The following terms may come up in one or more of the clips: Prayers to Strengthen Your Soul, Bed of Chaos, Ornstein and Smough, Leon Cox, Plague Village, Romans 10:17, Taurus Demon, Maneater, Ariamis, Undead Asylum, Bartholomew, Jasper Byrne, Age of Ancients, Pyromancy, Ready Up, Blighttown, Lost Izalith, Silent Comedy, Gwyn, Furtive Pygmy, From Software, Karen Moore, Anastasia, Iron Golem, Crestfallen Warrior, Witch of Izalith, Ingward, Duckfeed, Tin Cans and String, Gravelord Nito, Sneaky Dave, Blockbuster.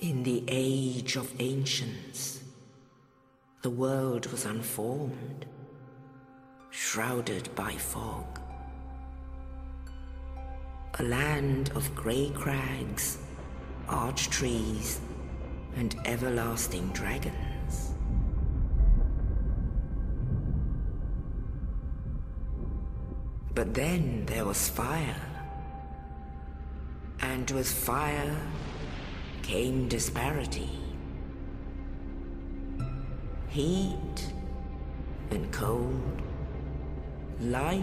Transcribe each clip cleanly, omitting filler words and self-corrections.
In the age of ancients, the world was unformed, shrouded by fog. A land of grey crags, arch trees, and everlasting dragons. But then there was fire, and with fire came disparity. Heat and cold, life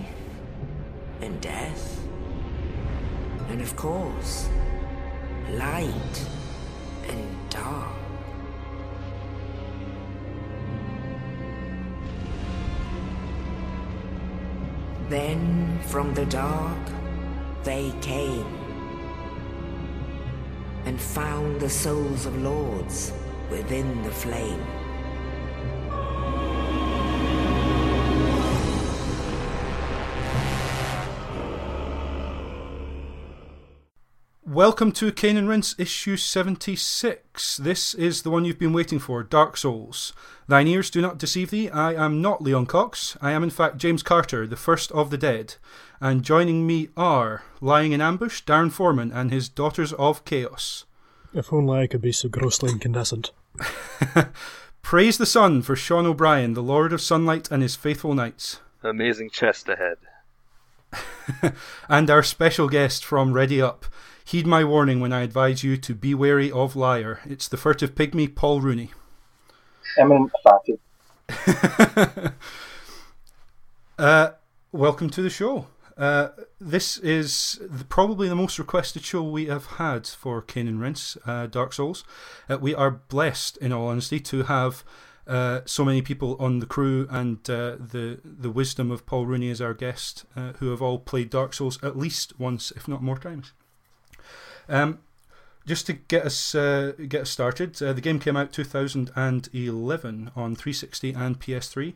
and death, and of course, light and dark. Then from the dark they came, and found the souls of lords within the flame. Welcome to Cane and Rinse issue 76. This is the one you've been waiting for, Dark Souls. Thine ears do not deceive thee. I am not Leon Cox. I am in fact James Carter, the first of the dead. And joining me are, lying in ambush, Darren Foreman and his Daughters of Chaos. If only I could be so grossly incandescent. Praise the sun for Sean O'Brien, the Lord of Sunlight and his faithful knights. Amazing chest ahead. And our special guest from Ready Up. Heed my warning when I advise you to be wary of liar. It's the Furtive Pygmy, Paul Rooney. Eminent Apache. Welcome to the show. This is probably the most requested show we have had for Cane and Rinse, Dark Souls. We are blessed, in all honesty, to have so many people on the crew, and the wisdom of Paul Rooney as our guest, who have all played Dark Souls at least once, if not more times. Just to get us started, the game came out 2011 on 360 and PS3,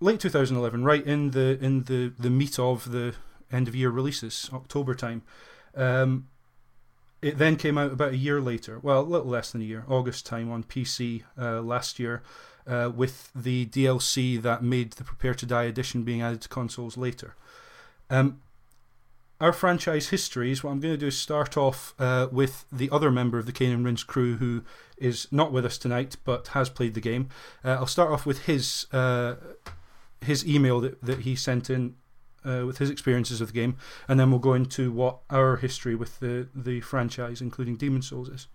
late 2011, right in the meat of the end of year releases, October time. It then came out about a year later, well, a little less than a year, August time on PC last year, with the DLC that made the Prepare to Die edition being added to consoles later. Our franchise histories, what I'm going to do is start off with the other member of the Cane and Rinse crew who is not with us tonight but has played the game. I'll start off with his email that he sent in with his experiences of the game, and then we'll go into what our history with the franchise, including Demon's Souls, is.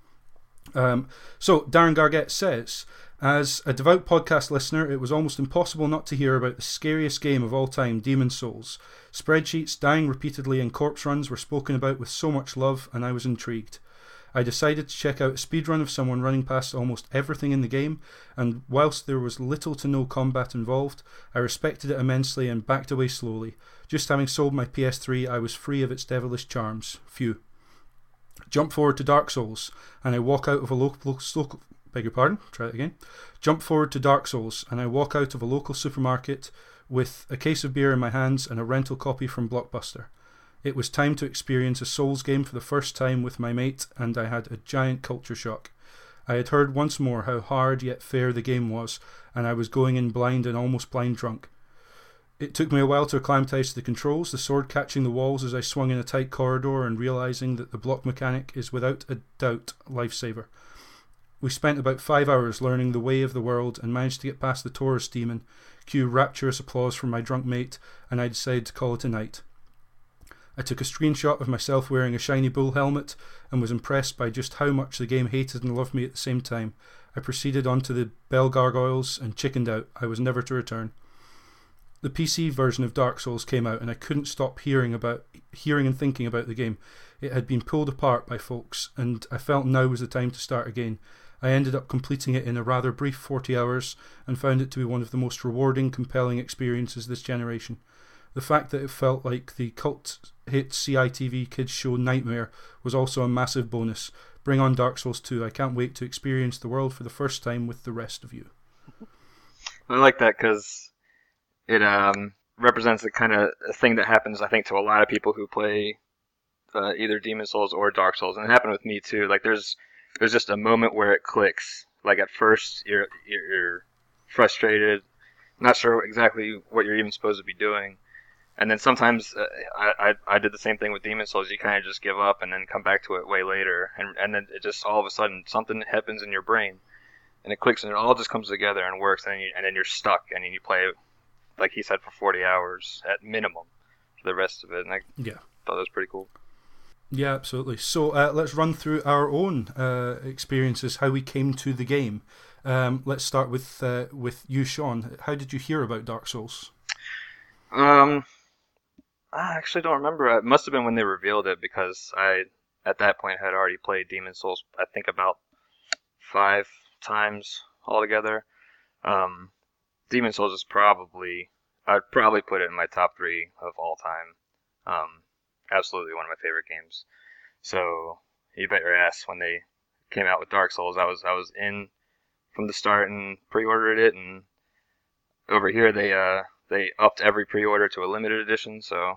So Darren Gargett says, as a devout podcast listener, it was almost impossible not to hear about the scariest game of all time, Demon's Souls. Spreadsheets, dying repeatedly, and corpse runs were spoken about with so much love, and I was intrigued. I decided to check out a speedrun of someone running past almost everything in the game, and whilst there was little to no combat involved, I respected it immensely and backed away slowly. Just having sold my PS3, I was free of its devilish charms. Phew. Jump forward to Dark Souls, and I walk out of a local beg your pardon, try it again. Jump forward to Dark Souls, and I walk out of a local supermarket with a case of beer in my hands and a rental copy from Blockbuster. It was time to experience a Souls game for the first time with my mate, and I had a giant culture shock. I had heard once more how hard yet fair the game was, and I was going in blind and almost blind drunk. It took me a while to acclimatise to the controls, the sword catching the walls as I swung in a tight corridor and realising that the block mechanic is without a doubt a lifesaver. We spent about 5 hours learning the way of the world and managed to get past the Taurus Demon. Cue rapturous applause from my drunk mate, and I decided to call it a night. I took a screenshot of myself wearing a shiny bull helmet and was impressed by just how much the game hated and loved me at the same time. I proceeded on to the Bell Gargoyles and chickened out. I was never to return. The PC version of Dark Souls came out, and I couldn't stop hearing and thinking about the game. It had been pulled apart by folks, and I felt now was the time to start again. I ended up completing it in a rather brief 40 hours, and found it to be one of the most rewarding, compelling experiences this generation. The fact that it felt like the cult hit CITV kids show Nightmare was also a massive bonus. Bring on Dark Souls 2. I can't wait to experience the world for the first time with the rest of you. I like that because it represents the kind of thing that happens, I think, to a lot of people who play either Demon's Souls or Dark Souls. And it happened with me, too. Like, there's there's just a moment where it clicks. Like at first, you're frustrated, not sure exactly what you're even supposed to be doing. And then sometimes I did the same thing with Demon's Souls. You kind of just give up and then come back to it way later. And then it just all of a sudden something happens in your brain, and it clicks, and it all just comes together and works. And then you're stuck, and then you play, like he said, for 40 hours at minimum for the rest of it. And I thought that was pretty cool. Yeah, absolutely. So let's run through our own experiences, how we came to the game. Let's start with you, Sean. How did you hear about Dark Souls? I actually don't remember. It must have been when they revealed it, because I, at that point, had already played Demon's Souls, I think, about 5 times altogether. Demon's Souls is probably, I'd probably put it in my top 3 of all time. Absolutely one of my favorite games. So you bet your ass when they came out with Dark Souls, I was in from the start and pre-ordered it. And over here they upped every pre-order to a limited edition, so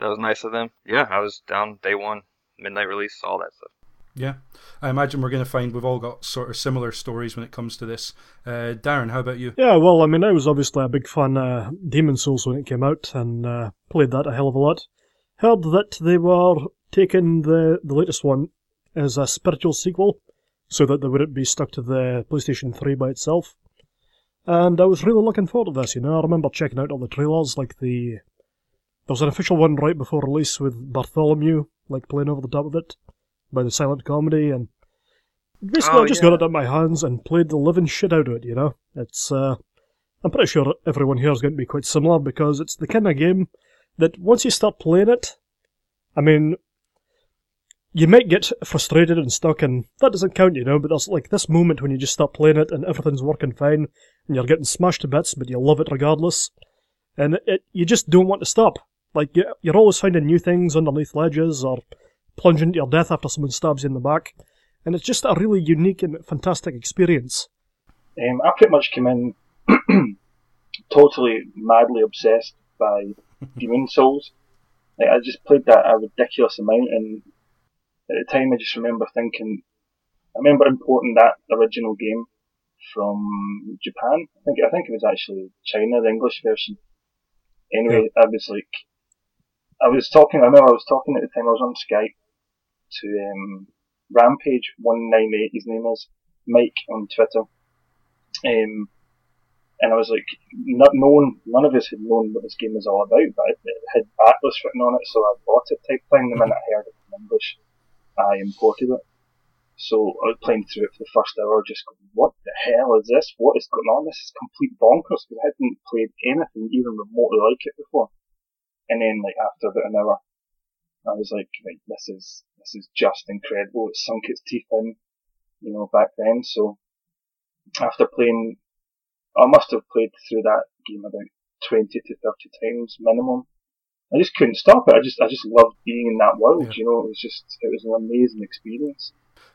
that was nice of them. Yeah, I was down day one, midnight release, all that stuff. Yeah, I imagine we're going to find we've all got sort of similar stories when it comes to this. Darren, how about you? Yeah, well, I mean, I was obviously a big fan of Demon's Souls when it came out, and played that a hell of a lot. Heard that they were taking the latest one as a spiritual sequel, so that they wouldn't be stuck to the PlayStation 3 by itself. And I was really looking forward to this, you know. I remember checking out all the trailers, like there was an official one right before release with Bartholomew, like, playing over the top of it, by the silent comedy, and basically I just got it out my hands and played the living shit out of it, you know. It's, I'm pretty sure everyone here is going to be quite similar, because it's the kind of game that once you start playing it, I mean, you might get frustrated and stuck, and that doesn't count, you know, but there's like this moment when you just start playing it and everything's working fine, and you're getting smashed to bits, but you love it regardless, and you just don't want to stop. Like, you're always finding new things underneath ledges, or plunging to your death after someone stabs you in the back, and it's just a really unique and fantastic experience. I pretty much came in totally madly obsessed by Demon's Souls. Like, I just played that a ridiculous amount, and at the time I just remember thinking, I remember importing that original game from Japan. I think it was actually China, the English version. Anyway, yeah. I remember I was talking at the time, I was on Skype to Rampage 198, his name is, Mike on Twitter. And I was like, none of us had known what this game was all about, but it had Atlas written on it, so I bought it type thing. The minute I heard it in English, I imported it. So I was playing through it for the first hour, just going, what the hell is this? What is going on? This is complete bonkers, because I hadn't played anything even remotely like it before. And then, like, after about an hour, I was like this is just incredible. It sunk its teeth in, you know, back then. So after playing, I must have played through that game about 20 to 30 times minimum. I just couldn't stop it. I just loved being in that world, yeah. You know. It was an amazing experience.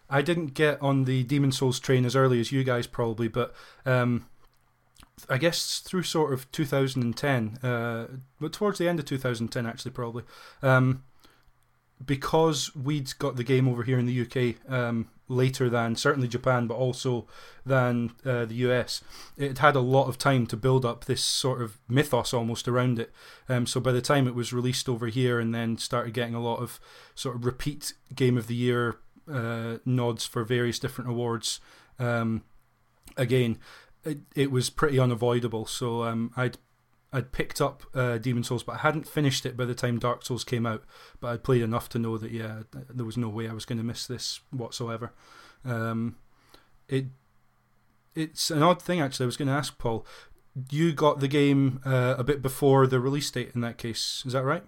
I didn't get on the Demon's Souls train as early as you guys probably, but I guess through sort of 2010, but towards the end of 2010 actually probably, because we'd got the game over here in the UK later than certainly Japan, but also than the US, it had a lot of time to build up this sort of mythos almost around it. So by the time it was released over here and then started getting a lot of sort of repeat Game of the Year nods for various different awards, again, it was pretty unavoidable. So I'd picked up Demon's Souls, but I hadn't finished it by the time Dark Souls came out. But I'd played enough to know that, yeah, there was no way I was going to miss this whatsoever. It's an odd thing, actually. I was going to ask, Paul, you got the game a bit before the release date in that case. Is that right?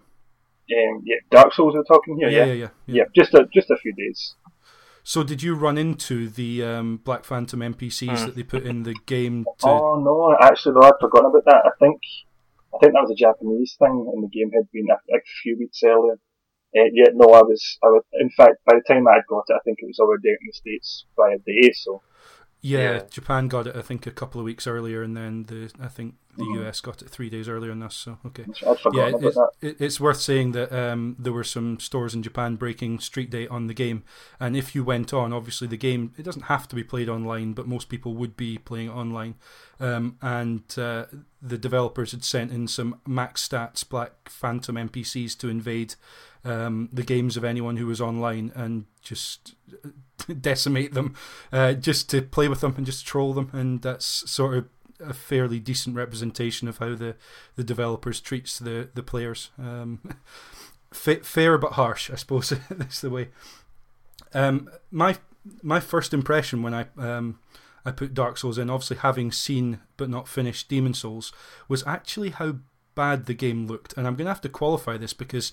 Yeah, Dark Souls we're talking here? Yeah. Just a few days. So did you run into the Black Phantom NPCs that they put in the game? Oh, no, actually, though, I'd forgotten about that. I think that was a Japanese thing, and the game had been a few weeks earlier. In fact, by the time I had got it, I think it was already out in the States by a day, so Yeah, Japan got it, I think, a couple of weeks earlier, and then I think the US got it 3 days earlier than us. So okay, it's worth saying that there were some stores in Japan breaking street date on the game, and if you went on, obviously the game, it doesn't have to be played online, but most people would be playing it online, and the developers had sent in some max stats Black Phantom NPCs to invade the games of anyone who was online and just decimate them, just to play with them and just troll them, and that's sort of a fairly decent representation of how the developers treats the players. Fair but harsh, I suppose. That's the way. My first impression when I put Dark Souls in, obviously having seen but not finished Demon's Souls, was actually how bad the game looked, and I'm going to have to qualify this because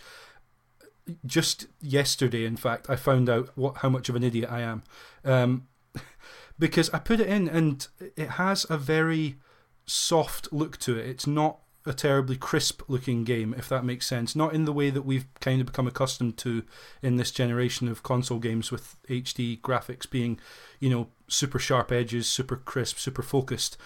just yesterday, in fact, I found out how much of an idiot I am, because I put it in and it has a very soft look to it. It's not a terribly crisp-looking game, if that makes sense. Not in the way that we've kind of become accustomed to in this generation of console games, with HD graphics being, you know, super sharp edges, super crisp, super focused.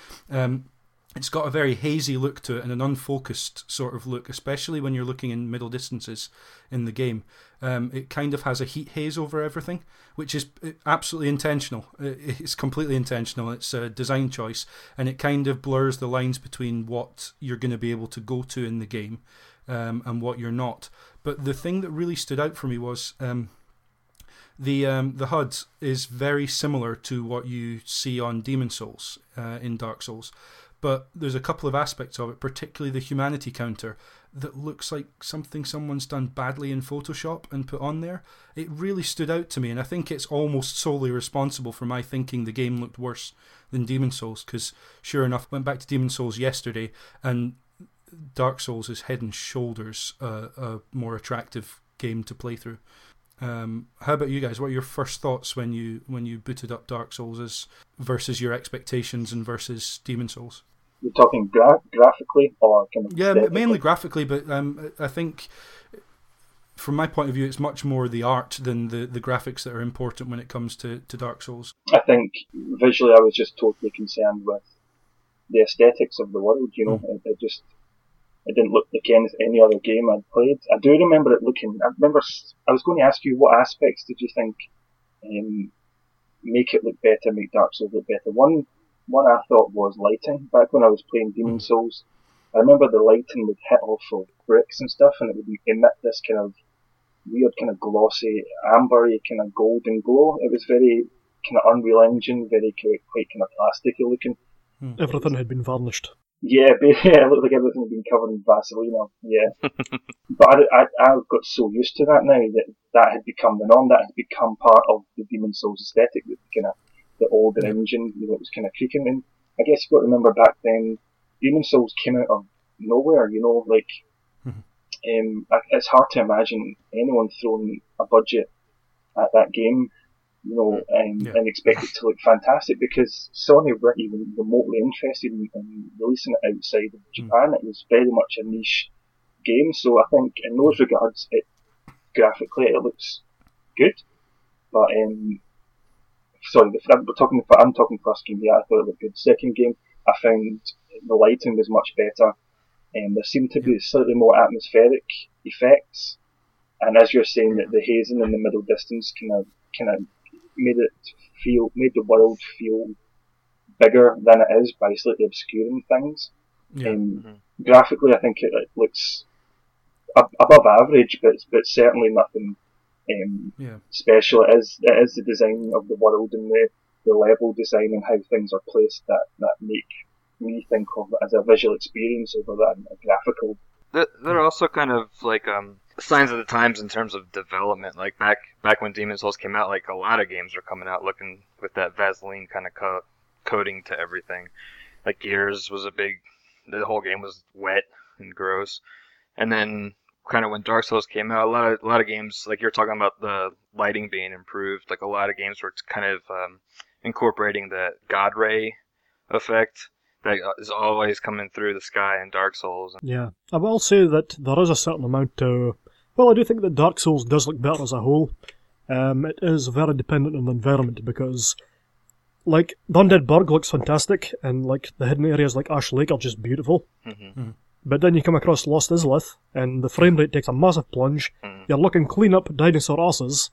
It's got a very hazy look to it and an unfocused sort of look, especially when you're looking in middle distances in the game. It kind of has a heat haze over everything, which is absolutely intentional. It's completely intentional. It's a design choice, and it kind of blurs the lines between what you're going to be able to go to in the game and what you're not. But the thing that really stood out for me was the HUD is very similar to what you see on Demon's Souls in Dark Souls. But there's a couple of aspects of it, particularly the humanity counter, that looks like something someone's done badly in Photoshop and put on there. It really stood out to me, and I think it's almost solely responsible for my thinking the game looked worse than Demon's Souls, because sure enough, went back to Demon's Souls yesterday, and Dark Souls is head and shoulders a more attractive game to play through. How about you guys? What are your first thoughts when you booted up Dark Souls versus your expectations and versus Demon's Souls? You're talking graphically, or kind of mainly graphically, but I think from my point of view, it's much more the art than the graphics that are important when it comes to Dark Souls. I think visually, I was just totally concerned with the aesthetics of the world. You know, it didn't look like any other game I'd played. I do remember it looking... I was going to ask you, what aspects did you think make Dark Souls look better? One I thought was lighting. Back when I was playing Demon's Souls, I remember the lighting would hit off of bricks and stuff, and it would emit this kind of weird, kind of glossy, ambery, kind of golden glow. It was very kind of Unreal Engine, very quite kind of plasticky looking. Everything had been varnished. Yeah, it looked like everything had been covered in Vaseline. Yeah. But I got so used to that now that had become the norm. That had become part of the Demon's Souls aesthetic, with kind of the older engine, you know, it was kind of creaking. And I guess you've got to remember back then, Demon's Souls came out of nowhere, you know, like, it's hard to imagine anyone throwing a budget at that game, you know, and expect it to look fantastic, because Sony weren't even remotely interested in releasing it outside of Japan. It was very much a niche game, so I think in those regards, graphically it looks good, but I'm talking first game here. I thought it looked good. Second game, I found the lighting was much better, and there seemed to be slightly more atmospheric effects. And as you're saying, that the hazing in the middle distance kind of made the world feel bigger than it is by slightly obscuring things. Graphically, I think it looks above average, but certainly nothing special. It is the design of the world and the level design and how things are placed that make me think of it as a visual experience over than a graphical. They're also kind of like signs of the times in terms of development. Like back when Demon's Souls came out, like a lot of games were coming out looking with that Vaseline kind of coating to everything. Like Gears was the whole game was wet and gross, and then kind of when Dark Souls came out, a lot of games, like you're talking about the lighting being improved, like a lot of games were kind of incorporating that God ray effect that is always coming through the sky in Dark Souls. Yeah, I will say that there is a certain amount to... Well, I do think that Dark Souls does look better as a whole. It is very dependent on the environment, because Like, the Undead Burg looks fantastic, and, like, the hidden areas like Ash Lake are just beautiful. Mm-hmm. Mm-hmm. But then you come across Lost Izalith, and the frame rate takes a massive plunge. Mm-hmm. You're looking clean up dinosaur asses,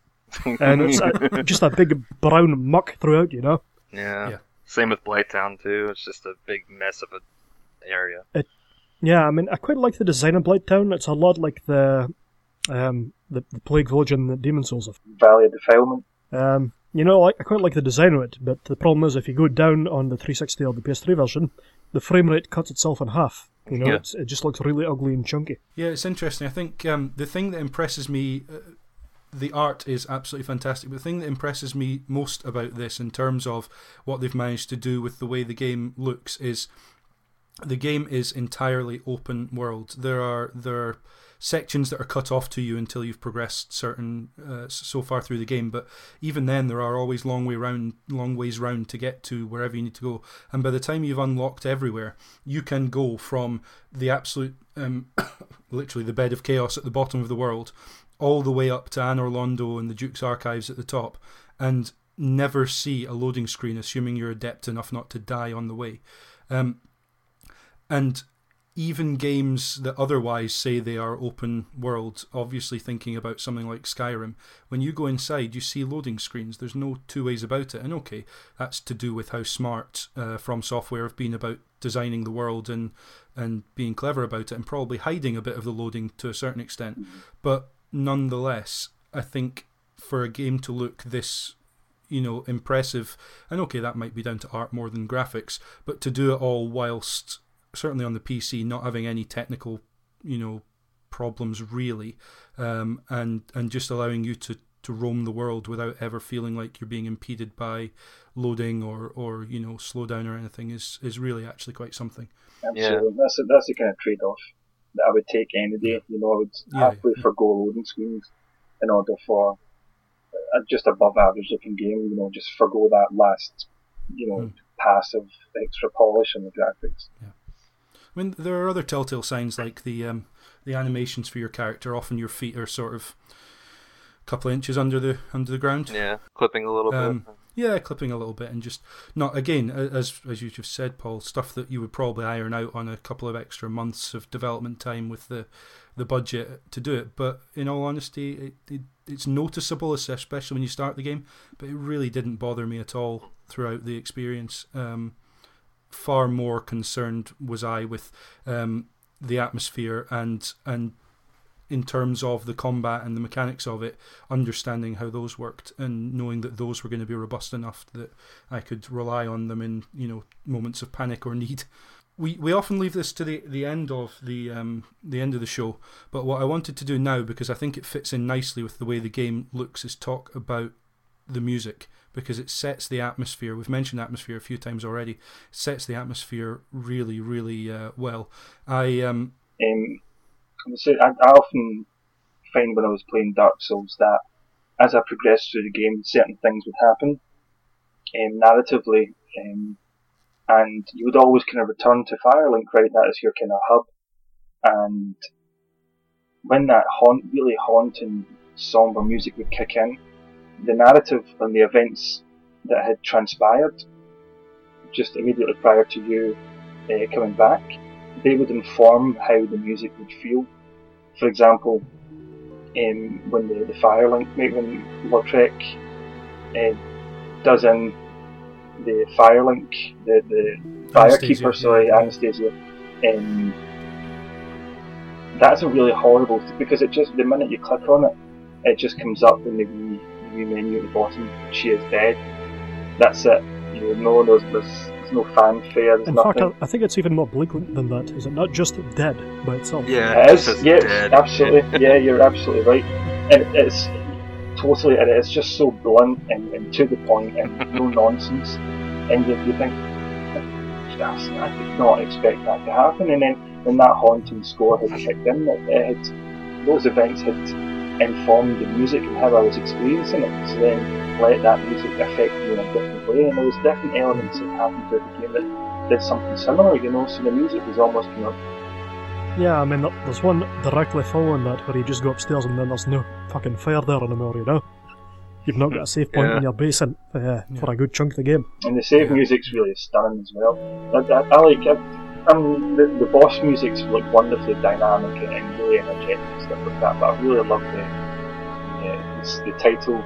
and it's just a big brown muck throughout, you know? Yeah. Same with Blighttown, too. It's just a big mess of an area. I mean, I quite like the design of Blighttown. It's a lot like the Plague Village and the Demon's Souls. Valley of Defilement. I quite like the design of it, but the problem is if you go down on the 360 or the PS3 version, the frame rate cuts itself in half. You know, it just looks really ugly and chunky. Yeah, it's interesting. I think the thing that impresses me, the art is absolutely fantastic, but the thing that impresses me most about this in terms of what they've managed to do with the way the game looks is the game is entirely open world. There are sections that are cut off to you until you've progressed certain so far through the game, but even then there are always long ways round to get to wherever you need to go, and by the time you've unlocked everywhere you can go from the absolute literally the Bed of Chaos at the bottom of the world all the way up to Anor Londo and the Duke's Archives at the top, and never see a loading screen, assuming you're adept enough not to die on the way. And even games that otherwise say they are open world, obviously thinking about something like Skyrim, when you go inside, you see loading screens. There's no two ways about it. And okay, that's to do with how smart From Software have been about designing the world and being clever about it and probably hiding a bit of the loading to a certain extent. Mm-hmm. But nonetheless, I think for a game to look this impressive, and okay, that might be down to art more than graphics, but to do it all whilst certainly on the PC, not having any technical, problems really, and just allowing you to roam the world without ever feeling like you're being impeded by loading or slowdown or anything is really actually quite something. Absolutely, yeah. That's the kind of trade-off that I would take any day. I would happily forgo loading screens in order for just above average looking game. Just forgo that last, passive extra polish on the graphics. Yeah. I mean, there are other telltale signs like the animations for your character. Often your feet are sort of a couple of inches under the ground. Yeah, clipping a little bit. Yeah, clipping a little bit, and just not again as you just said, Paul. Stuff that you would probably iron out on a couple of extra months of development time with the budget to do it. But in all honesty, it's noticeable, especially when you start the game. But it really didn't bother me at all throughout the experience. Far more concerned was I with the atmosphere and in terms of the combat and the mechanics of it, understanding how those worked and knowing that those were going to be robust enough that I could rely on them in moments of panic or need. We often leave this to the end of the end of the show, but what I wanted to do now, because I think it fits in nicely with the way the game looks, is talk about the music, because it sets the atmosphere. We've mentioned atmosphere a few times already. It sets the atmosphere really, really well. I often find when I was playing Dark Souls that as I progressed through the game, certain things would happen narratively, and you would always kind of return to Firelink, right? That is your kind of hub, and when that really haunting, somber music would kick in, the narrative and the events that had transpired just immediately prior to you coming back, they would inform how the music would feel. For example, when the Firelink, when Lautrec does in the Firelink, the Firekeeper, Anastasia, that's a really horrible thing, because it just, the minute you click on it, it just comes up in the menu at the bottom. She is dead. That's it. There's no fanfare. There's nothing. In fact, I think it's even more bleak than that. Is it not just dead by itself? Yeah, it is. Absolutely. Yeah, you're absolutely right. And it's totally. And it's just so blunt and to the point and no nonsense. And you think, I did not expect that to happen. And then when that haunting score had kicked in, those events had informed the music and how I was experiencing it, so then let that music affect me in a different way. And there was different elements that happened throughout the game that did something similar, so the music was almost Yeah, I mean, there's one directly following that where you just go upstairs and then there's no fucking fire there anymore, you've not got a save point in your base for a good chunk of the game. And the save music's really stunning as well. I like it. The boss music's like wonderfully dynamic and really energetic and stuff like that, but I really love the title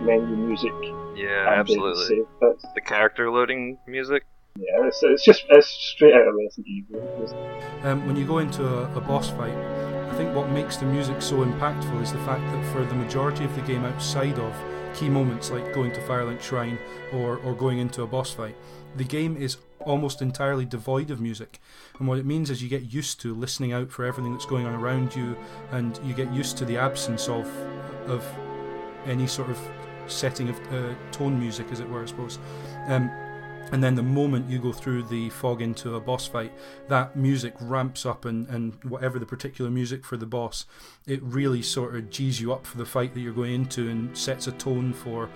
menu music. Yeah, absolutely. The character loading music. Yeah, it's straight out of Resident Evil. When you go into a boss fight, I think what makes the music so impactful is the fact that for the majority of the game outside of key moments like going to Firelink Shrine or going into a boss fight, the game is almost entirely devoid of music. And what it means is you get used to listening out for everything that's going on around you, and you get used to the absence of any sort of setting of tone music, as it were, I suppose. And then the moment you go through the fog into a boss fight, that music ramps up, and whatever the particular music for the boss, it really sort of G's you up for the fight that you're going into and sets a tone for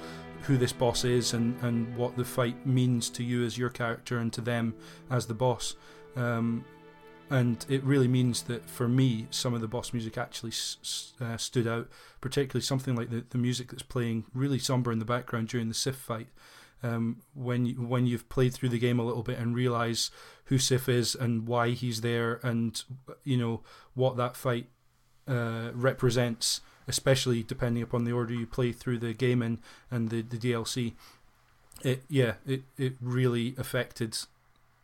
who this boss is and what the fight means to you as your character and to them as the boss. And it really means that, for me, some of the boss music actually stood out, particularly something like the music that's playing really somber in the background during the Sif fight. When you've played through the game a little bit and realise who Sif is and why he's there and, you know, what that fight represents, especially depending upon the order you play through the game in and the DLC, it really affected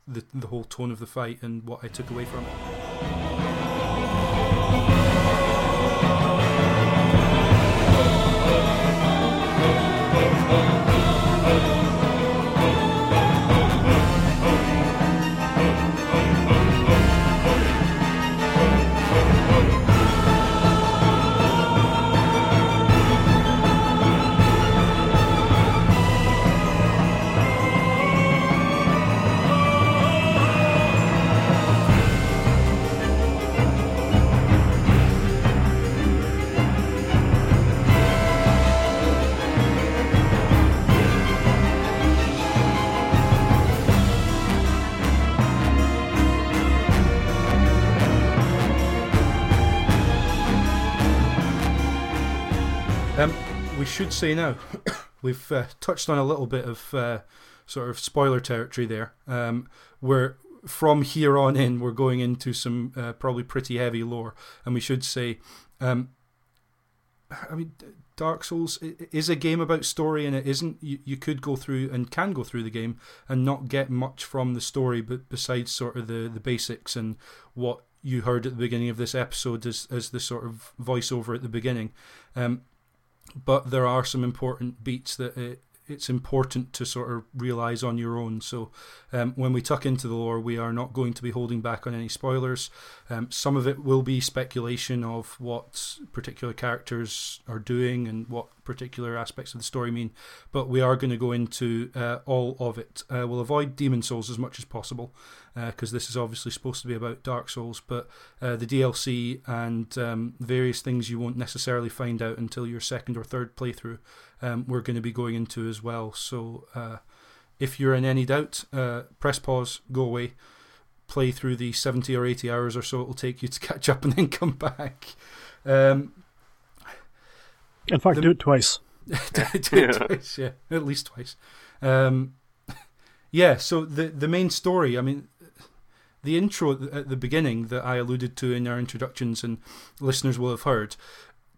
the whole tone of the fight and what I took away from it. Should say now we've touched on a little bit of sort of spoiler territory there. We're from here on in, we're going into some probably pretty heavy lore, and we should say, I mean, Dark Souls is a game about story, and it isn't. You could go through and can go through the game and not get much from the story, but besides sort of the basics and what you heard at the beginning of this episode as the sort of voiceover at the beginning. But there are some important beats that it's important to sort of realise on your own. So when we tuck into the lore, we are not going to be holding back on any spoilers. Some of it will be speculation of what particular characters are doing and what particular aspects of the story mean, but we are going to go into all of it. We'll avoid Demon's Souls as much as possible, because this is obviously supposed to be about Dark Souls, but the DLC and various things you won't necessarily find out until your second or third playthrough, we're going to be going into as well. So if you're in any doubt, press pause, go away, play through the 70 or 80 hours or so it will take you to catch up, and then come back. In fact, do it twice. Twice, yeah. At least twice. So the main story, I mean, the intro at the beginning that I alluded to in our introductions and listeners will have heard,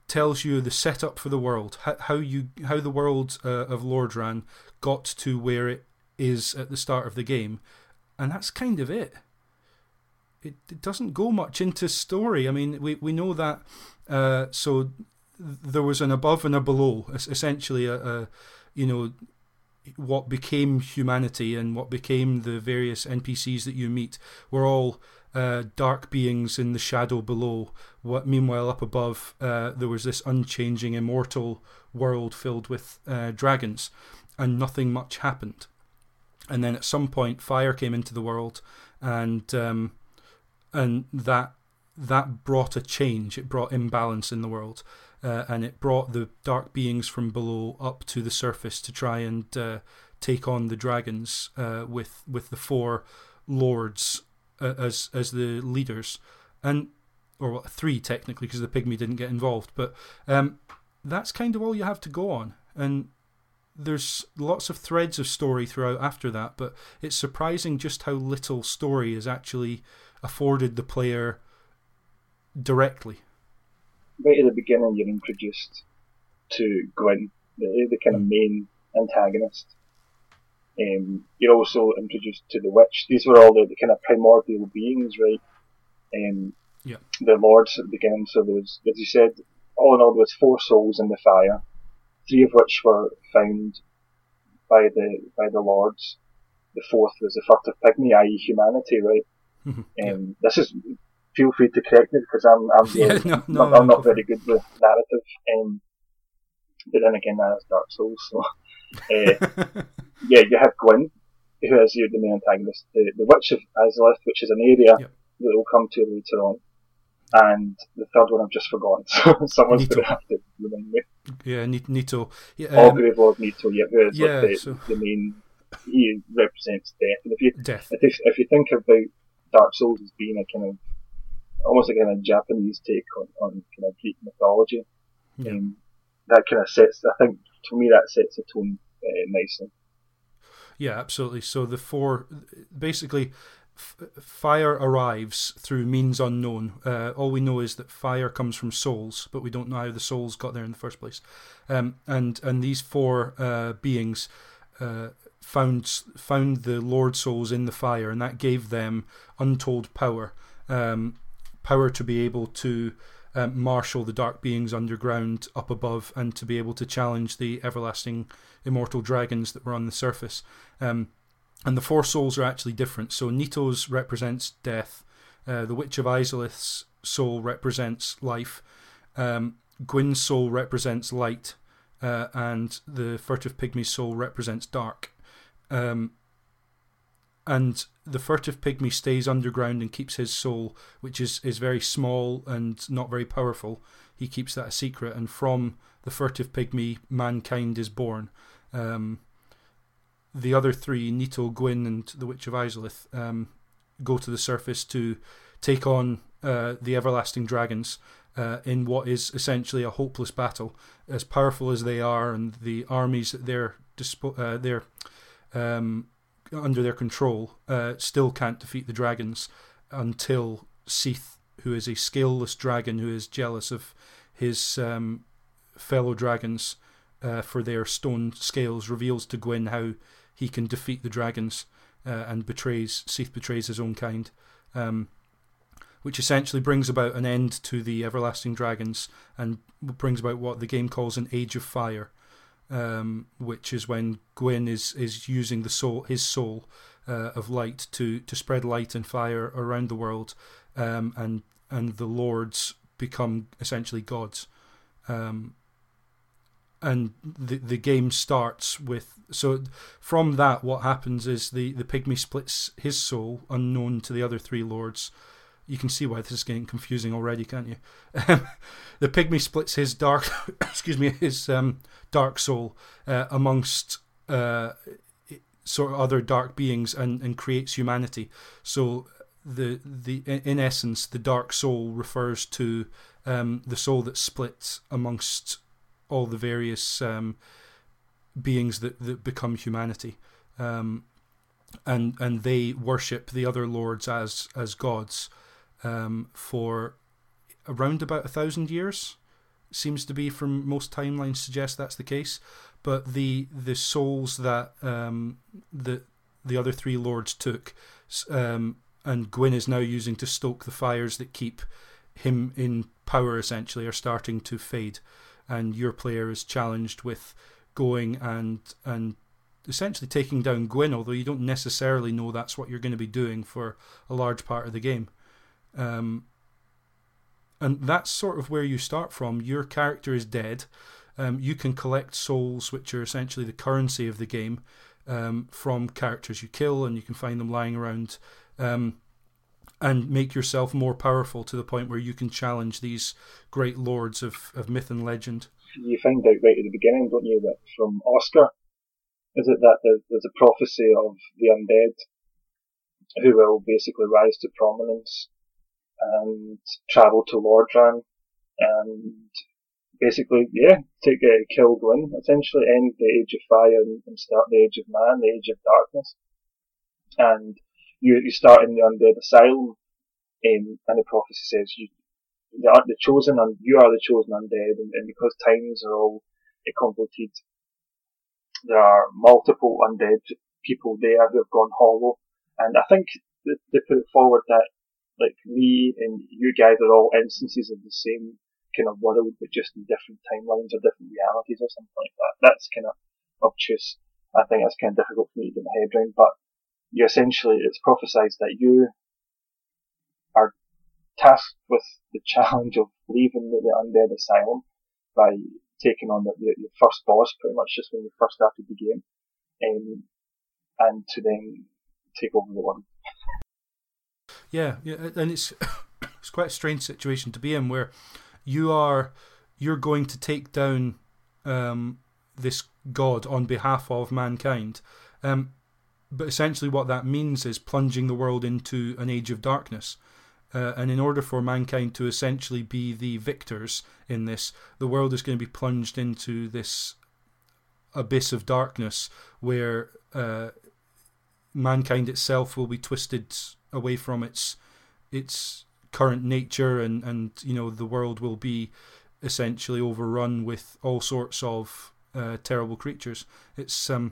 tells you the setup for the world, how the world of Lordran got to where it is at the start of the game. And that's kind of it. It doesn't go much into story. I mean, we know that. So there was an above and a below, essentially a you know, what became humanity and what became the various NPCs that you meet were all dark beings in the shadow below. Meanwhile, up above, there was this unchanging, immortal world filled with dragons, and nothing much happened. And then at some point, fire came into the world, and that brought a change. It brought imbalance in the world. And it brought the dark beings from below up to the surface to try and take on the dragons with the four lords as the leaders, or three technically, because the pygmy didn't get involved. But that's kind of all you have to go on. And there's lots of threads of story throughout after that, but it's surprising just how little story is actually afforded the player directly. Right at the beginning, you're introduced to Gwyn, the kind of main antagonist. You're also introduced to the witch. These were all the kind of primordial beings, right? The lords at the beginning. So there was, as you said, all in all, there was 4 souls in the fire, 3 of which were found by the lords. The 4th was the Furtive Pygmy, i.e. humanity, right? This is, feel free to correct me because I'm not very good with narrative. But then again, that's Dark Souls, so... you have Gwyn, who is the main antagonist, the Witch of Izalith, which is an area that we'll come to later on, and the third one I've just forgotten, so someone's going to have to remind me. Yeah, Nito. Gravelord Nito, who is the main, he represents death. And if you think about Dark Souls as being a kind of, almost like a kind of Japanese take on kind of Greek mythology, that kind of sets, I think, to me, that sets the tone nicely. Yeah, absolutely. So the 4, basically, fire arrives through means unknown. All we know is that fire comes from souls, but we don't know how the souls got there in the first place. And these 4 beings found the Lord souls in the fire, and that gave them untold power, power to be able to marshal the dark beings underground up above and to be able to challenge the everlasting immortal dragons that were on the surface. And the 4 souls are actually different. So Nito's represents death. The Witch of Izalith's soul represents life. Gwyn's soul represents light. And the Furtive Pygmy's soul represents dark. And the Furtive Pygmy stays underground and keeps his soul, which is very small and not very powerful. He keeps that a secret, and from the Furtive Pygmy, mankind is born. The other 3, Nito, Gwyn, and the Witch of Izalith, go to the surface to take on the Everlasting Dragons in what is essentially a hopeless battle. As powerful as they are, and the armies that they're under their control, still can't defeat the dragons until Seath, who is a scaleless dragon who is jealous of his fellow dragons for their stone scales, reveals to Gwyn how he can defeat the dragons and Seath betrays his own kind, which essentially brings about an end to the Everlasting Dragons and brings about what the game calls an Age of Fire. Which is when Gwyn is using his soul of light to spread light and fire around the world, and the lords become essentially gods, and the game starts with. So from that, what happens is the pygmy splits his soul, unknown to the other 3 lords. You can see why this is getting confusing already, can't you? The pygmy splits his dark soul amongst sort of other dark beings and creates humanity. So the in essence, the dark soul refers to the soul that splits amongst all the various beings that become humanity, and they worship the other lords as gods. For around about 1,000 years, seems to be, from most timelines suggest that's the case. But the souls that the other 3 lords took, and Gwyn is now using to stoke the fires that keep him in power, essentially, are starting to fade, and your player is challenged with going and essentially taking down Gwyn, although you don't necessarily know that's what you're going to be doing for a large part of the game. And that's sort of where you start from. Your character is dead. You can collect souls, which are essentially the currency of the game, from characters you kill, and you can find them lying around, and make yourself more powerful to the point where you can challenge these great lords of myth and legend. You find out right at the beginning, don't you, that from Oscar, is it that there's a prophecy of the undead who will basically rise to prominence and travel to Lordran and basically, yeah, take kill Gwyn, essentially end the Age of Fire and start the Age of Man, the Age of Darkness. And you start in the Undead Asylum, and the prophecy says you are the chosen undead, and because times are all convoluted, there are multiple undead people there who have gone hollow, and I think they put it forward that, like, me and you guys are all instances of the same kind of world, but just in different timelines or different realities or something like that. That's kind of obtuse. I think that's kind of difficult for me to get my head around, but you essentially, it's prophesied that you are tasked with the challenge of leaving the Undead Asylum by taking on your first boss, pretty much just when you first started the game, and to then take over the world. Yeah, and it's quite a strange situation to be in, where you're going to take down this god on behalf of mankind, but essentially what that means is plunging the world into an age of darkness. And in order for mankind to essentially be the victors in this, the world is going to be plunged into this abyss of darkness where mankind itself will be twisted away from its current nature, and you know, the world will be essentially overrun with all sorts of terrible creatures. It's a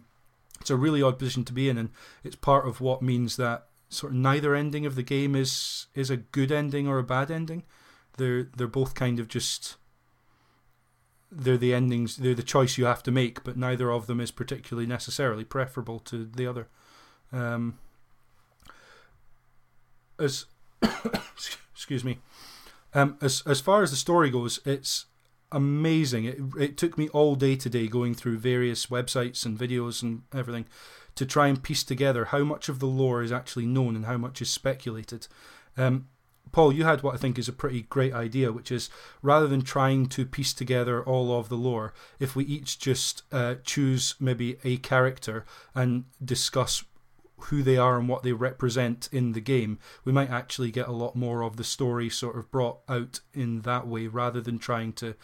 really odd position to be in, and it's part of what means that sort of neither ending of the game is a good ending or a bad ending. They're both kind of just, they're the choice you have to make, but neither of them is particularly necessarily preferable to the other. As excuse me. As far as the story goes, it's amazing. It took me all day today going through various websites and videos and everything to try and piece together how much of the lore is actually known and how much is speculated. Paul, you had what I think is a pretty great idea, which is, rather than trying to piece together all of the lore, if we each just choose maybe a character and discuss who they are and what they represent in the game, we might actually get a lot more of the story sort of brought out in that way, rather than trying to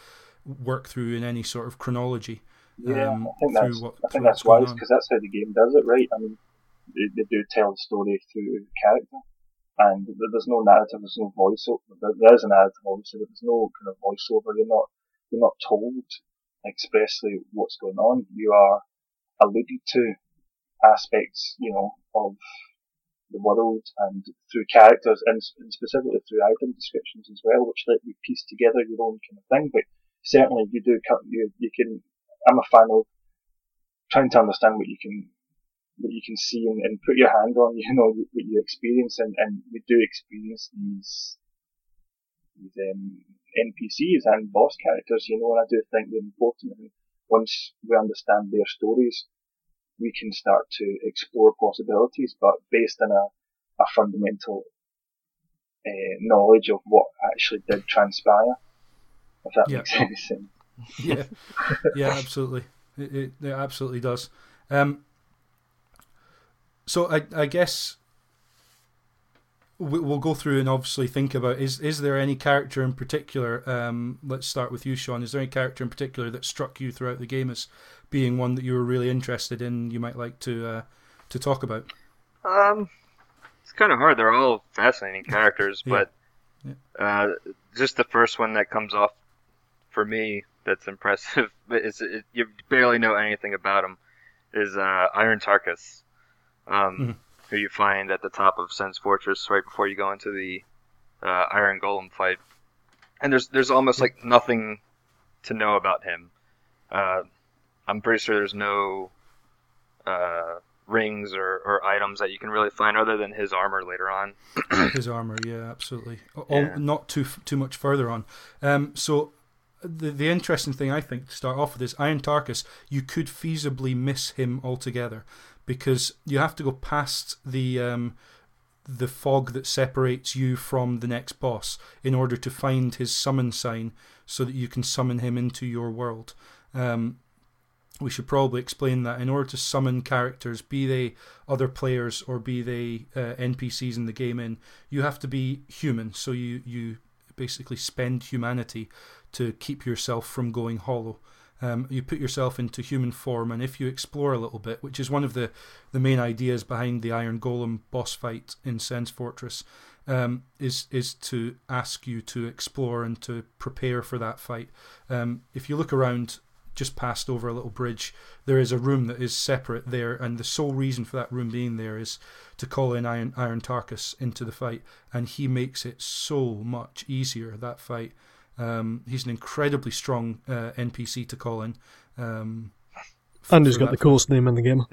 work through in any sort of chronology. Yeah, I think that's wise, because that's how the game does it, right? I mean, they do tell the story through character, and there's no narrative, there's no voiceover. There is a narrative, obviously, but there's no kind of voiceover. You're not told expressly what's going on. You are alluded to aspects, of the world, and through characters, and specifically through item descriptions as well, which let you piece together your own kind of thing. But certainly, you can. I'm a fan of trying to understand what you can see and put your hand on, what you experience, and we do experience these NPCs and boss characters, and I do think they're important. And once we understand their stories, we can start to explore possibilities, but based on a fundamental knowledge of what actually did transpire, if that makes any sense. yeah, absolutely. It absolutely does. So I guess we'll go through and obviously think about, is there any character in particular, let's start with you, Sean, is there any character in particular that struck you throughout the game as being one that you were really interested in, you might like to talk about? It's kind of hard, they're all fascinating characters, but just the first one that comes off for me that's impressive, but you barely know anything about him, is Iron Tarkus, who you find at the top of Sen's Fortress right before you go into the Iron Golem fight. And there's almost like nothing to know about him. I'm pretty sure there's no rings or items that you can really find other than his armor later on. His armor, yeah, absolutely. Not too much further on. So the interesting thing, I think, to start off with is Iron Tarkus, you could feasibly miss him altogether, because you have to go past the fog that separates you from the next boss in order to find his summon sign, so that you can summon him into your world. We should probably explain that in order to summon characters, be they other players or be they NPCs in the game, you have to be human. So you basically spend humanity to keep yourself from going hollow. You put yourself into human form, and if you explore a little bit, which is one of the main ideas behind the Iron Golem boss fight in Sen's Fortress, is to ask you to explore and to prepare for that fight. If you look around, just past over a little bridge, there is a room that is separate there, and the sole reason for that room being there is to call in Iron Tarkus into the fight, and he makes it so much easier, that fight. He's an incredibly strong NPC to call in. And he's got the coolest name in the game.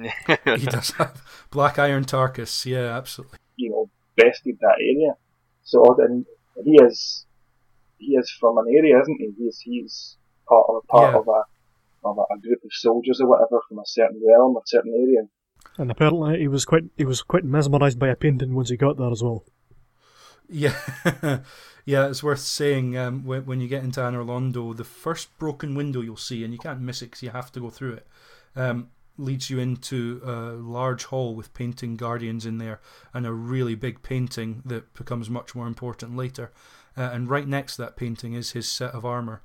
He does have Black Iron Tarkus, yeah, absolutely. You know, bested that area. So then he is from an area, isn't he? He's part of a group of soldiers or whatever from a certain realm or certain area. And apparently he was quite mesmerised by a painting once he got there as well. Yeah, yeah, it's worth saying when you get into Anor Londo, the first broken window you'll see, and you can't miss it because you have to go through it, leads you into a large hall with painting guardians in there and a really big painting that becomes much more important later. And right next to that painting is his set of armour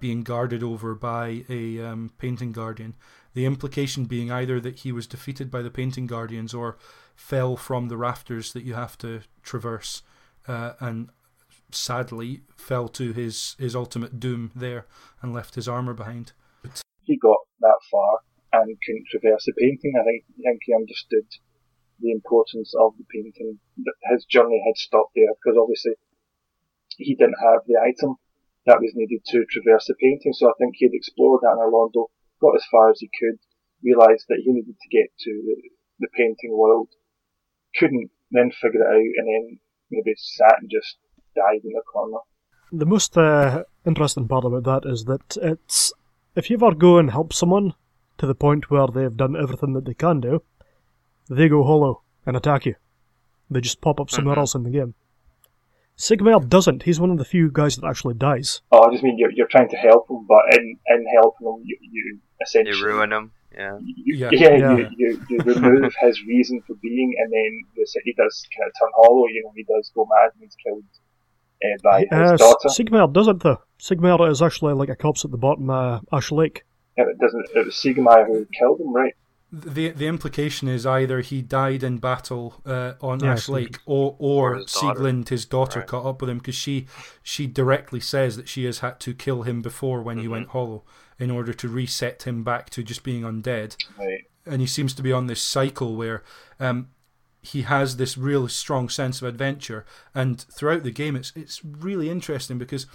being guarded over by a painting guardian. The implication being either that he was defeated by the painting guardians or fell from the rafters that you have to traverse. And sadly fell to his ultimate doom there and left his armour behind. He got that far and couldn't traverse the painting. I think he understood the importance of the painting. His journey had stopped there because obviously he didn't have the item that was needed to traverse the painting. So I think he'd explored that in Orlando, got as far as he could, realised that he needed to get to the painting world, couldn't, then figure it out, and then maybe sat and just died in the corner. The most interesting part about that is that it's, if you ever go and help someone to the point where they've done everything that they can do, they go hollow and attack you. They just pop up somewhere else in the game. Sigmar doesn't. He's one of the few guys that actually dies. Oh, I just mean you're trying to help him, but in helping him, you essentially... You ruin him, yeah. You remove his reason for being, and then he does kind of turn hollow, you know, he does go mad and he's killed by his daughter. Sigmar doesn't, though. Sigmar is actually like a corpse at the bottom of Ash Lake. Yeah, it was Sigmar who killed him, right? The implication is either he died in battle on Ash Lake, or Sieglind, his daughter, right, caught up with him, because she directly says that she has had to kill him before when he went hollow in order to reset him back to just being undead. Right. And he seems to be on this cycle where he has this real strong sense of adventure, and throughout the game it's really interesting because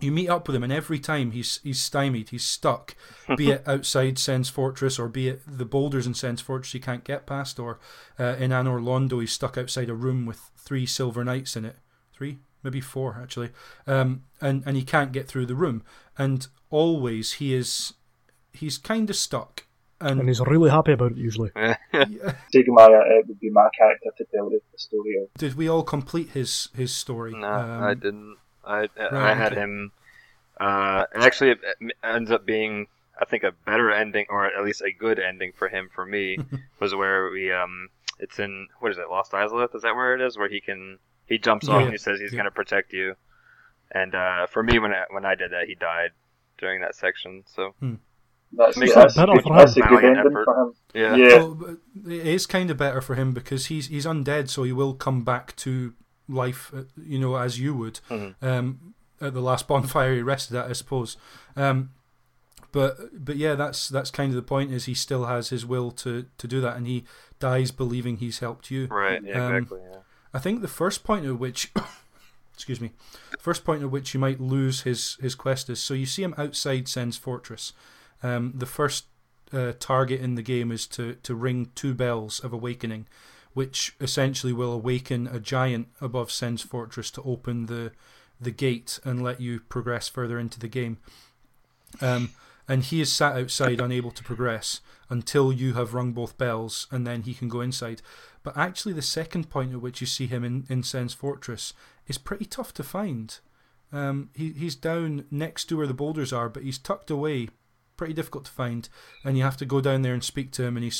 you meet up with him, and every time he's stymied, he's stuck, be it outside Sen's Fortress, or be it the boulders in Sen's Fortress he can't get past, or in Anor Londo he's stuck outside a room with 3 silver knights in it. 3? Maybe 4, actually. And he can't get through the room. And always he's kind of stuck. And he's really happy about it, usually. Sigmar would be my character to tell the story of. Did we all complete his story? No, I didn't. I had him, and actually it ends up being, I think, a better ending, or at least a good ending for him, for me, was where we, it's in, what is it, Lost Izalith, is that where it is, where he jumps off and he says he's going to protect you, and for me, when I did that, he died during that section, so... That's a good ending for him. Yeah. Well, it is kind of better for him, because he's undead, so he will come back to life, you know, as you would. At the last bonfire he rested at, I suppose. But yeah, that's kind of the point, is he still has his will to do that, and he dies believing he's helped you. Right, yeah, exactly. Yeah. I think the first point at which you might lose his quest is, so you see him outside Sen's Fortress. The first target in the game is to ring 2 bells of awakening, which essentially will awaken a giant above Sen's Fortress to open the gate and let you progress further into the game. And he is sat outside, unable to progress, until you have rung both bells, and then he can go inside. But actually the second point at which you see him in Sen's Fortress is pretty tough to find. He's down next to where the boulders are, but he's tucked away pretty difficult to find, and you have to go down there and speak to him, and he's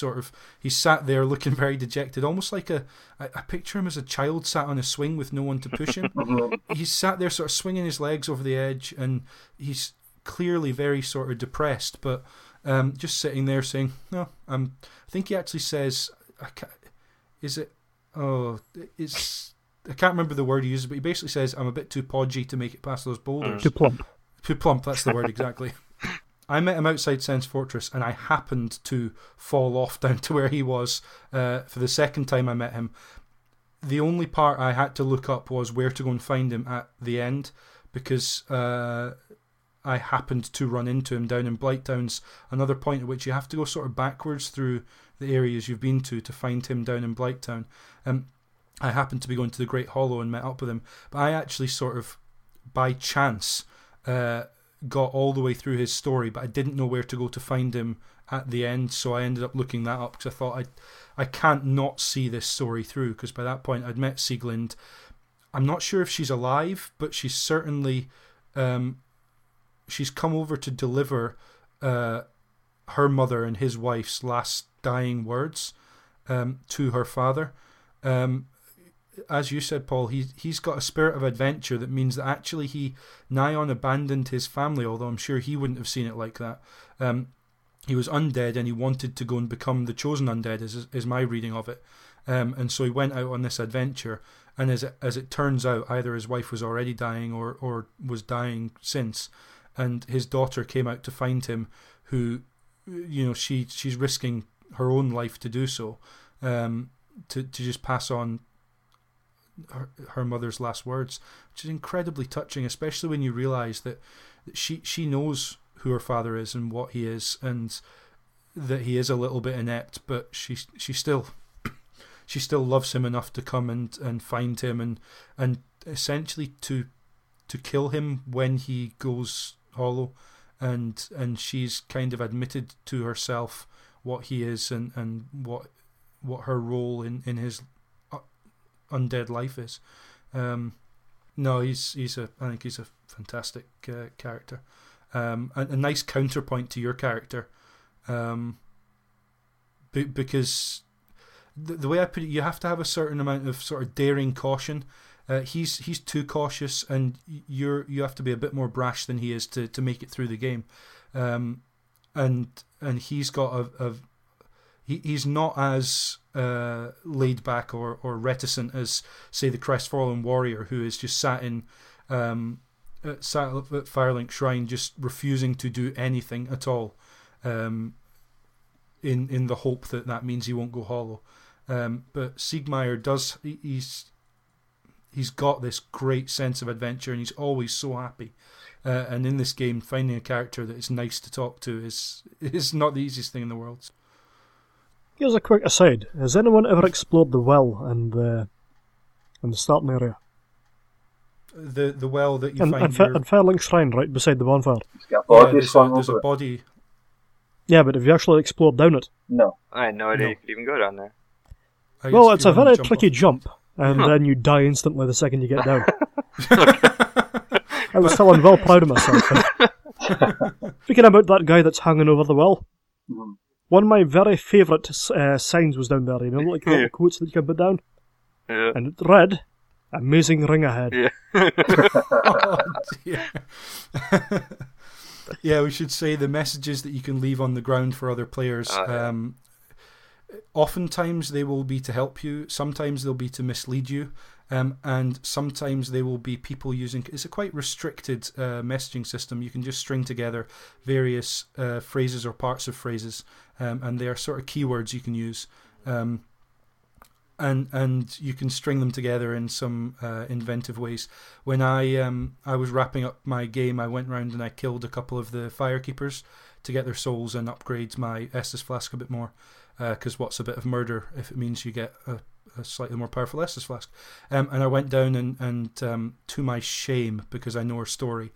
sat there looking very dejected, almost like I picture him as a child sat on a swing with no one to push him. He's sat there sort of swinging his legs over the edge, and he's clearly very sort of depressed, but just sitting there saying, no, I think he actually says, I can't remember the word he uses, but he basically says, I'm a bit too podgy to make it past those boulders. Too plump. Too plump, that's the word, exactly. I met him outside Sen's Fortress, and I happened to fall off down to where he was for the second time I met him. The only part I had to look up was where to go and find him at the end, because I happened to run into him down in Blighttown's, another point at which you have to go sort of backwards through the areas you've been to find him down in Blighttown. I happened to be going to the Great Hollow and met up with him, but I actually sort of, by chance, got all the way through his story, but I didn't know where to go to find him at the end, so I ended up looking that up, because I thought, I can't not see this story through, because by that point I'd met Sieglind. I'm not sure if she's alive, but she's certainly, she's come over to deliver her mother and his wife's last dying words to her father. As you said, Paul, he's got a spirit of adventure that means that actually he nigh on abandoned his family, although I'm sure he wouldn't have seen it like that. He was undead and he wanted to go and become the chosen undead, is my reading of it. And so he went out on this adventure, and as it turns out, either his wife was already dying or was dying since, and his daughter came out to find him, who, you know, she's risking her own life to do so, to just pass on her mother's last words, which is incredibly touching, especially when you realise that she knows who her father is and what he is, and that he is a little bit inept, but she still loves him enough to come and find him and essentially to kill him when he goes hollow, and she's kind of admitted to herself what he is and what her role in his undead life is. No, I think he's a fantastic character, a nice counterpoint to your character, because the way I put it, you have to have a certain amount of sort of daring caution. He's too cautious, and you have to be a bit more brash than he is to make it through the game, and he's got he's not as laid back or reticent as, say, the crestfallen warrior who is just sat at Firelink Shrine, just refusing to do anything at all, in the hope that means he won't go hollow. But Siegmeier does. He's got this great sense of adventure, and he's always so happy. And in this game, finding a character that is nice to talk to is not the easiest thing in the world. Here's a quick aside. Has anyone ever explored the well in the starting area? The well that you find in Firelink Shrine, right beside the bonfire. There's a body. Yeah, but have you actually explored down it? No. I had no idea you could even go down there. Well, it's a very tricky jump, and then you die instantly the second you get down. I was feeling well proud of myself. Speaking about that guy that's hanging over the well. Mm-hmm. One of my very favourite signs was down there, you know, like the little quotes that you can put down. Yeah. And it read, "Amazing ring ahead." Yeah. Oh, dear. Yeah, we should say the messages that you can leave on the ground for other players. Yeah. Oftentimes they will be to help you, sometimes they'll be to mislead you, and sometimes they will be people using... It's a quite restricted messaging system. You can just string together various phrases or parts of phrases, and they are sort of keywords you can use. And you can string them together in some inventive ways. When I was wrapping up my game, I went round and I killed a couple of the firekeepers to get their souls and upgrade my Estus Flask a bit more. Because what's a bit of murder if it means you get a slightly more powerful Estus Flask? And I went down and to my shame, because I know her story,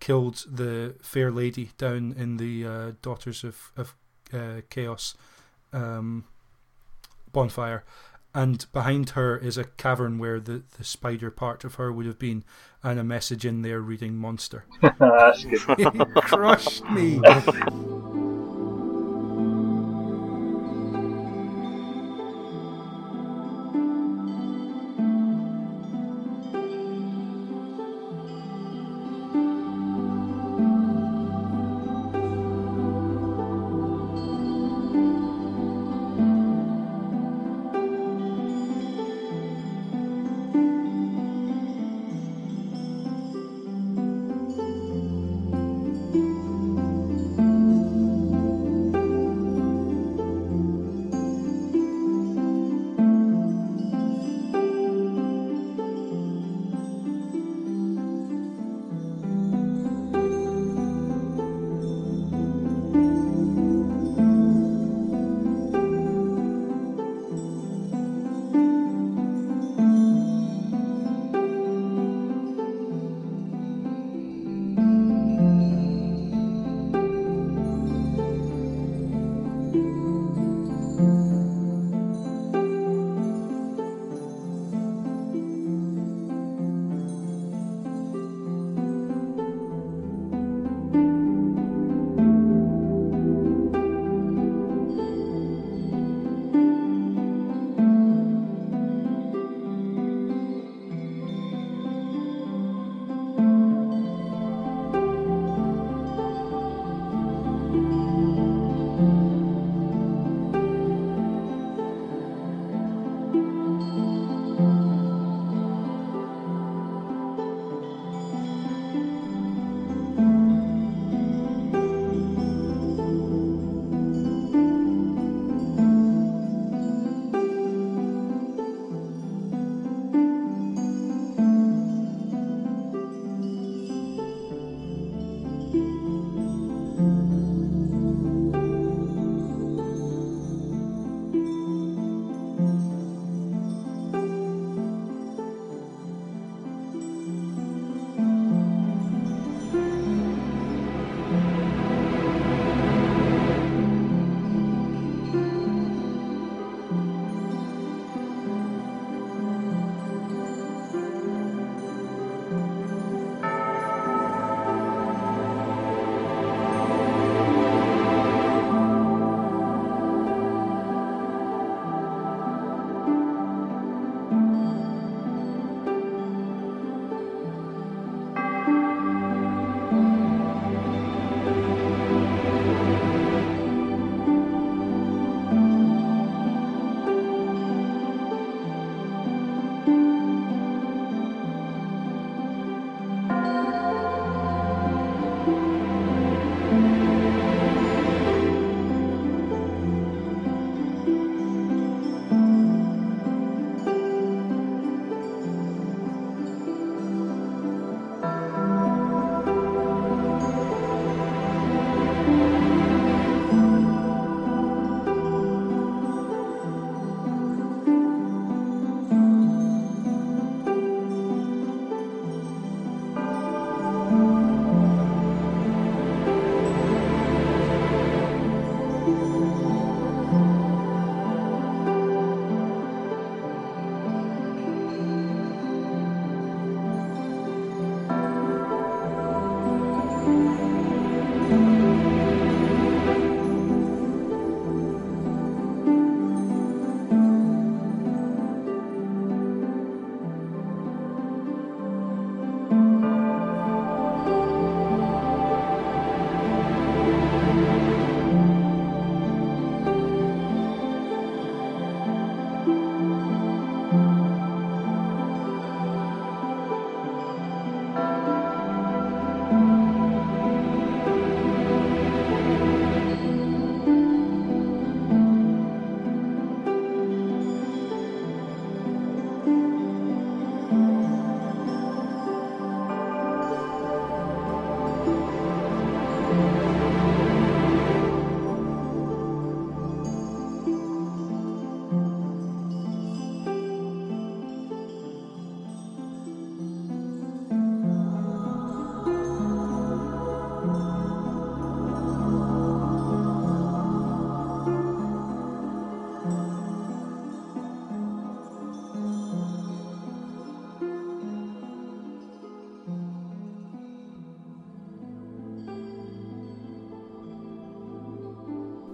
killed the fair lady down in the Daughters of Chaos bonfire. And behind her is a cavern where the spider part of her would have been, and a message in there reading monster. That's good. Crushed me.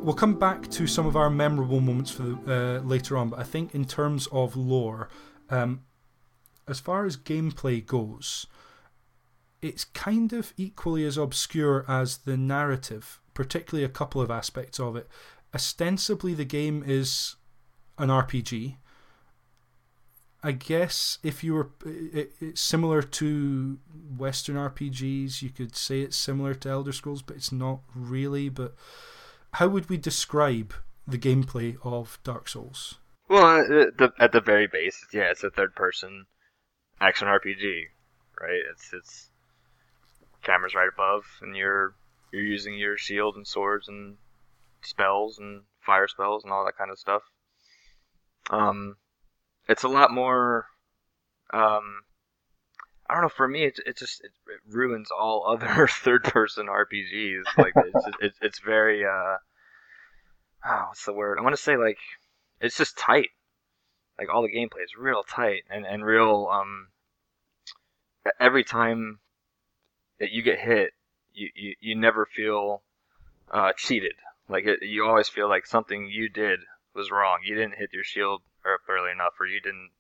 We'll come back to some of our memorable moments for the, later on, but I think in terms of lore, as far as gameplay goes, it's kind of equally as obscure as the narrative, particularly a couple of aspects of it. Ostensibly, the game is an RPG. I guess if you were, it's similar to Western RPGs. You could say it's similar to Elder Scrolls, but it's not really. But how would we describe the gameplay of Dark Souls? Well, at the very base, yeah, it's a third-person action RPG, right? It's cameras right above, and you're using your shield and swords and spells and fire spells and all that kind of stuff. It's a lot more, I don't know, for me, it ruins all other third-person RPGs. Like, it's very, what's the word? I want to say, like, it's just tight. Like, all the gameplay is real tight and real, every time that you get hit, you never feel cheated. Like, you always feel like something you did was wrong. You didn't hit your shield up early enough, or you didn't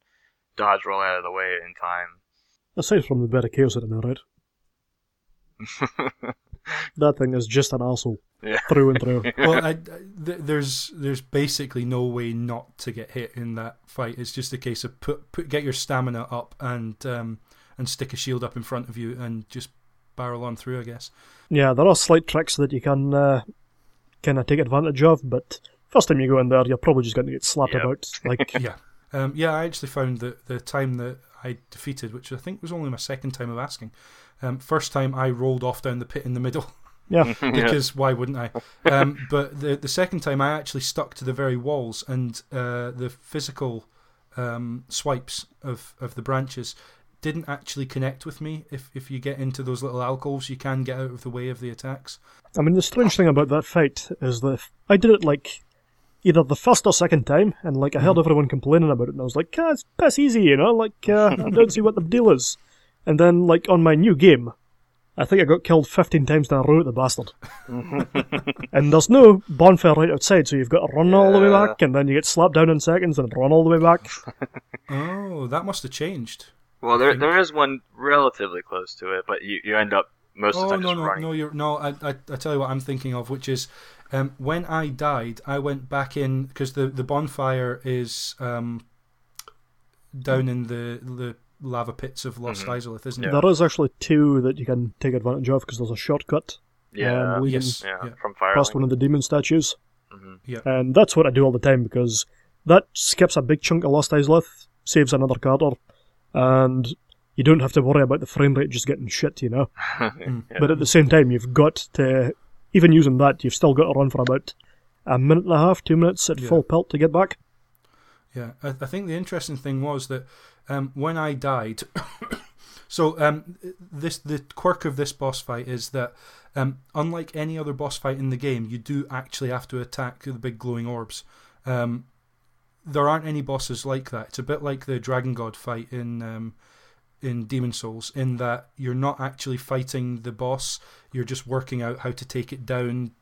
dodge roll out of the way in time. Aside from the Bed of Chaos at an right? That thing is just an arsehole. Yeah. Through and through. Well, there's basically no way not to get hit in that fight. It's just a case of get your stamina up and stick a shield up in front of you and just barrel on through, I guess. Yeah, there are slight tricks that you can kind of take advantage of, but first time you go in there, you're probably just going to get slapped about. Like, yeah. I actually found that the time that I defeated, which I think was only my second time of asking, first time I rolled off down the pit in the middle. Yeah. Because why wouldn't I? But the second time I actually stuck to the very walls, and the physical swipes of the branches didn't actually connect with me. If you get into those little alcoves, you can get out of the way of the attacks. I mean, the strange thing about that fight is that I did it like either the first or second time, and like I heard everyone complaining about it, and I was like, it's piss easy, you know, like, I don't see what the deal is. And then, like, on my new game, I think I got killed 15 times in a row at the bastard. And there's no bonfire right outside, so you've got to run all the way back, and then you get slapped down in seconds and run all the way back. Oh, that must have changed. Well, there is one relatively close to it, but you end up most of the time running. I tell you what I'm thinking of, which is when I died, I went back in, because the bonfire is down in the lava pits of Lost Izalith, isn't it? There is actually two that you can take advantage of, because there's a shortcut. Yeah, from Firelink. Past one of the demon statues. Mm-hmm. Yeah. And that's what I do all the time, because that skips a big chunk of Lost Izalith, saves another card, and you don't have to worry about the frame rate just getting shit, you know. But at the same time, you've got to, even using that, you've still got to run for about a minute and a half, 2 minutes at full pelt to get back. Yeah, I think the interesting thing was that when I died, the quirk of this boss fight is that unlike any other boss fight in the game, you do actually have to attack the big glowing orbs. There aren't any bosses like that. It's a bit like the Dragon God fight in Demon's Souls, in that you're not actually fighting the boss, you're just working out how to take it down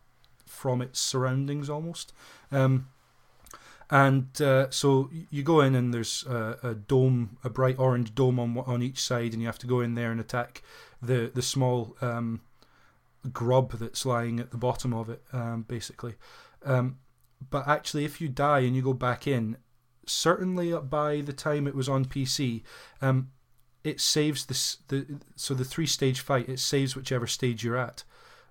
from its surroundings almost. So you go in and there's a dome, a bright orange dome on each side, and you have to go in there and attack the small grub that's lying at the bottom of it, basically. But actually, if you die and you go back in, certainly by the time it was on PC, it saves the three-stage fight. It saves whichever stage you're at,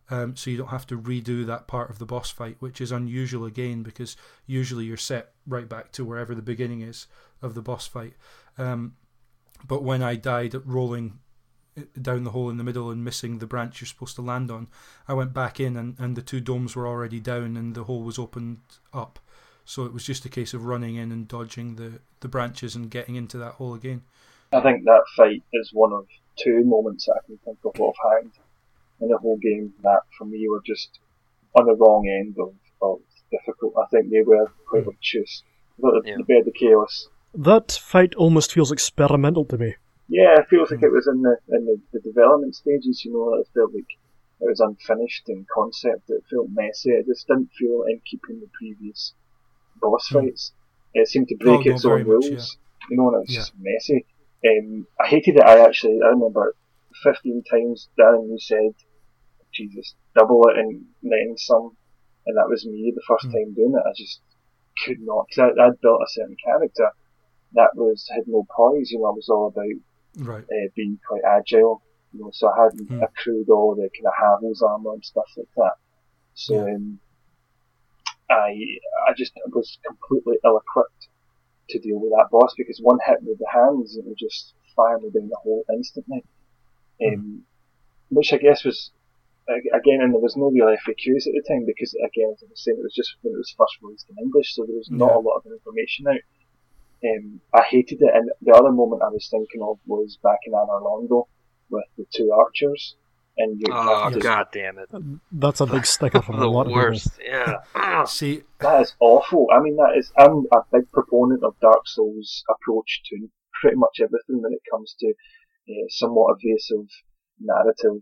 so you don't have to redo that part of the boss fight, which is unusual again, because usually you're set right back to wherever the beginning is of the boss fight. But when I died rolling down the hole in the middle and missing the branch you're supposed to land on, I went back in and the two domes were already down and the hole was opened up, so it was just a case of running in and dodging the branches and getting into that hole again. I think that fight is one of two moments that I can think of offhand in the whole game that for me were just on the wrong end of difficult. I think they were quite obtuse. The Bed of Chaos, that fight almost feels experimental to me. Yeah, it feels like it was in the development stages, you know. It felt like It was unfinished in concept. It felt messy. It just didn't feel in keeping the previous boss fights. It seemed to break its own rules. You know, and it was just messy. I hated it. I remember 15 times, Darren, you said, Jesus, double it and then some. And that was me the first time doing it. I just could not. Because I'd built a certain character that had no poise. You know, I was all about being quite agile. You know, so I hadn't accrued all the kind of Havel's armor and stuff like that. So I just was completely ill-equipped to deal with that boss, because one hit with the hands, it would just fire me down the hole instantly. Which I guess was, again, and there was no real FAQs at the time, because, again, as I was saying, it was just when it was first released in English, so there was not a lot of information out. I hated it, and the other moment I was thinking of was back in Anor Londo, with the two archers, and you God damn it. That's a big sticker from the a lot of worst, See, that is awful. I mean, I'm a big proponent of Dark Souls' approach to pretty much everything when it comes to somewhat evasive narrative,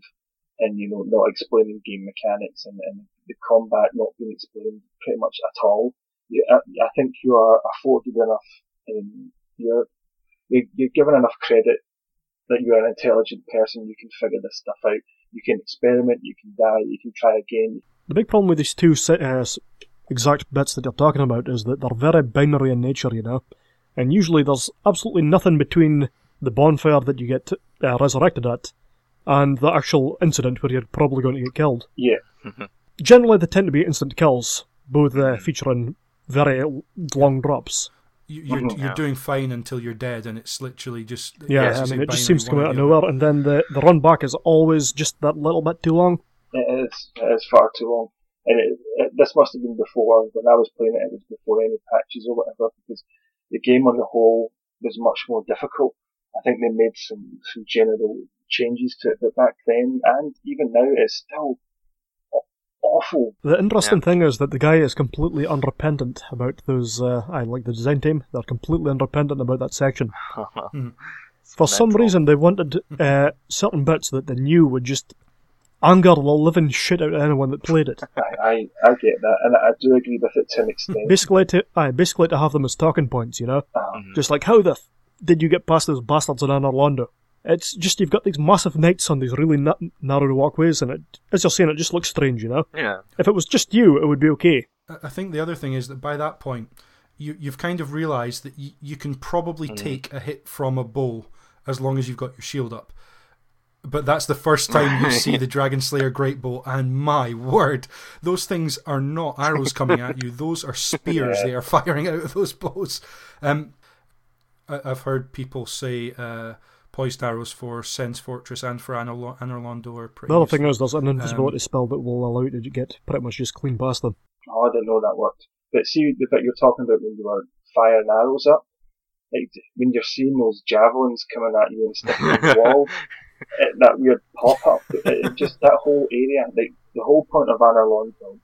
and, you know, not explaining game mechanics, and the combat not being explained pretty much at all. I think you are afforded enough, you're given enough credit that you're an intelligent person, you can figure this stuff out. You can experiment, you can die, you can try again. The big problem with these two exact bits that you're talking about is that they're very binary in nature, you know. And usually there's absolutely nothing between the bonfire that you get resurrected at and the actual incident where you're probably going to get killed. Yeah. Generally, they tend to be instant kills, both featuring very long drops. You're doing fine until you're dead, and it's literally just... it just seems to come out of nowhere, and then the run back is always just that little bit too long. It is far too long. And this must have been before, when I was playing it was before any patches or whatever, because the game on the whole was much more difficult. I think they made some general changes to it, but back then, and even now, it's still awful. The interesting thing is that the guy is completely unrepentant about those, the design team, they're completely unrepentant about that section. For some reason, they wanted certain bits that they knew would just anger the living shit out of anyone that played it. I get that, and I do agree with it to an extent. Basically to have them as talking points, you know? Just like, how the did you get past those bastards in Anor Londo? It's just, you've got these massive knights on these really narrow walkways, and as you're saying, it just looks strange, you know? Yeah. If it was just you, it would be okay. I think the other thing is that by that point, you've kind of realised that you can probably take a hit from a bow as long as you've got your shield up. But that's the first time you see the Dragon Slayer Great Bow, and my word, those things are not arrows coming at you, those are spears they are firing out of those bows. I've heard people say... poised arrows for Sen's Fortress and for Anor Londo are pretty... The other thing is there's an invisibility spell that will allow you to get pretty much just clean past them. Oh, I didn't know that worked. But see the bit you're talking about when you were firing arrows up? Like, when you're seeing those javelins coming at you and sticking in the wall, that weird pop-up, just that whole area, like, the whole point of Anor Londo,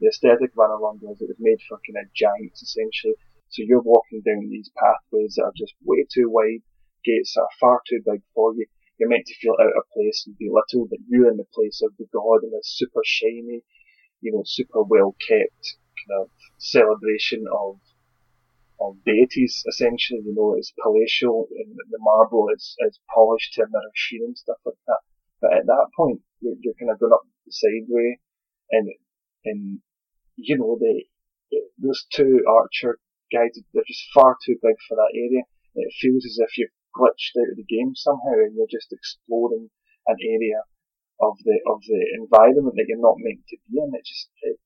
the aesthetic of Anor Londo is it was made for kind of giants, essentially. So you're walking down these pathways that are just way too wide, gates are far too big for you. You're meant to feel out of place and belittled, but you're in the place of the god in a super shiny, you know, super well kept kind of celebration of deities. Essentially, you know, it's palatial and the marble is polished to a mirror sheen and stuff like that. But at that point, you're kind of going up the sideway, and you know those two archer guys, they're just far too big for that area. It feels as if you've glitched out of the game somehow, and you're just exploring an area of the environment that you're not meant to be in. It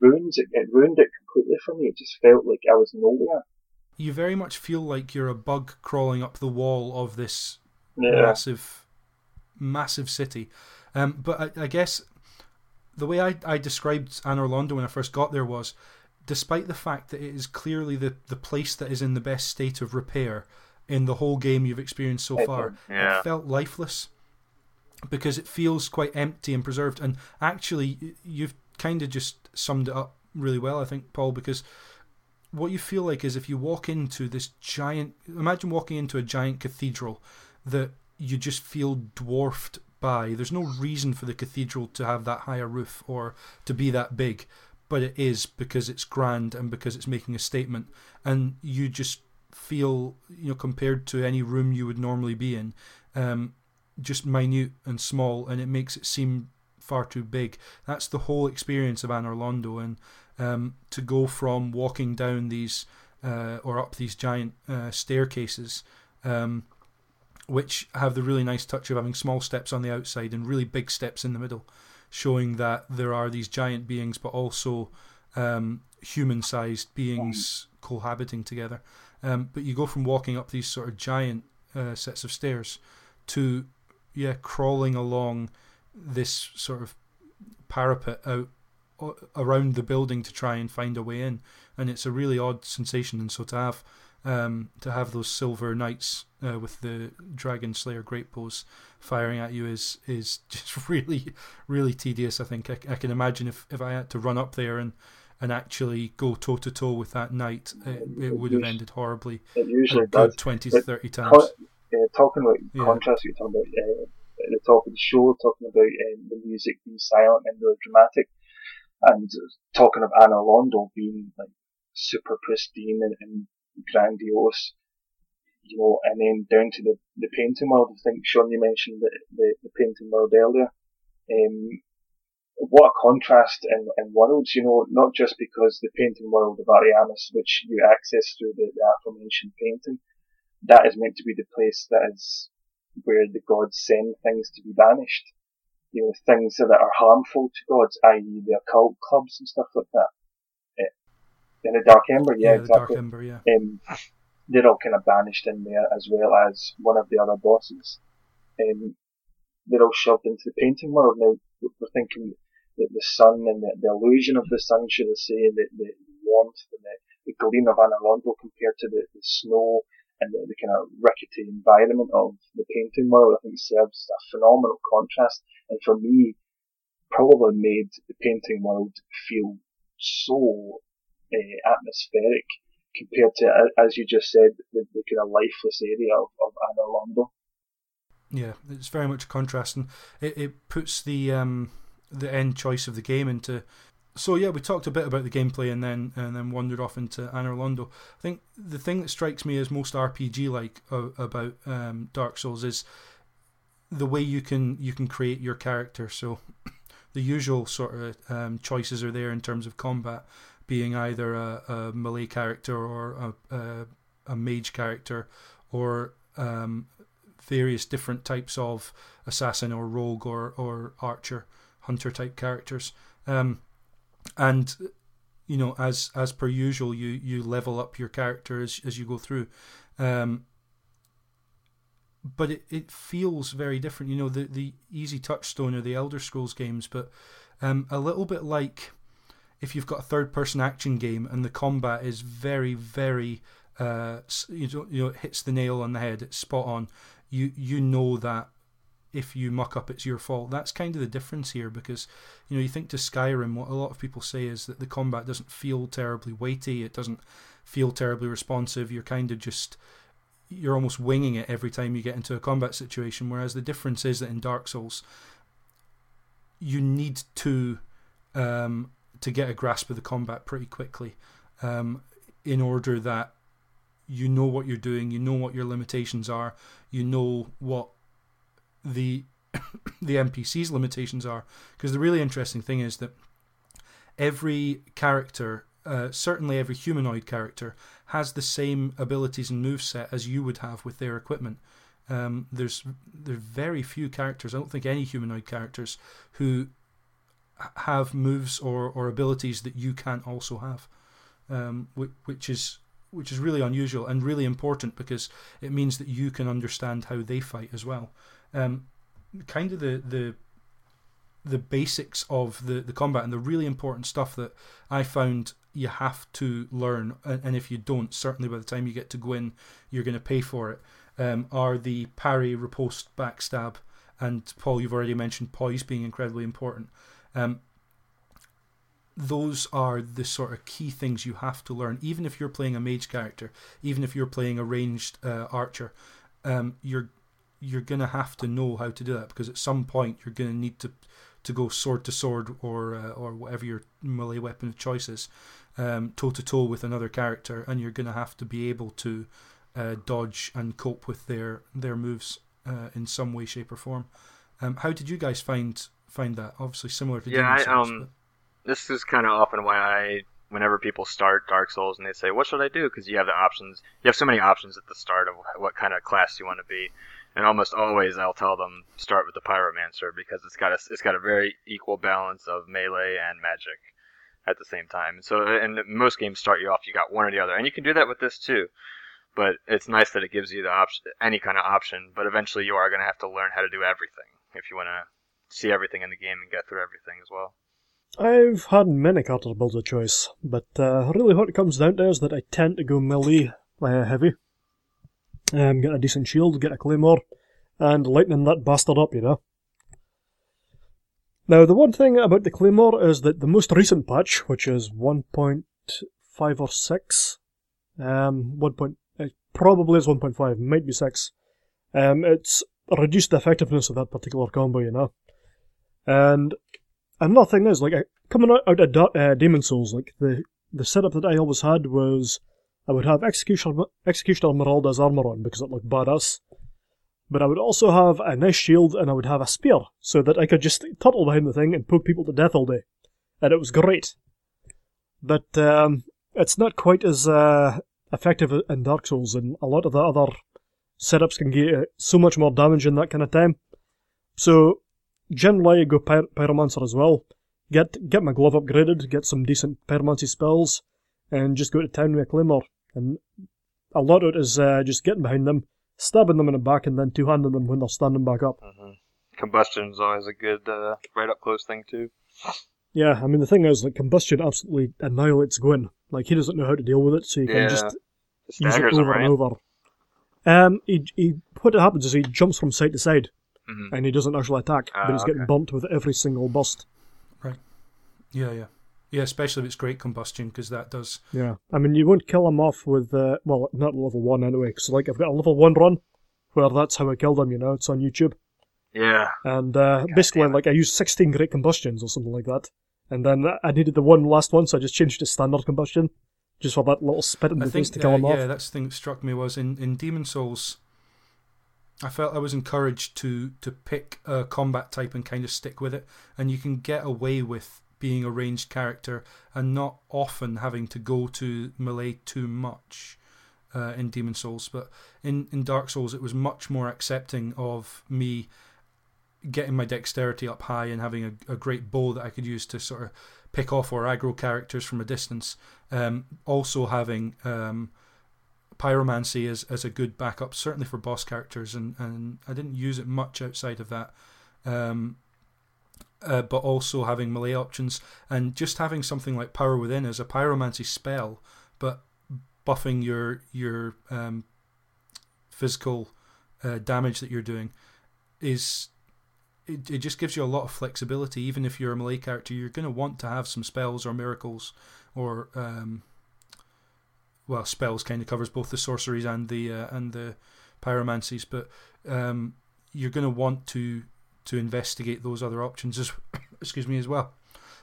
ruined it completely for me. It just felt like I was nowhere. You very much feel like you're a bug crawling up the wall of this massive city. But I guess the way I described Anor Londo when I first got there was, despite the fact that it is clearly the place that is in the best state of repair in the whole game you've experienced so far, it felt lifeless because it feels quite empty and preserved. And actually, you've kind of just summed it up really well, I think, Paul, because what you feel like is if you walk into this imagine walking into a giant cathedral that you just feel dwarfed by. There's no reason for the cathedral to have that high a roof or to be that big, but it is because it's grand and because it's making a statement. And you just feel, compared to any room you would normally be in, just minute and small, and it makes it seem far too big. That's the whole experience of Anor Londo, and to go from walking down these or up these giant staircases, which have the really nice touch of having small steps on the outside and really big steps in the middle, showing that there are these giant beings but also human-sized beings cohabiting together. But you go from walking up these sort of giant sets of stairs to crawling along this sort of parapet out around the building to try and find a way in, and it's a really odd sensation. And so to have those silver knights with the Dragon Slayer great pose firing at you is just really, really tedious. I think I can imagine if I had to run up there and actually go toe to toe with that knight, it would have ended horribly. It usually does. 20 to 30 times. Talking about contrast, you're talking about at the top of the show, talking about the music being silent and really dramatic, and talking of Anor Londo being like super pristine and grandiose, and then down to the painting world. I think, Sean, you mentioned the painting world earlier. What a contrast in worlds, not just because the painting world of Ariamis, which you access through the aforementioned painting, that is meant to be the place that is where the gods send things to be banished. Things that are harmful to gods, i.e. the occult clubs and stuff like that. In the Dark Ember, exactly. Dark Ember, yeah. They're all kind of banished in there, as well as one of the other bosses. They're all shoved into the painting world. Now, we're thinking that the sun and the illusion of the sun, should I say, the warmth and the gleam of Anor Londo compared to the snow and the kind of rickety environment of the painting world, I think serves a phenomenal contrast, and for me, probably made the painting world feel so atmospheric compared to, as you just said, the kind of lifeless area of Anor Londo. Yeah, it's very much a contrast, and it puts the end choice of the game into. So yeah, we talked a bit about the gameplay and then wandered off into Anor Londo. I think the thing that strikes me as most RPG-like about Dark Souls is the way you can create your character. So the usual sort of choices are there in terms of combat, being either a melee character or a mage character or various different types of assassin or rogue or archer, hunter type characters. And as per usual, you level up your character as you go through, but it feels very different. The easy touchstone are the Elder Scrolls games, but a little bit like if you've got a third person action game and the combat is very, very it hits the nail on the head, it's spot on. You know that if you muck up, it's your fault. That's kind of the difference here, because you think to Skyrim, what a lot of people say is that the combat doesn't feel terribly weighty, it doesn't feel terribly responsive, you're almost winging it every time you get into a combat situation, whereas the difference is that in Dark Souls, you need to get a grasp of the combat pretty quickly, in order that you know what you're doing, you know what your limitations are, you know what the NPC's limitations are, because the really interesting thing is that every character, certainly every humanoid character, has the same abilities and moveset as you would have with their equipment. There's very few characters, I don't think any humanoid characters, who have moves or abilities that you can't also have, which is really unusual and really important, because it means that you can understand how they fight as well. Kind of the basics of the combat and the really important stuff that I found you have to learn, and if you don't, certainly by the time you get to Gwyn, you're going to pay for it, are the parry, riposte, backstab, and Paul, you've already mentioned poise being incredibly important. Those are the sort of key things you have to learn, even if you're playing a mage character, even if you're playing a ranged archer. You're you're going to have to know how to do that, because at some point you're going to need to go sword to sword, or whatever your melee weapon of choice is, toe to toe with another character, and you're going to have to be able to dodge and cope with their moves in some way, shape, or form. How did you guys find that? Obviously similar to Demon's Souls. This is kind of often why whenever people start Dark Souls and they say, what should I do? Because you have the options. You have so many options at the start of what kind of class you want to be. And almost always I'll tell them, start with the Pyromancer, because it's got a very equal balance of melee and magic at the same time. So, and most games start you off, you got one or the other. And you can do that with this too. But it's nice that it gives you the option, any kind of option, but eventually you are going to have to learn how to do everything if you want to see everything in the game and get through everything as well. I've had many character builder choice, but really what it comes down to is that I tend to go melee heavy. Get a decent shield, get a claymore, and lighten that bastard up, you know. Now, the one thing about the claymore is that the most recent patch, which is 1.5 or 6, it probably is 1.5, might be 6, it's reduced the effectiveness of that particular combo, you know. And another thing is, like, coming out of Demon's Souls, like, the setup that I always had was, I would have Executioner Meralda's armor on, because it looked badass. But I would also have a nice shield, and I would have a spear, so that I could just turtle behind the thing and poke people to death all day. And it was great. But it's not quite as effective in Dark Souls, and a lot of the other setups can get so much more damage in that kind of time. So, generally I go Pyromancer as well. Get my glove upgraded, get some decent Pyromancy spells, and just go to town with a claymore. And a lot of it is just getting behind them, stabbing them in the back, and then two-handing them when they're standing back up. Mm-hmm. Combustion is always a good right-up-close thing, too. Yeah, I mean, the thing is, like, combustion absolutely annihilates Gwyn. Like, he doesn't know how to deal with it, so you can just use it over and over. What happens is he jumps from side to side, mm-hmm. and he doesn't actually attack, but he's getting bumped with every single bust. Right. Yeah. Yeah, especially if it's great combustion, because that does... Yeah, I mean, you won't kill them off with... well, not level 1 anyway, because like, I've got a level 1 run, where that's how I kill them, you know, it's on YouTube. Yeah. And basically, like, I used 16 great combustions or something like that, and then I needed the one last one, so I just changed to standard combustion, just for that little spit in the face to kill them off. Yeah, that's the thing that struck me was, in Demon's Souls, I felt I was encouraged to pick a combat type and kind of stick with it, and you can get away with being a ranged character and not often having to go to melee too much in Demon's Souls. But in Dark Souls, it was much more accepting of me getting my dexterity up high and having a great bow that I could use to sort of pick off or aggro characters from a distance. Also having Pyromancy as a good backup, certainly for boss characters, and I didn't use it much outside of that. But also having melee options, and just having something like Power Within as a pyromancy spell, but buffing your physical damage that you're doing it just gives you a lot of flexibility. Even if you're a melee character, you're going to want to have some spells or miracles, or well, spells kind of covers both the sorceries and the pyromancies, but you're going to want to investigate those other options as well,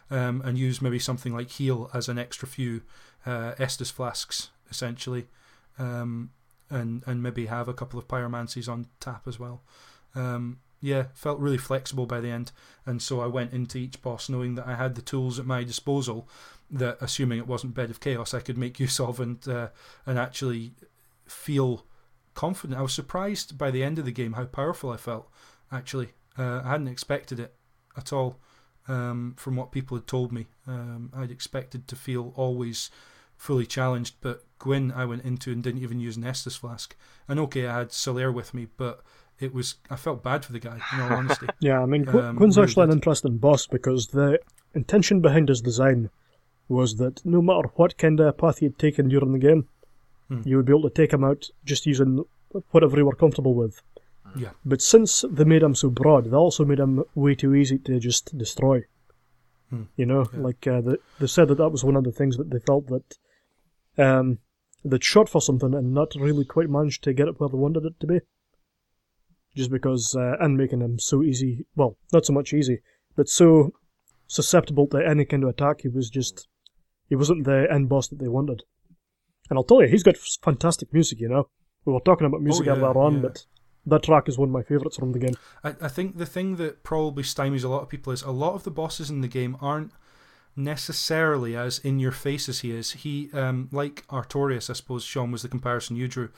and use maybe something like heal as an extra few Estus flasks essentially, and maybe have a couple of pyromancies on tap as well. Felt really flexible by the end, and so I went into each boss knowing that I had the tools at my disposal that, assuming it wasn't Bed of Chaos, I could make use of and actually feel confident. I was surprised by the end of the game how powerful I felt actually. I hadn't expected it at all from what people had told me. I'd expected to feel always fully challenged, but Gwyn I went into and didn't even use an Estus flask. And okay, I had Solaire with me, but I felt bad for the guy, in all honesty. Yeah, I mean, Gwyn's actually an interesting boss, because the intention behind his design was that no matter what kind of path you'd taken during the game, you would be able to take him out just using whatever you were comfortable with. Yeah. But since they made him so broad, they also made him way too easy to just destroy. You know, like they said that was one of the things that they felt that they'd shot for something and not really quite managed to get it where they wanted it to be. just because, and making him so easy, well, not so much easy, but so susceptible to any kind of attack, he wasn't the end boss that they wanted. And I'll tell you, he's got fantastic music, you know. We were talking about music earlier on, but that track is one of my favourites from the game. I think the thing that probably stymies a lot of people is a lot of the bosses in the game aren't necessarily as in your face as he is. He, like Artorias, I suppose, Sean, was the comparison you drew.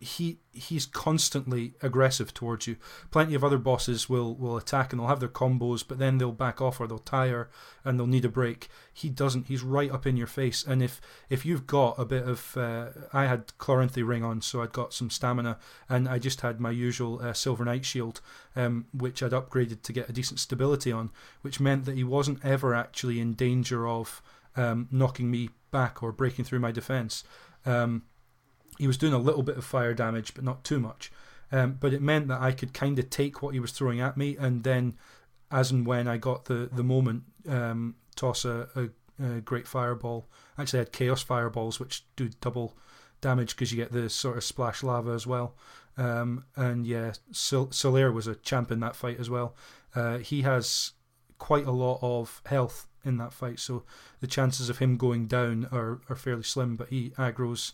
He's constantly aggressive towards you. Plenty of other bosses will attack and they'll have their combos, but then they'll back off or they'll tire and they'll need a break. He doesn't. He's right up in your face. And if you've got a bit of... I had Chlorinthy Ring on, so I'd got some stamina, and I just had my usual Silver Knight Shield, which I'd upgraded to get a decent stability on, which meant that he wasn't ever actually in danger of knocking me back or breaking through my defense. He was doing a little bit of fire damage, but not too much. But it meant that I could kind of take what he was throwing at me, and then, as and when I got the moment, toss a great fireball. Actually, I had Chaos Fireballs, which do double damage because you get the sort of splash lava as well. And yeah, Solaire was a champ in that fight as well. He has quite a lot of health in that fight, so the chances of him going down are fairly slim, but he aggros...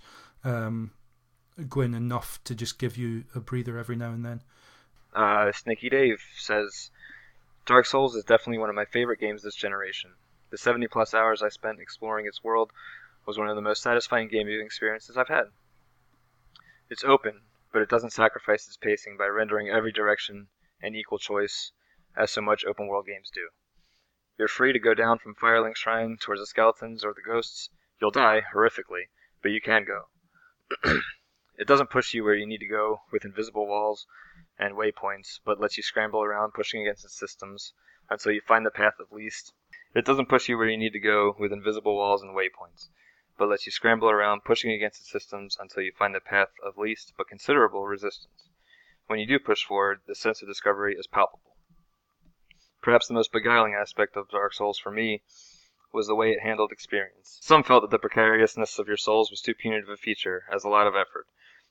Gwyn enough to just give you a breather every now and then. Sneaky Dave says, Dark Souls is definitely one of my favorite games this generation. The 70 plus hours I spent exploring its world was one of the most satisfying game experiences I've had. It's open, but it doesn't sacrifice its pacing by rendering every direction an equal choice, as so much open world games do. You're free to go down from Firelink Shrine towards the skeletons or the ghosts. You'll die, horrifically, but you can go. It doesn't push you where you need to go with invisible walls and waypoints, but lets you scramble around pushing against its systems until you find the path of least. It doesn't push you where you need to go with invisible walls and waypoints, but lets you scramble around pushing against its systems until you find the path of least but considerable resistance. When you do push forward, the sense of discovery is palpable. Perhaps the most beguiling aspect of Dark Souls for me was the way it handled experience. Some felt that the precariousness of your souls was too punitive a feature, as a lot of effort,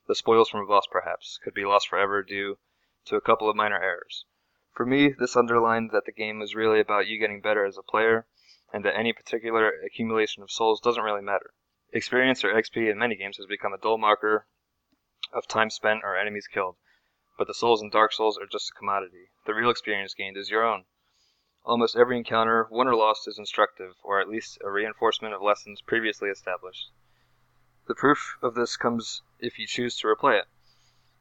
the spoils from a boss perhaps, could be lost forever due to a couple of minor errors. For me, this underlined that the game was really about you getting better as a player, and that any particular accumulation of souls doesn't really matter. Experience or XP in many games has become a dull marker of time spent or enemies killed, but the souls in Dark Souls are just a commodity. The real experience gained is your own. Almost every encounter, won or lost, is instructive, or at least a reinforcement of lessons previously established. The proof of this comes if you choose to replay it,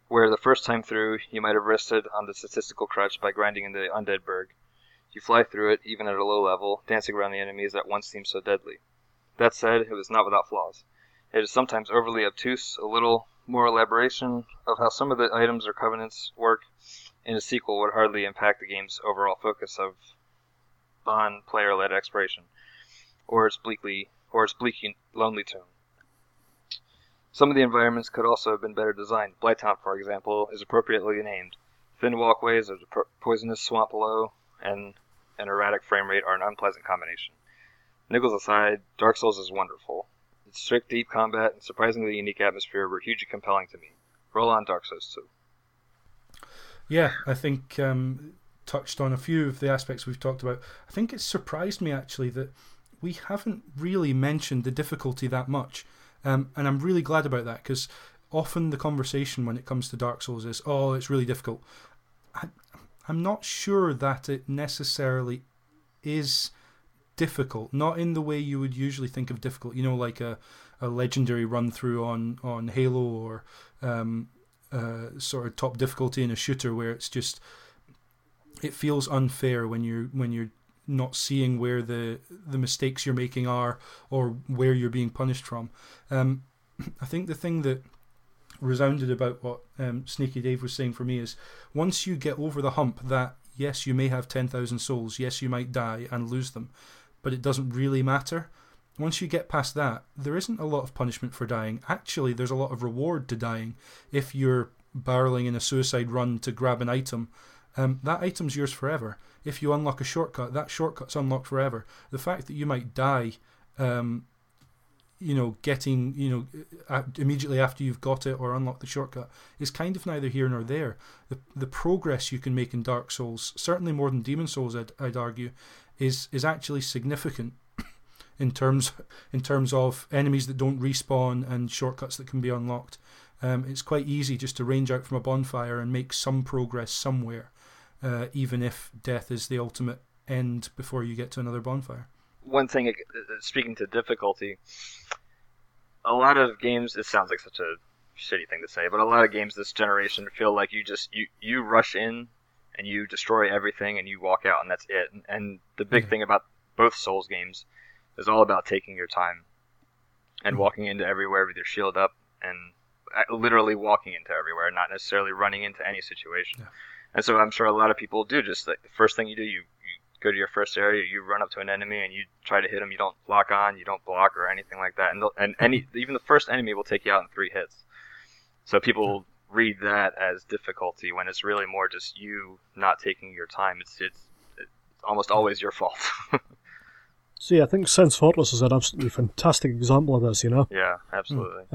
where the first time through you might have rested on the statistical crutch by grinding in the Undead Burg. You fly through it, even at a low level, dancing around the enemies that once seemed so deadly. That said, it was not without flaws. It is sometimes overly obtuse, a little more elaboration of how some of the items or covenants work in a sequel would hardly impact the game's overall focus of on player-led exploration, or its bleak, lonely tone. Some of the environments could also have been better designed. Blighttown, for example, is appropriately named. Thin walkways of the poisonous swamp below and an erratic frame rate are an unpleasant combination. Niggles aside, Dark Souls is wonderful. Its strict, deep combat and surprisingly unique atmosphere were hugely compelling to me. Roll on Dark Souls 2. Yeah, I think... touched on a few of the aspects we've talked about. I think it surprised me actually that we haven't really mentioned the difficulty that much, and I'm really glad about that, because often the conversation when it comes to Dark Souls is, oh, it's really difficult. I'm not sure that it necessarily is difficult, not in the way you would usually think of difficult, you know, like a legendary run through on Halo, or sort of top difficulty in a shooter where it's just... It feels unfair when you're not seeing where the mistakes you're making are, or where you're being punished from. I think the thing that resounded about what Sneaky Dave was saying for me is, once you get over the hump that, yes, you may have 10,000 souls, yes, you might die and lose them, but it doesn't really matter. Once you get past that, there isn't a lot of punishment for dying. Actually, there's a lot of reward to dying. If you're barreling in a suicide run to grab an item, that item's yours forever. If you unlock a shortcut, that shortcut's unlocked forever. The fact that you might die getting, immediately after you've got it or unlocked the shortcut is kind of neither here nor there. The progress you can make in Dark Souls, certainly more than Demon Souls, I'd argue, is actually significant in terms of enemies that don't respawn and shortcuts that can be unlocked. It's quite easy just to range out from a bonfire and make some progress somewhere, even if death is the ultimate end before you get to another bonfire. One thing, speaking to difficulty, a lot of games, it sounds like such a shitty thing to say, but a lot of games this generation feel like you rush in and you destroy everything and you walk out and that's it. And the big thing about both Souls games is all about taking your time and walking into everywhere with your shield up and literally walking into everywhere, not necessarily running into any situation. Yeah. And so I'm sure a lot of people do just like the first thing you do, you go to your first area, you run up to an enemy and you try to hit him. You don't lock on, you don't block or anything like that. And even the first enemy will take you out in 3 hits. So people read that as difficulty when it's really more just you not taking your time. It's almost always your fault. See, I think Sen's Fortress is an absolutely fantastic example of this, Yeah, absolutely.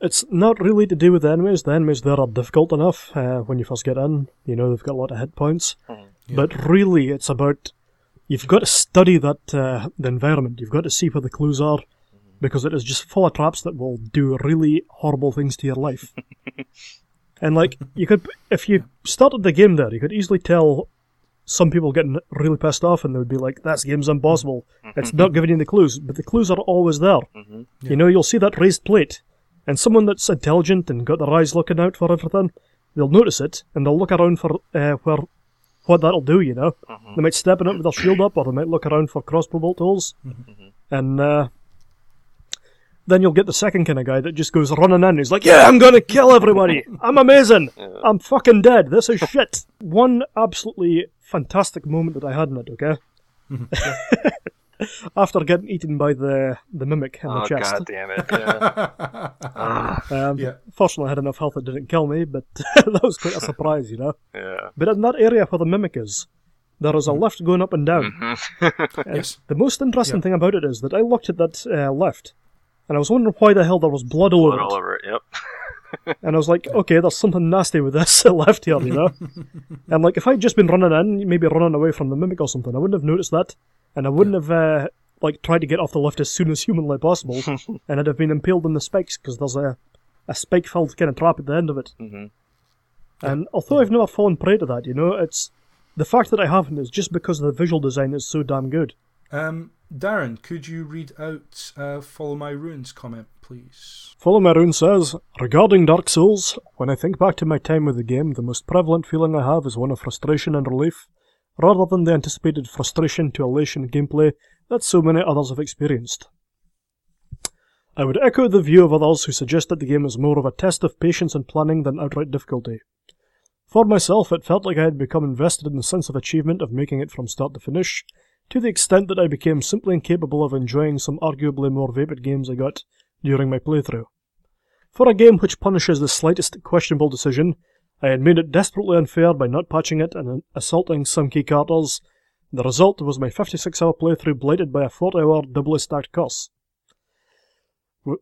It's not really to do with the enemies. The enemies there are difficult enough when you first get in. They've got a lot of hit points. Mm-hmm. Yeah. But really, it's about... You've got to study that the environment. You've got to see where the clues are, because it is just full of traps that will do really horrible things to your life. And, you could... If you started the game there, you could easily tell... Some people getting really pissed off and they would be like, that game's impossible. It's not giving you the clues. But the clues are always there. Mm-hmm. Yeah. You'll see that raised plate. And someone that's intelligent and got their eyes looking out for everything, they'll notice it and they'll look around for what that'll do, Mm-hmm. They might step in it with their shield up, or they might look around for crossbow bolt holes. Mm-hmm. And then you'll get the second kind of guy that just goes running in. He's like, yeah, I'm going to kill everybody. I'm amazing. I'm fucking dead. This is shit. One absolutely... fantastic moment that I had in it, okay? After getting eaten by the mimic in the chest. Oh, god damn it, yeah. Fortunately, I had enough health that didn't kill me, but that was quite a surprise, Yeah. But in that area where the mimic is, there is a lift going up and down. Mm-hmm. Yes. The most interesting thing about it is that I looked at that lift, and I was wondering why the hell there was blood all over it. Blood all over it, yep. And I was like, okay, there's something nasty with this left here, And if I'd just been running in, maybe running away from the mimic or something, I wouldn't have noticed that, and I wouldn't have tried to get off the lift as soon as humanly possible, and I'd have been impaled on the spikes because there's a spike-filled kind of trap at the end of it. Mm-hmm. And although I've never fallen prey to that, it's the fact that I haven't is just because the visual design is so damn good. Darren, could you read out Follow My Runes comment, please? Follow My Runes says, regarding Dark Souls, when I think back to my time with the game, the most prevalent feeling I have is one of frustration and relief, rather than the anticipated frustration to elation gameplay that so many others have experienced. I would echo the view of others who suggest that the game is more of a test of patience and planning than outright difficulty. For myself, it felt like I had become invested in the sense of achievement of making it from start to finish, to the extent that I became simply incapable of enjoying some arguably more vapid games I got during my playthrough. For a game which punishes the slightest questionable decision, I had made it desperately unfair by not patching it and assaulting some key characters. The result was my 56-hour playthrough blighted by a 40-hour doubly stacked curse. What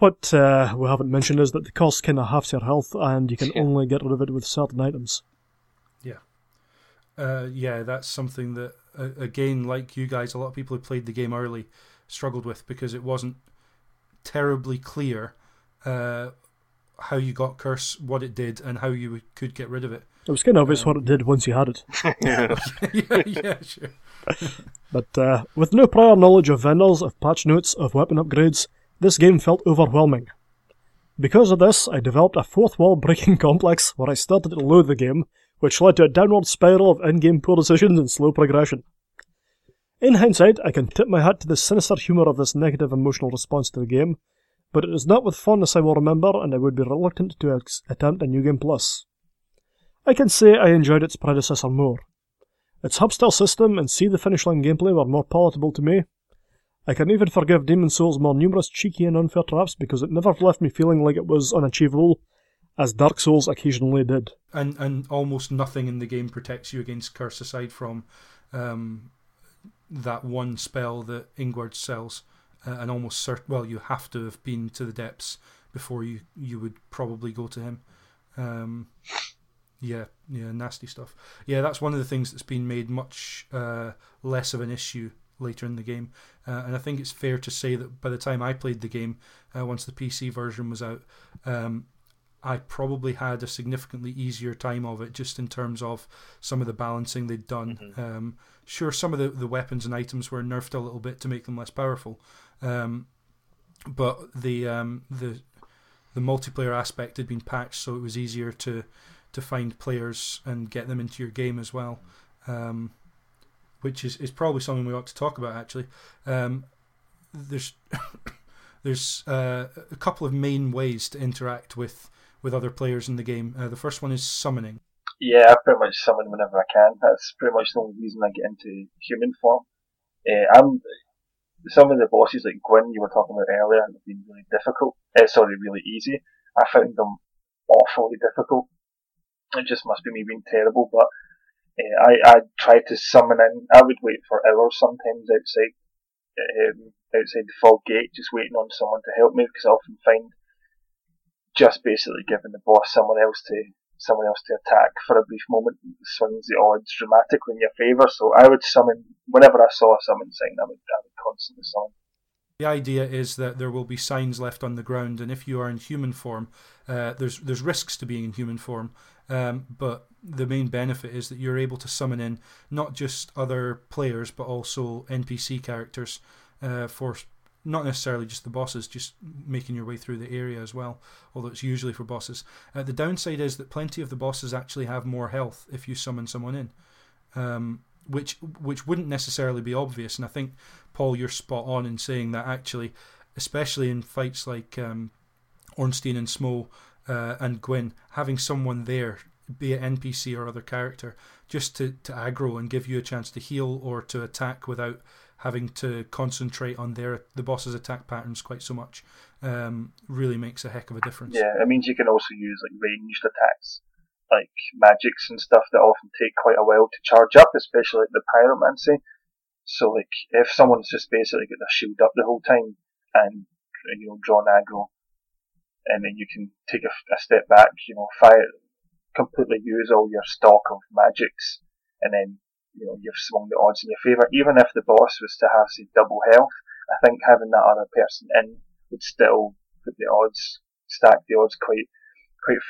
we haven't mentioned is that the curse kind of halves your health and you can only get rid of it with certain items. That's something that, again, like you guys, a lot of people who played the game early struggled with because it wasn't terribly clear how you got curse, what it did, and how you could get rid of it. It was kind of obvious what it did once you had it. Sure. But with no prior knowledge of vendors, of patch notes, of weapon upgrades, this game felt overwhelming. Because of this, I developed a fourth wall breaking complex where I started to loathe the game, which led to a downward spiral of in-game poor decisions and slow progression. In hindsight, I can tip my hat to the sinister humour of this negative emotional response to the game, but it is not with fondness I will remember, and I would be reluctant to attempt a New Game Plus. I can say I enjoyed its predecessor more. Its hub-style system and see-the-finish-line gameplay were more palatable to me. I can even forgive Demon's Souls' more numerous cheeky and unfair traps because it never left me feeling like it was unachievable, as Dark Souls occasionally did. And almost nothing in the game protects you against curse aside from that one spell that Ingward sells and almost certain, well, you have to have been to the depths before you would probably go to him. Yeah, nasty stuff. Yeah, that's one of the things that's been made much less of an issue later in the game. And I think it's fair to say that by the time I played the game, once the PC version was out, I probably had a significantly easier time of it, just in terms of some of the balancing they'd done. Mm-hmm. Sure, some of the weapons and items were nerfed a little bit to make them less powerful, but the multiplayer aspect had been patched, so it was easier to find players and get them into your game as well, which is probably something we ought to talk about, actually. There's a couple of main ways to interact with other players in the game. The first one is summoning. Yeah, I pretty much summon whenever I can. That's pretty much the only reason I get into human form. Some of the bosses, like Gwyn, you were talking about earlier, have been really difficult. Really easy. I found them awfully difficult. It just must be me being terrible, but I tried to summon in. I would wait for hours sometimes outside the fog gate, just waiting on someone to help me, because I often find just basically giving the boss someone else to attack for a brief moment swings the odds dramatically in your favour. So I would summon whenever I saw a summon sign. I would constantly summon. The idea is that there will be signs left on the ground, and if you are in human form, there's risks to being in human form, but the main benefit is that you're able to summon in not just other players, but also NPC characters, for not necessarily just the bosses, just making your way through the area as well, although it's usually for bosses. The downside is that plenty of the bosses actually have more health if you summon someone in, which wouldn't necessarily be obvious. And I think, Paul, you're spot on in saying that, actually, especially in fights like Ornstein and Smough and Gwyn, having someone there, be it NPC or other character, just to aggro and give you a chance to heal or to attack without having to concentrate on the boss's attack patterns quite so much, really makes a heck of a difference. Yeah, it means you can also use like ranged attacks, like magics and stuff that often take quite a while to charge up, especially like the pyromancy. So like if someone's just basically got their shield up the whole time and drawn aggro, and then you can take a step back, fire, completely use all your stock of magics, and then you've swung the odds in your favour. Even if the boss was to have, say, double health, I think having that other person in would still put the odds, stack the odds quite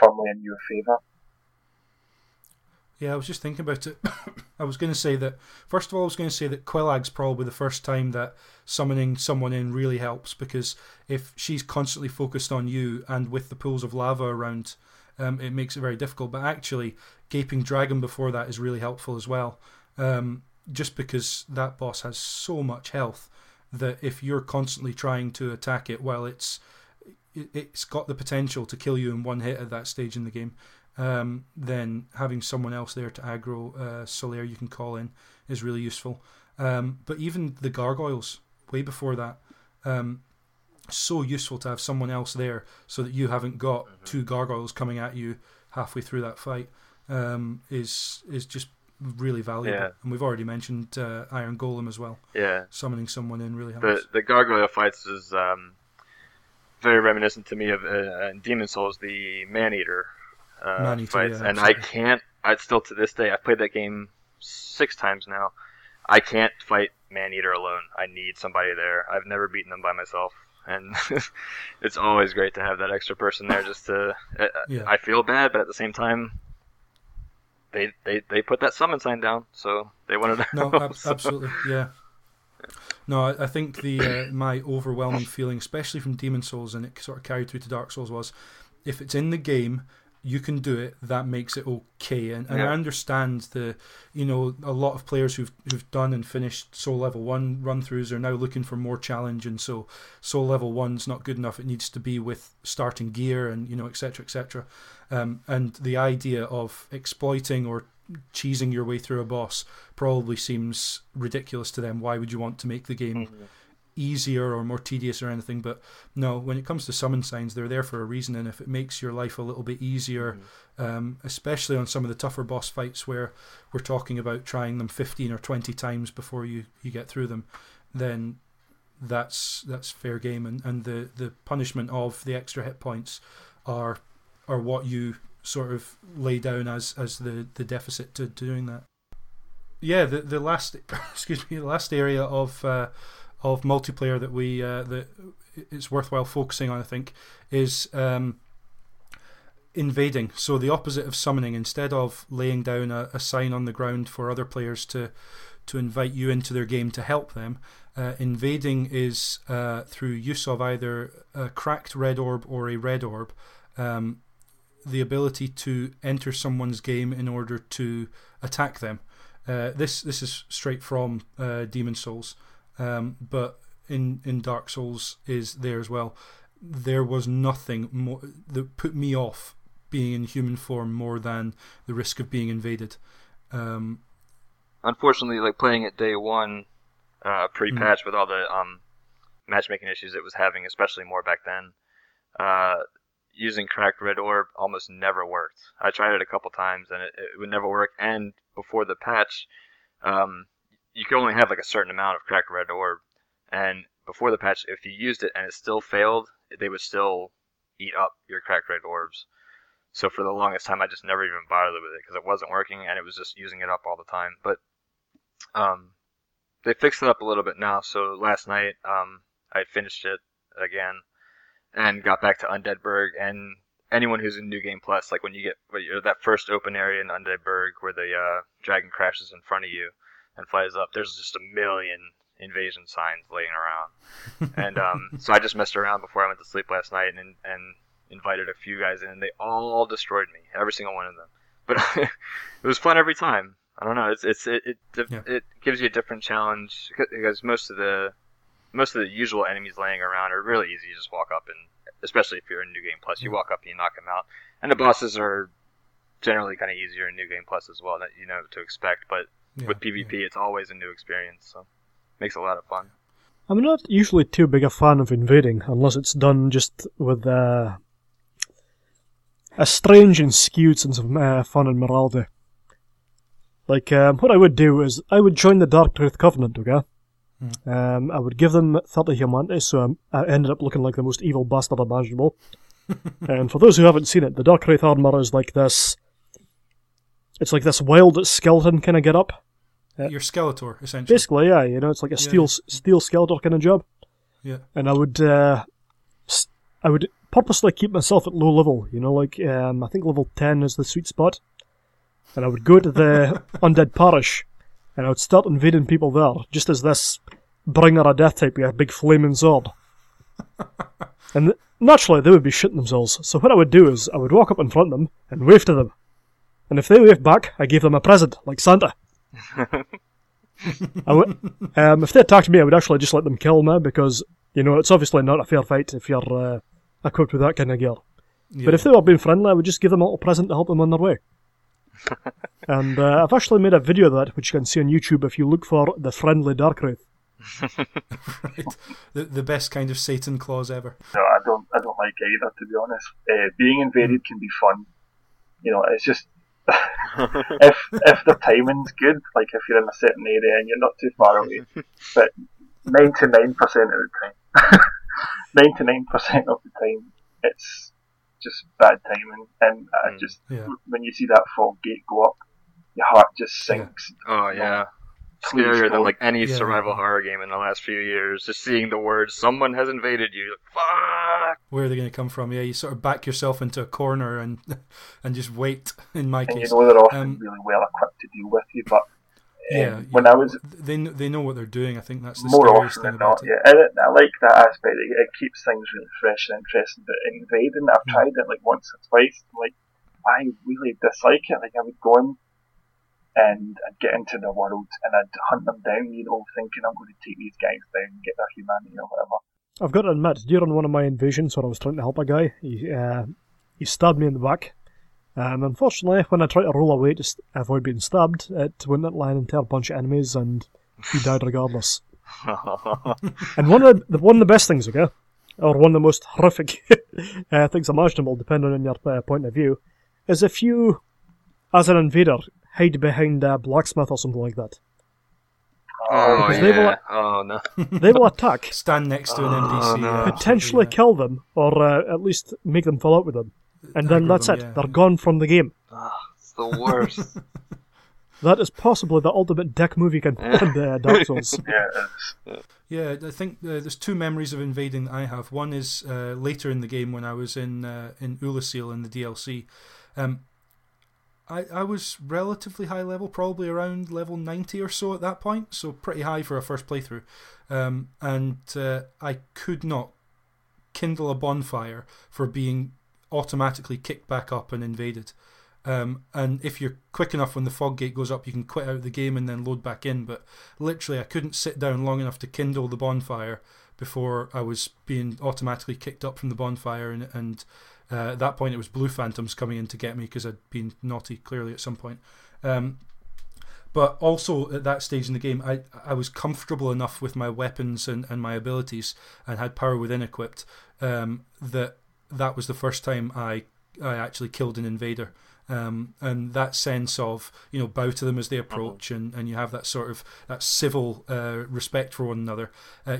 firmly in your favour. Yeah, I was just thinking about it. I was going to say that Quillag's probably the first time that summoning someone in really helps, because if she's constantly focused on you and with the pools of lava around, it makes it very difficult. But actually, Gaping Dragon before that is really helpful as well, just because that boss has so much health that if you're constantly trying to attack it, well, it's got the potential to kill you in one hit at that stage in the game. Then having someone else there to aggro, Solaire you can call in, is really useful. But even the gargoyles, way before that, so useful to have someone else there so that you haven't got two gargoyles coming at you halfway through that fight, is just really valuable. Yeah. And we've already mentioned Iron Golem as well. Yeah, summoning someone in really helps. The gargoyle fights is very reminiscent to me of in Demon's Souls, the Maneater. Fights, yeah, and absolutely. I still to this day, I've played that game 6 times now, I can't fight Maneater alone. I need somebody there. I've never beaten them by myself, and it's always great to have that extra person there just to... Yeah. I feel bad, but at the same time, they put that summon sign down, so they wanted to... No, absolutely, yeah. No, I think my overwhelming feeling, especially from Demon's Souls, and it sort of carried through to Dark Souls, was if it's in the game... you can do it, that makes it okay. And yeah. I understand a lot of players who've done and finished Soul Level 1 run-throughs are now looking for more challenge, and so Soul Level 1's not good enough. It needs to be with starting gear and, et cetera, and the idea of exploiting or cheesing your way through a boss probably seems ridiculous to them. Why would you want to make the game... Mm-hmm. easier or more tedious or anything? But no, when it comes to summon signs, they're there for a reason, and if it makes your life a little bit easier, especially on some of the tougher boss fights where we're talking about trying them 15 or 20 times before you get through them, then that's fair game, and the punishment of the extra hit points are what you sort of lay down as the deficit to doing that. Yeah, the last last area of multiplayer that we that it's worthwhile focusing on, I think, is invading. So the opposite of summoning, instead of laying down a sign on the ground for other players to invite you into their game to help them, invading is through use of either a cracked red orb or a red orb, the ability to enter someone's game in order to attack them. This is straight from Demon's Souls, but in Dark Souls is there as well. There was nothing more that put me off being in human form more than the risk of being invaded. Unfortunately, like playing it day one, pre-patch with all the matchmaking issues it was having, especially more back then, using Cracked Red Orb almost never worked. I tried it a couple times and it would never work. And before the patch, you could only have like a certain amount of Cracked Red Orb. And before the patch, if you used it and it still failed, they would still eat up your Cracked Red Orbs. So for the longest time, I just never even bothered with it because it wasn't working and it was just using it up all the time. But they fixed it up a little bit now. So last night, I finished it again and got back to Undead Burg. And anyone who's in New Game Plus, like when you get that first open area in Undead Burg where the dragon crashes in front of you and flies up, there's just a million invasion signs laying around. And so I just messed around before I went to sleep last night and invited a few guys in, and they all destroyed me, every single one of them. But it was fun every time. I don't know. It gives you a different challenge because most of the usual enemies laying around are really easy. You just walk up, and especially if you're in New Game Plus, you walk up and you knock them out. And the bosses are generally kind of easier in New Game Plus as well, that you know to expect. But with PvP, it's always a new experience. So makes a lot of fun. I'm not usually too big a fan of invading unless it's done just with a strange and skewed sense of fun and morality. Like, what I would do is, I would join the Dark Truth Covenant, okay? I would give them 30 humanity, so I ended up looking like the most evil bastard imaginable. And for those who haven't seen it, the Dark Truth armor is like this. It's like this wild skeleton kind of get up. Your Skeletor, essentially. Basically, yeah, it's like a steel Skeletor kind of job. Yeah. And I would purposely keep myself at low level, I think level 10 is the sweet spot. And I would go to the Undead Parish, and I would start invading people there, just as this bringer of death type with a big flaming sword. And naturally, they would be shitting themselves, so what I would do is, I would walk up in front of them, and wave to them. And if they waved back, I gave them a present, like Santa. If they attacked me, I would actually just let them kill me because it's obviously not a fair fight if you're equipped with that kind of gear. Yeah. But if they were being friendly, I would just give them a little present to help them on their way. And I've actually made a video of that, which you can see on YouTube if you look for the friendly Dark Wraith. Right. The best kind of Satan claws ever. No, I don't like either, to be honest. Being invaded can be fun. It's just. if the timing's good, like if you're in a certain area and you're not too far away, but 99% of the time, it's just bad timing, and when you see that fog gate go up, your heart just sinks. Oh yeah, scarier than like any survival horror game in the last few years. Just seeing the words "someone has invaded you," fuck. Where are they going to come from? Yeah, you sort of back yourself into a corner and just wait. In my case, they're often really well equipped to deal with you, but they know what they're doing. I think that's the scariest thing about it. Yeah, and I like that aspect. It keeps things really fresh and interesting. But invading, I've tried it like once or twice. Like I really dislike it. Like I would go in. And I'd get into the world and I'd hunt them down, thinking I'm going to take these guys down and get their humanity or whatever. I've got to admit, during one of my invasions where I was trying to help a guy, he stabbed me in the back. And unfortunately, when I tried to roll away to avoid being stabbed, it went at line and tear a bunch of enemies and he died regardless. And one of the best things, okay, or one of the most horrific things imaginable, depending on your point of view, is if you, as an invader, hide behind a blacksmith or something like that. They will attack. Stand next to an NPC. Potentially kill them, or at least make them fall out with them. And then that's it. Yeah. They're gone from the game. It's the worst. That is possibly the ultimate dick move you can put in the Dark Souls. Yeah, I think there's two memories of invading that I have. One is later in the game when I was in Ulasil in the DLC. I was relatively high level, probably around level 90 or so at that point, so pretty high for a first playthrough. And I could not kindle a bonfire for being automatically kicked back up and invaded. And if you're quick enough when the fog gate goes up, you can quit out the game and then load back in. But literally, I couldn't sit down long enough to kindle the bonfire before I was being automatically kicked up from the bonfire. And at that point, it was Blue Phantoms coming in to get me because I'd been naughty, clearly, at some point. But also, at that stage in the game, I was comfortable enough with my weapons and my abilities and had power within equipped that was the first time I actually killed an invader. And that sense of, bow to them as they approach, and you have that sort of that civil respect for one another.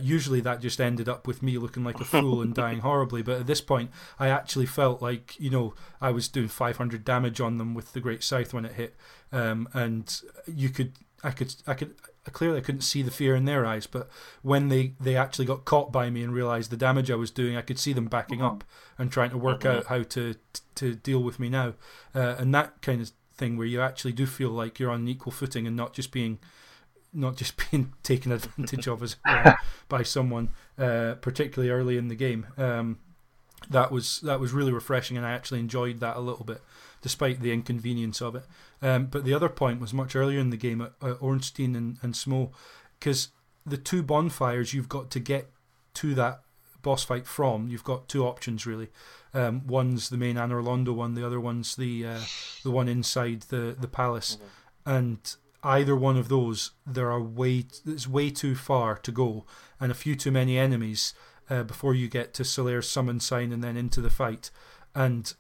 Usually that just ended up with me looking like a fool and dying horribly, but at this point I actually felt like, I was doing 500 damage on them with the Great Scythe when it hit, and I couldn't see the fear in their eyes, but when they actually got caught by me and realised the damage I was doing, I could see them backing up and trying to work out how to deal with me now. And that kind of thing where you actually do feel like you're on an equal footing and not just being taken advantage of as by someone, particularly early in the game. That was really refreshing, and I actually enjoyed that a little bit, despite the inconvenience of it. But the other point was much earlier in the game at Ornstein and Smough, because the two bonfires you've got to get to that boss fight from, you've got two options really. One's the main Anor Londo one, the other one's the one inside the palace. And either one of those, it's way too far to go, and a few too many enemies before you get to Solaire's summon sign and then into the fight. And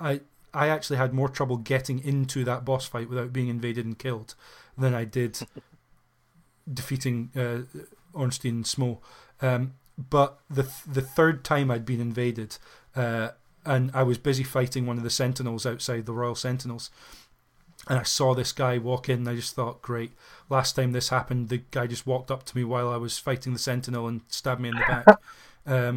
I actually had more trouble getting into that boss fight without being invaded and killed than I did defeating Ornstein and Smough. But the third time I'd been invaded, and I was busy fighting one of the sentinels outside the Royal Sentinels, and I saw this guy walk in, and I just thought, great. Last time this happened, the guy just walked up to me while I was fighting the sentinel and stabbed me in the back.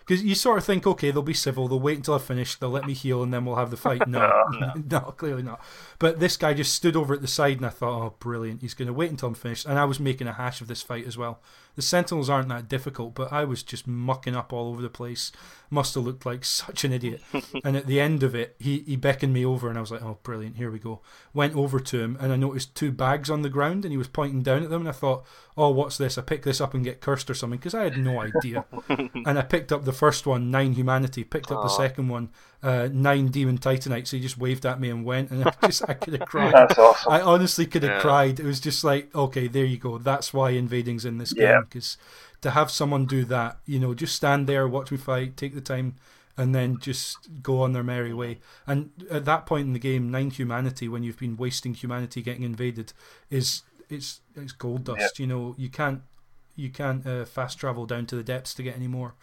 Because you sort of think, okay, they'll be civil, they'll wait until I finish, they'll let me heal, and then we'll have the fight. No, clearly not. But this guy just stood over at the side, and I thought, oh, brilliant, he's going to wait until I'm finished. And I was making a hash of this fight as well. The Sentinels aren't that difficult, but I was just mucking up all over the place. Must have looked like such an idiot. And at the end of it, he beckoned me over, and I was like, oh, brilliant, here we go. Went over to him, and I noticed two bags on the ground, and he was pointing down at them, and I thought, oh, what's this? I pick this up and get cursed or something, because I had no idea. And I picked up the first one, 9 humanity, picked up the second one, 9 demon titanite, so he just waved at me and went, and I could have cried. That's awesome. I honestly could have cried. It was just like, okay, there you go, that's why invading's in this game, because to have someone do that, just stand there, watch me fight, take the time, and then just go on their merry way. And at that point in the game, 9 humanity, when you've been wasting humanity getting invaded, it's gold dust. You can't fast travel down to the depths to get any more.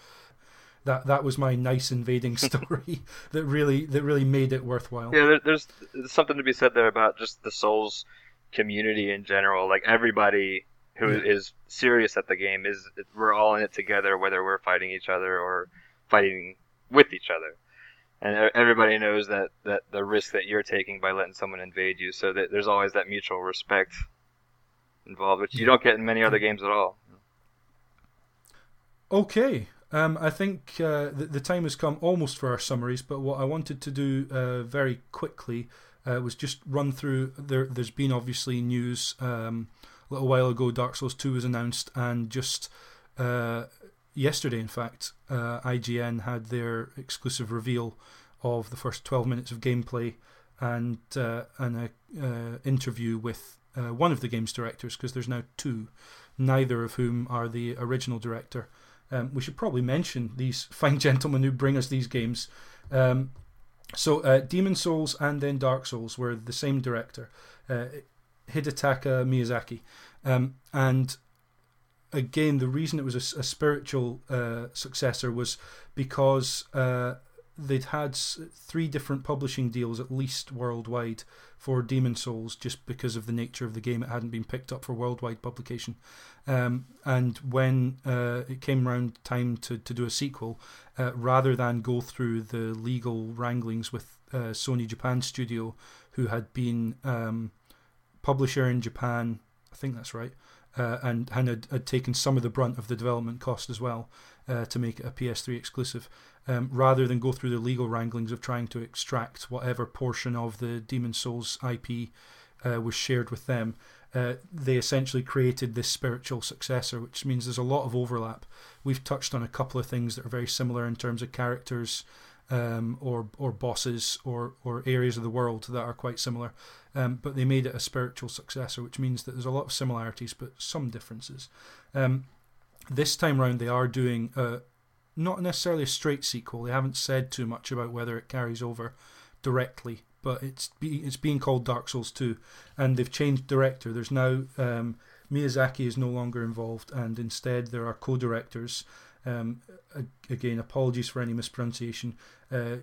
That was my nice invading story that really made it worthwhile. Yeah, there's something to be said there about just the Souls community in general. Like, everybody who is serious at the game we're all in it together, whether we're fighting each other or fighting with each other. And everybody knows that the risk that you're taking by letting someone invade you, so that there's always that mutual respect involved, which you don't get in many other games at all. Okay, I think the time has come almost for our summaries, but what I wanted to do very quickly was just run through, there's been obviously news a little while ago, Dark Souls 2 was announced, and just yesterday in fact, IGN had their exclusive reveal of the first 12 minutes of gameplay and an interview with one of the game's directors, because there's now 2, neither of whom are the original director. We should probably mention these fine gentlemen who bring us these games. So Demon's Souls and then Dark Souls were the same director. Hidetaka Miyazaki. And again, the reason it was a spiritual successor was because they'd had three different publishing deals, at least worldwide, for Demon's Souls, just because of the nature of the game. It hadn't been picked up for worldwide publication. And when it came round time to do a sequel, rather than go through the legal wranglings with Sony Japan Studio, who had been publisher in Japan, I think that's right, and had taken some of the brunt of the development cost as well to make it a PS3 exclusive, rather than go through the legal wranglings of trying to extract whatever portion of the Demon's Souls IP was shared with them, they essentially created this spiritual successor, which means there's a lot of overlap. We've touched on a couple of things that are very similar in terms of characters, or bosses, or areas of the world that are quite similar. But they made it a spiritual successor, which means that there's a lot of similarities but some differences. This time round, they are doing not necessarily a straight sequel. They haven't said too much about whether it carries over directly, but it's being called Dark Souls 2, and they've changed director. There's now Miyazaki is no longer involved, and instead there are co-directors. Again, apologies for any mispronunciation.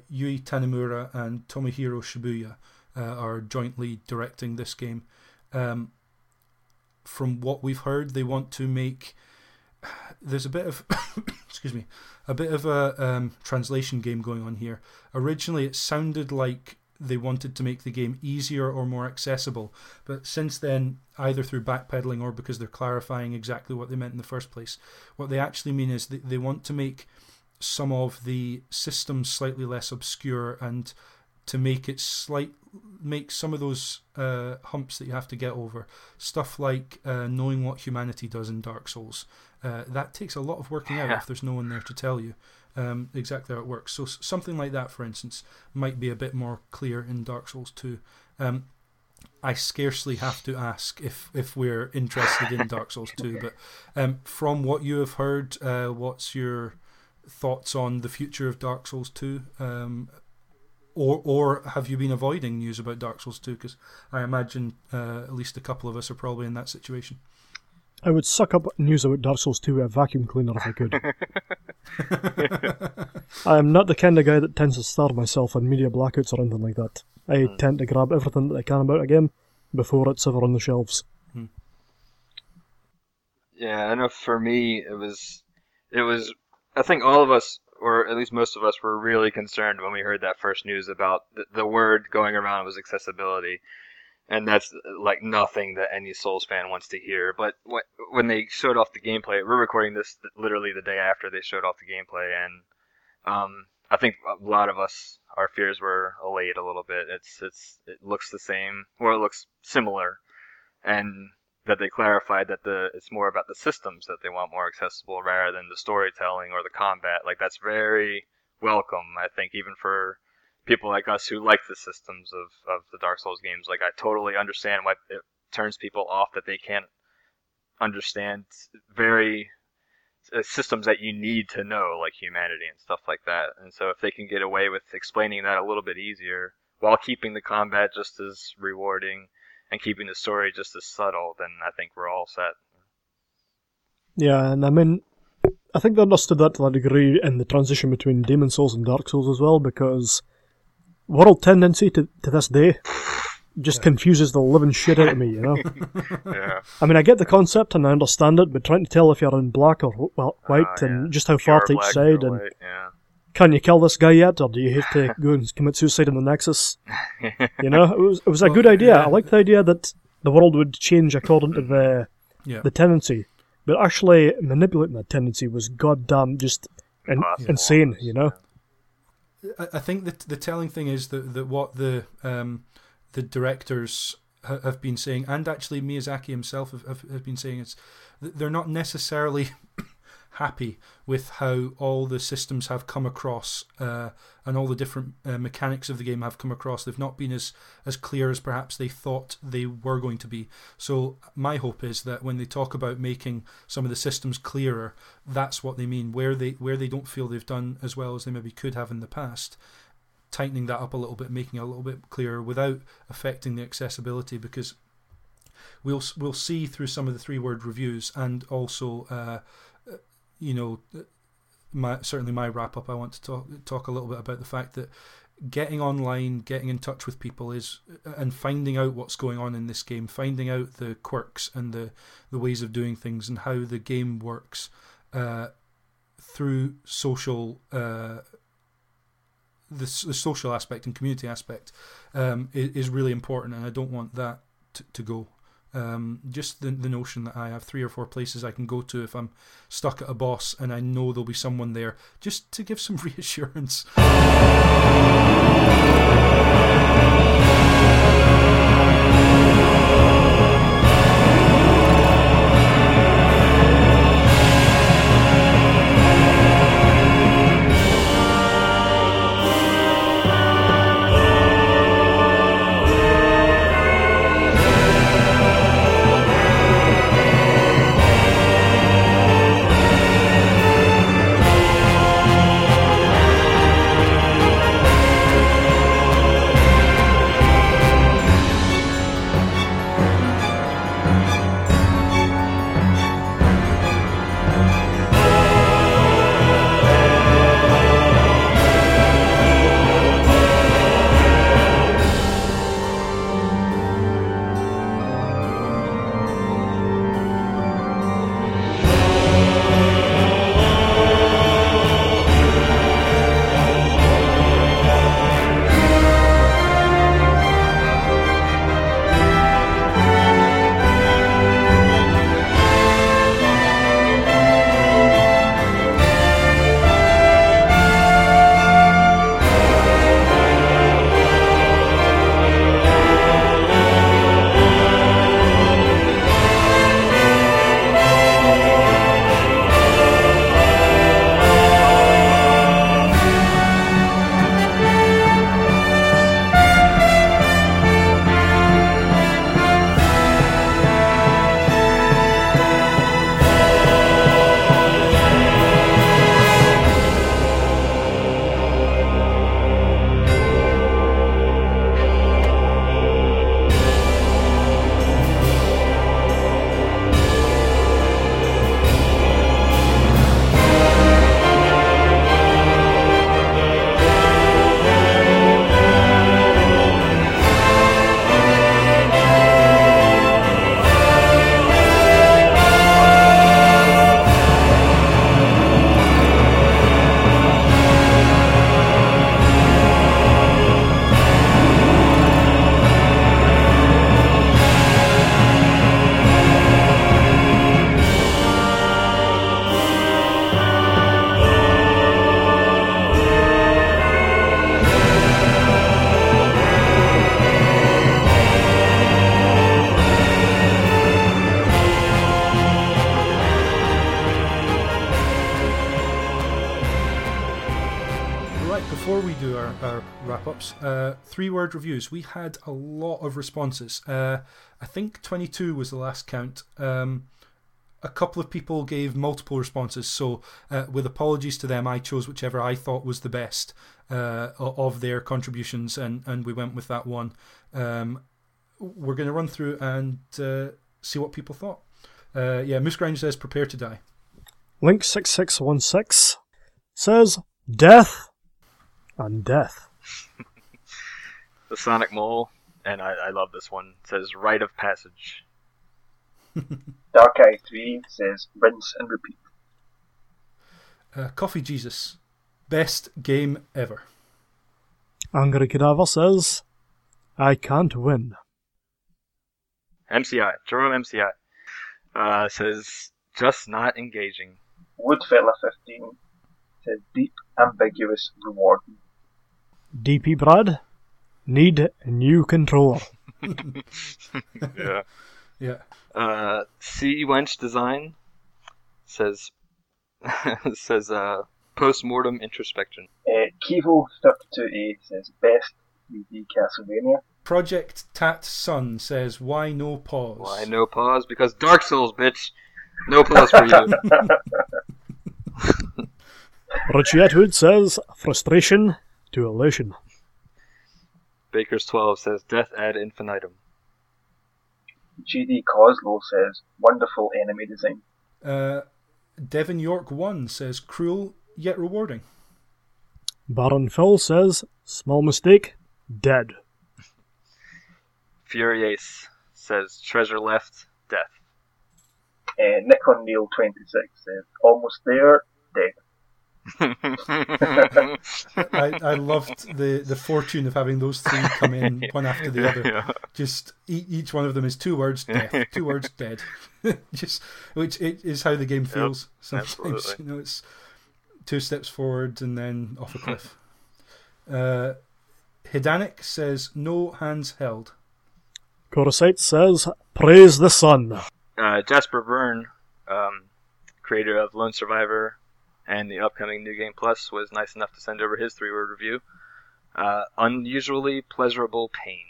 Yui Tanimura and Tomohiro Shibuya are jointly directing this game. From what we've heard, they want to make... There's a bit of... excuse me. A bit of a translation game going on here. Originally, it sounded like they wanted to make the game easier or more accessible, but since then, either through backpedaling or because they're clarifying exactly what they meant in the first place, what they actually mean is they want to make some of the systems slightly less obscure, and to make it make some of those humps that you have to get over, stuff like knowing what humanity does in Dark Souls. That takes a lot of working out if there's no one there to tell you exactly how it works. So something like that, for instance, might be a bit more clear in Dark Souls 2. I scarcely have to ask if we're interested in Dark Souls 2, but from what you have heard, what's your thoughts on the future of Dark Souls 2? Or have you been avoiding news about Dark Souls 2? Because I imagine at least a couple of us are probably in that situation. I would suck up news about Dark Souls 2 with a vacuum cleaner if I could. I am not the kind of guy that tends to starve myself on media blackouts or anything like that. I tend to grab everything that I can about a game before it's ever on the shelves. Yeah, I know for me, it was. I think all of us, or at least most of us, were really concerned when we heard that first news about the word going around was accessibility. And that's like nothing that any Souls fan wants to hear. But when they showed off the gameplay, we're recording this literally the day after they showed off the gameplay, and I think a lot of us, our fears were allayed a little bit. It looks the same, or it looks similar, and that they clarified that it's more about the systems that they want more accessible rather than the storytelling or the combat. Like, that's very welcome, I think, even for people like us who like the systems of the Dark Souls games. Like, I totally understand why it turns people off that they can't understand very systems that you need to know, like humanity and stuff like that. And so if they can get away with explaining that a little bit easier while keeping the combat just as rewarding and keeping the story just as subtle, then I think we're all set. Yeah, and I mean, I think they understood that to a degree in the transition between Demon's Souls and Dark Souls as well, because world tendency to this day just confuses the living shit out of me, you know? Yeah. I mean, I get the concept and I understand it, but trying to tell if you're in black or white and just how far to each side, and can you kill this guy yet, or do you have to go and commit suicide in the Nexus? You know, it was a good idea. I liked the idea that the world would change according to the tendency, but actually manipulating that tendency was goddamn just insane, you know? I think that the telling thing is that what the directors have been saying, and actually Miyazaki himself have been saying, is they're not necessarily happy with how all the systems have come across and all the different mechanics of the game have come across. They've not been as clear as perhaps they thought they were going to be. So my hope is that when they talk about making some of the systems clearer, that's what they mean. Where they don't feel they've done as well as they maybe could have in the past, tightening that up a little bit, making it a little bit clearer without affecting the accessibility, because we'll see through some of the 3-word reviews, and also certainly my wrap up. I want to talk a little bit about the fact that getting online, getting in touch with people and finding out what's going on in this game, finding out the quirks and the ways of doing things and how the game works through social the social aspect and community aspect is really important, and I don't want that to go. Just the notion that I have 3 or 4 places I can go to if I'm stuck at a boss and I know there'll be someone there, just to give some reassurance. Our wrap-ups, 3-word reviews. We had a lot of responses. I think 22 was the last count. A couple of people gave multiple responses, so with apologies to them, I chose whichever I thought was the best of their contributions, and we went with that one. We're going to run through and see what people thought. Moosegrind says, prepare to die. Link6616 says, death and death. The Sonic Mole, and I love this one, says Rite of Passage. Dark Eye 3 says Rinse and Repeat. Coffee Jesus, best game ever. Angry Cadaver says I can't win. MCI, Jerome MCI, says just not engaging. Woodfella 15 says deep, ambiguous, rewarding. DP Brad, need a new controller. Yeah. C Wench Design says post-mortem introspection. Kivo 32A says best 3D Castlevania. Project Tat Sun says why no pause? Why no pause? Because Dark Souls, bitch. No pause for you. Richie Atwood says frustration to elation. Baker's 12 says death ad infinitum. GD Coslow says, wonderful enemy design. Devin York1 says, cruel yet rewarding. Baron Phil says, small mistake, dead. Furiace says, treasure left, death. Nick O'Neill26 says, almost there, dead. I loved the fortune of having those three come in one after the other. Yeah. Just each one of them is 2 words, death, 2 words, dead. Just which it is how the game feels sometimes. Absolutely. You know, it's 2 steps forward and then off a cliff. Hidanik says, no hands held. Coruscant says, praise the sun. Jasper Byrne, creator of Lone Survivor and the upcoming New Game Plus, was nice enough to send over his 3-word review. Unusually pleasurable pain.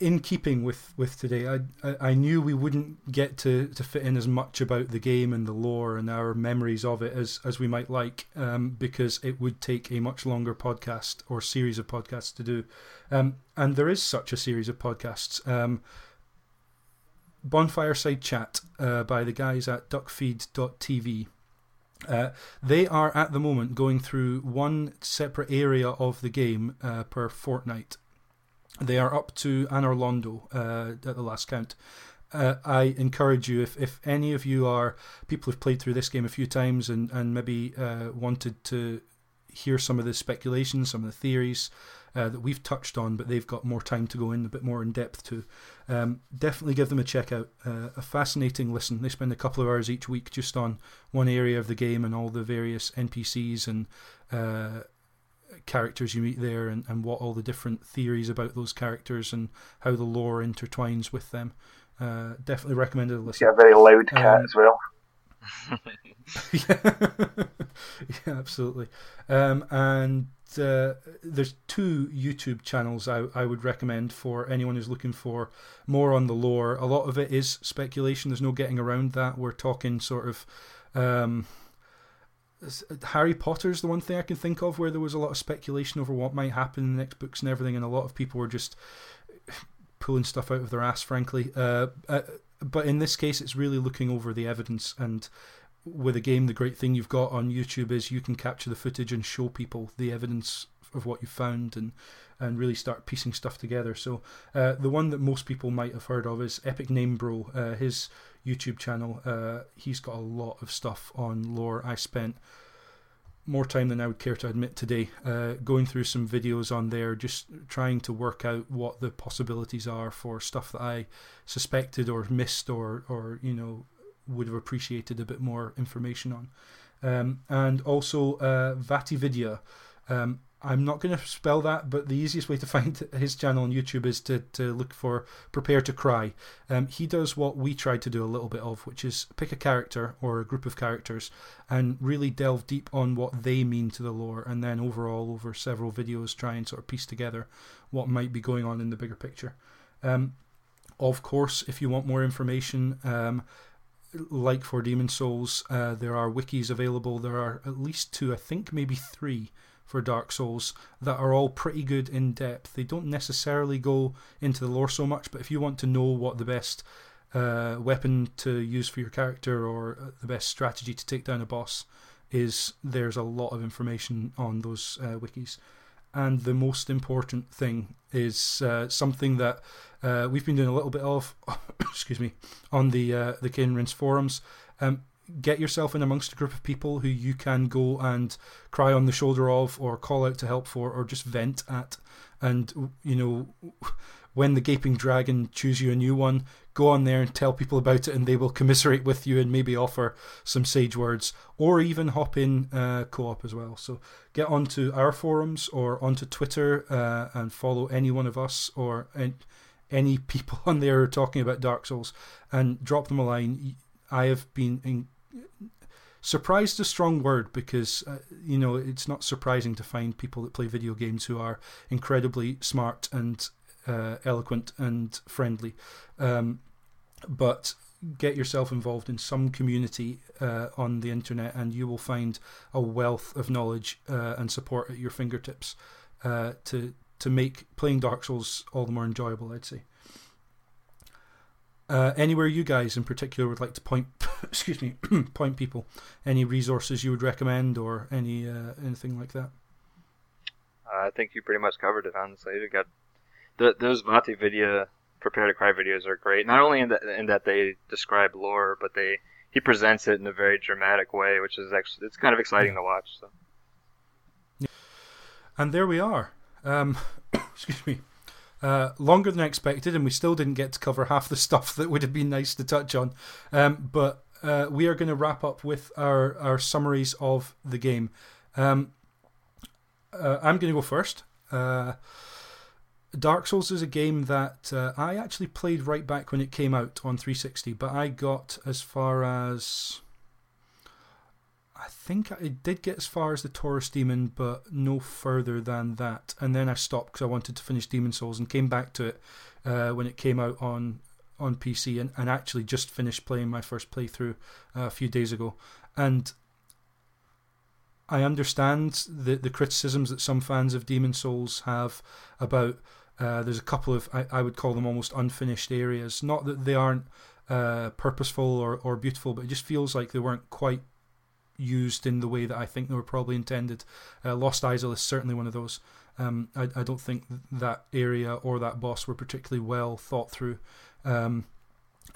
In keeping with today, I knew we wouldn't get to fit in as much about the game and the lore and our memories of it as we might like, because it would take a much longer podcast or series of podcasts to do. And there is such a series of podcasts. Bonfireside Chat by the guys at duckfeed.tv. They are at the moment going through one separate area of the game per fortnight. They are up to Anor Londo at the last count. I encourage you, if any of you are people who've played through this game a few times and maybe wanted to hear some of the speculation, some of the theories that we've touched on, but they've got more time to go in a bit more in depth to. Definitely give them a check out. A fascinating listen. They spend a couple of hours each week just on one area of the game and all the various NPCs and characters you meet there and what all the different theories about those characters and how the lore intertwines with them. Definitely recommended a listen. Yeah, very loud cat as well. yeah, absolutely. And there's 2 YouTube channels I would recommend for anyone who's looking for more on the lore. A lot of it is speculation. There's no getting around that. We're talking sort of Harry Potter's the one thing I can think of where there was a lot of speculation over what might happen in the next books and everything, and a lot of people were just pulling stuff out of their ass, frankly. But in this case, it's really looking over the evidence. And with a game, the great thing you've got on YouTube is you can capture the footage and show people the evidence of what you found and really start piecing stuff together. So the one that most people might have heard of is Epic Name Bro, his YouTube channel. He's got a lot of stuff on lore. I spent more time than I would care to admit today going through some videos on there, just trying to work out what the possibilities are for stuff that I suspected or missed or you know, would have appreciated a bit more information on. And also Vatividya. I'm not going to spell that, but the easiest way to find his channel on YouTube is to look for Prepare to Cry. He does what we tried to do a little bit of, which is pick a character or a group of characters and really delve deep on what they mean to the lore, and then overall over several videos try and sort of piece together what might be going on in the bigger picture. Of course, if you want more information, like for Demon's Souls, there are wikis available. There are at least 2, I think maybe 3 for Dark Souls that are all pretty good in depth. They don't necessarily go into the lore so much, but if you want to know what the best weapon to use for your character or the best strategy to take down a boss is, there's a lot of information on those wikis. And the most important thing is something that we've been doing a little bit of, excuse me, on the Cane and Rinse forums. Get yourself in amongst a group of people who you can go and cry on the shoulder of, or call out to help for, or just vent at. And you know, when the Gaping Dragon choose you a new one, go on there and tell people about it, and they will commiserate with you and maybe offer some sage words, or even hop in co-op as well. So get onto our forums or onto Twitter and follow any one of us or any people on there who are talking about Dark Souls and drop them a line. I have been surprised, a strong word, because you know, it's not surprising to find people that play video games who are incredibly smart and eloquent and friendly. But get yourself involved in some community on the internet, and you will find a wealth of knowledge and support at your fingertips to make playing Dark Souls all the more enjoyable, I'd say. Anywhere you guys in particular would like to point, excuse me, point people, any resources you would recommend or any anything like that? I think you pretty much covered it, honestly. You got those Vati video, Prepare to Cry videos are great. Not only in that they describe lore, but he presents it in a very dramatic way, which is actually, it's kind of exciting to watch. So. Yeah. And there we are. Excuse me. Longer than I expected, and we still didn't get to cover half the stuff that would have been nice to touch on. But we are going to wrap up with our summaries of the game. I'm going to go first. Dark Souls is a game that I actually played right back when it came out on 360, but I got as far as... I think I did get as far as the Taurus Demon, but no further than that. And then I stopped because I wanted to finish Demon's Souls and came back to it when it came out on PC and actually just finished playing my first playthrough a few days ago. And I understand the criticisms that some fans of Demon's Souls have about there's a couple of, I would call them almost unfinished areas. Not that they aren't purposeful or beautiful, but it just feels like they weren't quite used in the way that I think they were probably intended. Lost Izalith is certainly one of those. I don't think that area or that boss were particularly well thought through. I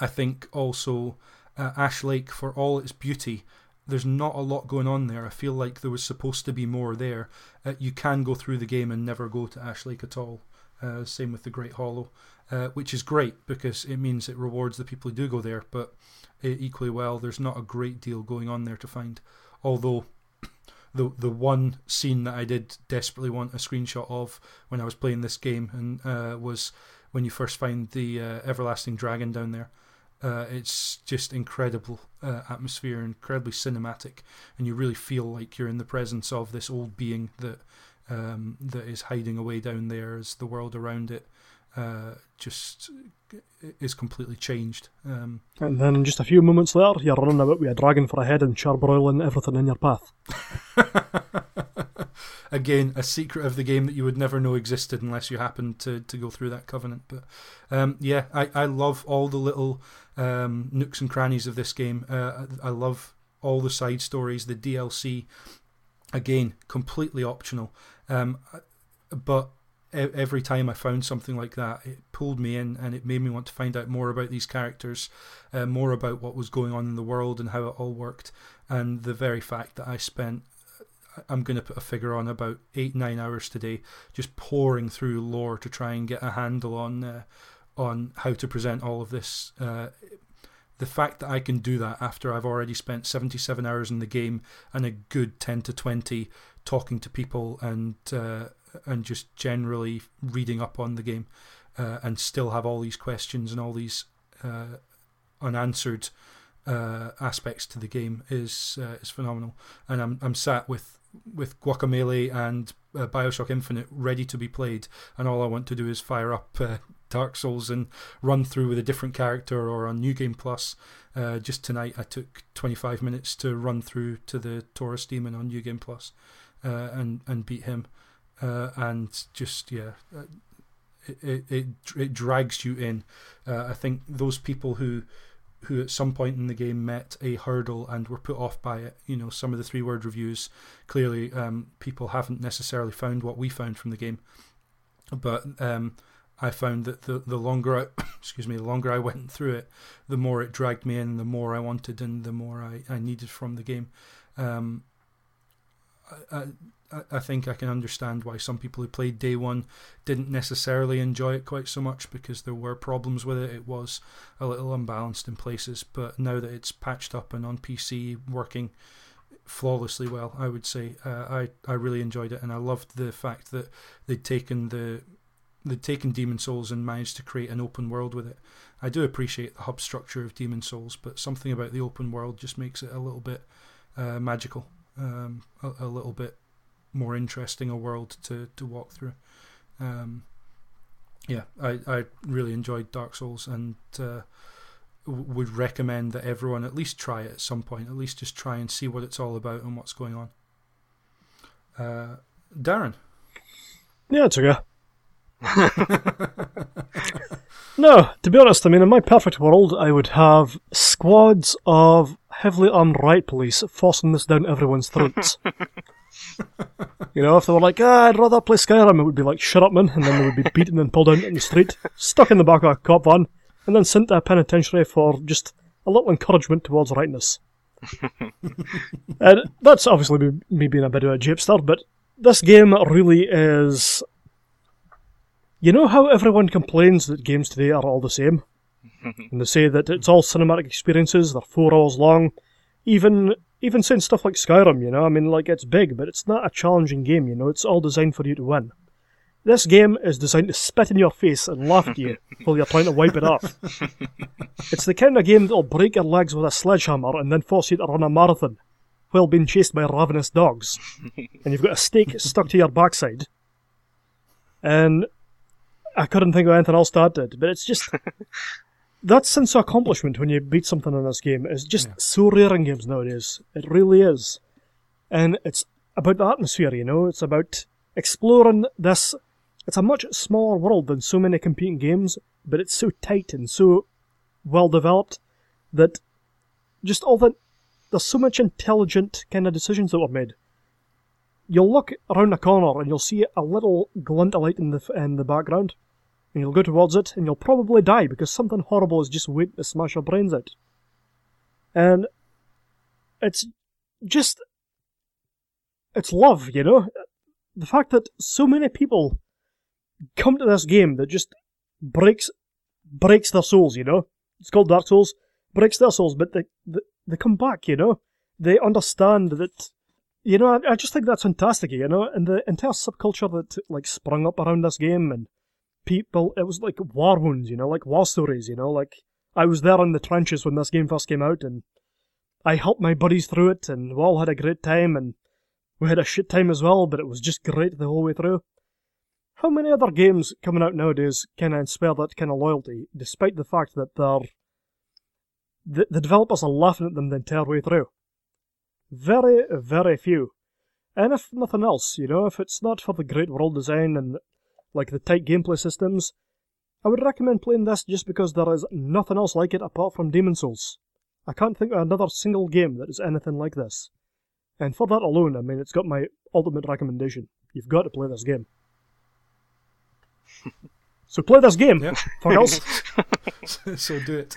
think also Ash Lake, for all its beauty, there's not a lot going on there. I feel like there was supposed to be more there. You can go through the game and never go to Ash Lake at all. Same with the Great Hollow, which is great because it means it rewards the people who do go there, but equally well, there's not a great deal going on there to find. Although the one scene that I did desperately want a screenshot of when I was playing this game and was when you first find the Everlasting Dragon down there. It's just incredible atmosphere, incredibly cinematic, and you really feel like you're in the presence of this old being that is hiding away down there as the world around it just is completely changed. And then just a few moments later, you're running about with a dragon for a head and charbroiling everything in your path. Again, a secret of the game that you would never know existed unless you happened to go through that covenant. But yeah, I love all the little nooks and crannies of this game. I love all the side stories, the DLC. Again, completely optional, but every time I found something like that, it pulled me in and it made me want to find out more about these characters, more about what was going on in the world and how it all worked. And the very fact that I spent, I'm going to put a figure on, about 8-9 hours today just pouring through lore to try and get a handle on how to present all of this. The fact that I can do that after I've already spent 77 hours in the game and a good 10 to 20 talking to people and just generally reading up on the game and still have all these questions and all these unanswered aspects to the game is phenomenal. And I'm sat with Guacamelee and Bioshock Infinite ready to be played, and all I want to do is fire up Dark Souls and run through with a different character or on New Game Plus. Just tonight I took 25 minutes to run through to the Taurus Demon on New Game Plus and beat him, and just yeah, it drags you in. I think those people who at some point in the game met a hurdle and were put off by it. You know, some of the 3-word reviews, clearly people haven't necessarily found what we found from the game. But I found that the longer I, the longer I went through it, the more it dragged me in, the more I wanted and the more I needed from the game. I think I can understand why some people who played day one didn't necessarily enjoy it quite so much, because there were problems with it. It was a little unbalanced in places, but now that it's patched up and on PC working flawlessly well, I would say I really enjoyed it, and I loved the fact that they'd taken Demon's Souls and managed to create an open world with it. I do appreciate the hub structure of Demon's Souls, but something about the open world just makes it a little bit magical, a little bit more interesting a world to walk through. Yeah, I really enjoyed Dark Souls, and would recommend that everyone at least try it at some point, at least just try and see what it's all about and what's going on. Darren? Yeah, it's okay. No, to be honest, I mean, in my perfect world, I would have squads of heavily armed riot police forcing this down everyone's throats. You know, if they were like, I'd rather play Skyrim, it would be like, shut up, man, and then they would be beaten and pulled out in the street, stuck in the back of a cop van, and then sent to a penitentiary for just a little encouragement towards rightness. And that's obviously me being a bit of a japester, but this game really is... You know how everyone complains that games today are all the same? And they say that it's all cinematic experiences, they're 4 hours long, even saying stuff like Skyrim, you know? I mean, like, it's big, but it's not a challenging game, you know? It's all designed for you to win. This game is designed to spit in your face and laugh at you while you're trying to wipe it off. It's the kind of game that'll break your legs with a sledgehammer and then force you to run a marathon while being chased by ravenous dogs. And you've got a stake stuck to your backside. And I couldn't think of anything else to add to it, but it's just... That sense of accomplishment when you beat something in this game is just so rare in games nowadays. It really is. And it's about the atmosphere, you know? It's about exploring this... It's a much smaller world than so many competing games, but it's so tight and so well-developed that just all that... There's so much intelligent kind of decisions that were made. You'll look around a corner and you'll see a little glint of light in the background, and you'll go towards it, and you'll probably die because something horrible is just waiting to smash your brains out. And it's just... It's love, you know? The fact that so many people come to this game that just breaks their souls, you know? It's called Dark Souls. Breaks their souls, but they come back, you know? They understand that... You know, I just think that's fantastic, you know? And the entire subculture that, like, sprung up around this game, and people... It was like war wounds, you know? Like, war stories, you know? Like, I was there in the trenches when this game first came out, and I helped my buddies through it, and we all had a great time, and we had a shit time as well, but it was just great the whole way through. How many other games coming out nowadays can inspire that kind of loyalty, despite the fact that they're... The developers are laughing at them the entire way through? Very, very few. And if nothing else, you know, if it's not for the great world design and, like, the tight gameplay systems, I would recommend playing this just because there is nothing else like it apart from Demon's Souls. I can't think of another single game that is anything like this. And for that alone, I mean, it's got my ultimate recommendation. You've got to play this game. So play this game, yep. Fuck else. So do it.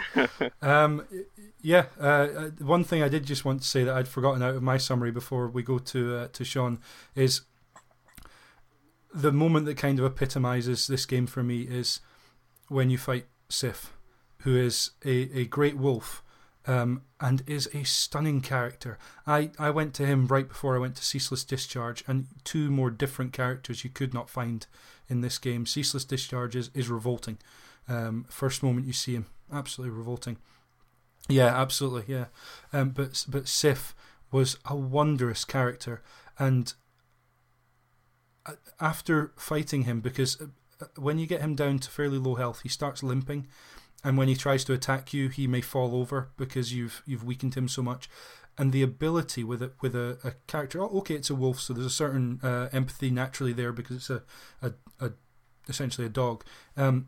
One thing I did just want to say that I'd forgotten out of my summary before we go to Sean is the moment that kind of epitomizes this game for me is when you fight Sif, who is a great wolf and is a stunning character. I went to him right before I went to Ceaseless Discharge, and two more different characters you could not find in this game. Ceaseless Discharge is revolting. First moment you see him, absolutely revolting. Yeah, absolutely, yeah. But Sif was a wondrous character, and after fighting him, because when you get him down to fairly low health, he starts limping, and when he tries to attack you, he may fall over because you've weakened him so much. And the ability with a character, it's a wolf, so there's a certain empathy naturally there because it's a essentially a dog.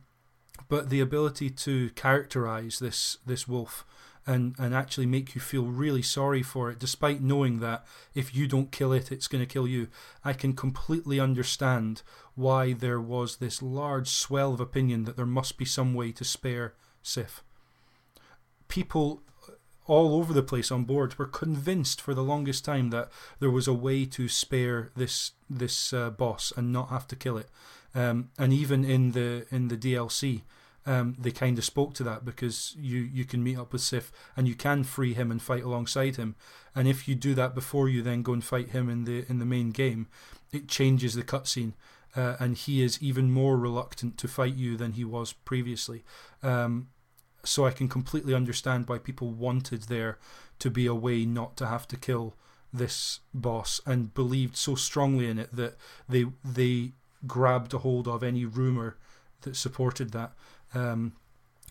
But the ability to characterize this wolf and actually make you feel really sorry for it, despite knowing that if you don't kill it, it's going to kill you. I can completely understand why there was this large swell of opinion that there must be some way to spare Sif. People all over the place on board were convinced for the longest time that there was a way to spare this boss and not have to kill it. And even in the DLC, they kind of spoke to that because you can meet up with Sif and you can free him and fight alongside him. And if you do that before you then go and fight him in the main game, it changes the cutscene, and he is even more reluctant to fight you than he was previously. So I can completely understand why people wanted there to be a way not to have to kill this boss and believed so strongly in it that they grabbed a hold of any rumor that supported that, and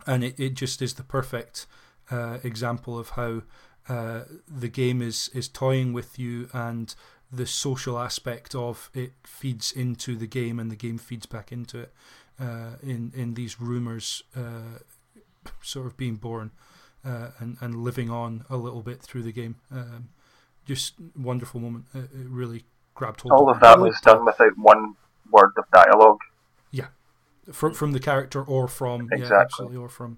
it just is the perfect example of how the game is toying with you, and the social aspect of it feeds into the game and the game feeds back into it. in these rumours sort of being born and living on a little bit through the game. Just wonderful moment. It really grabbed hold. All of that was done without one word of dialogue. Yeah, from the character or from exactly. Yeah, absolutely, or from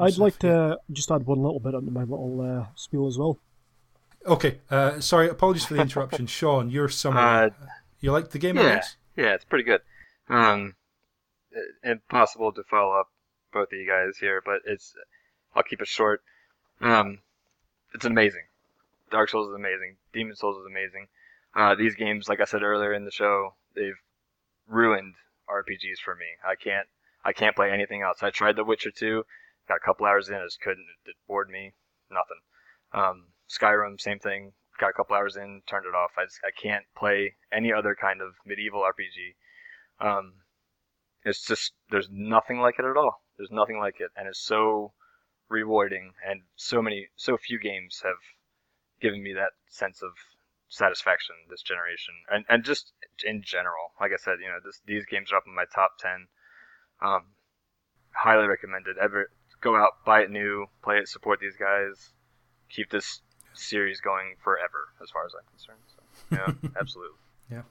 I'd Sif, like to just add one little bit onto my little spiel as well. Okay, sorry, apologies for the interruption. Sean, your summary. You liked the game? Yeah, it's pretty good. Impossible to follow up both of you guys here, but I'll keep it short. It's amazing. Dark Souls is amazing. Demon's Souls is amazing. These games, like I said earlier in the show, they've ruined RPGs for me. I can't play anything else. I tried The Witcher 2, got a couple hours in, I just couldn't. It bored me. Nothing. Skyrim, same thing. Got a couple hours in, turned it off. I can't play any other kind of medieval RPG. It's just, there's nothing like it at all. There's nothing like it, and it's so rewarding, and so few games have given me that sense of satisfaction this generation, and just in general. Like I said, these games are up in my top 10. Highly recommended. Go out, buy it new, play it, support these guys, keep this series going forever, as far as I'm concerned. So, yeah, absolutely. Yeah.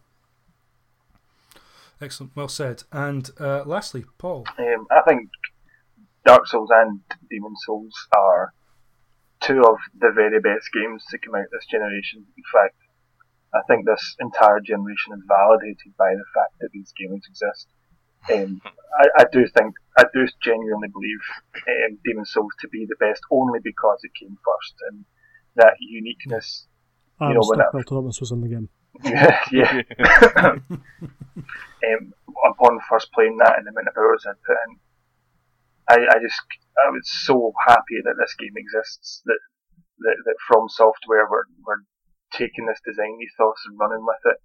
Excellent. Well said. And lastly, Paul. I think Dark Souls and Demon's Souls are two of the very best games to come out this generation. In fact, I think this entire generation is validated by the fact that these games exist. I do genuinely believe Demon's Souls to be the best only because it came first, and that uniqueness. Thomas was in the game. Yeah. Upon first playing that and the amount of hours I'd put in, I was so happy that this game exists, that From Software were taking this design ethos and running with it.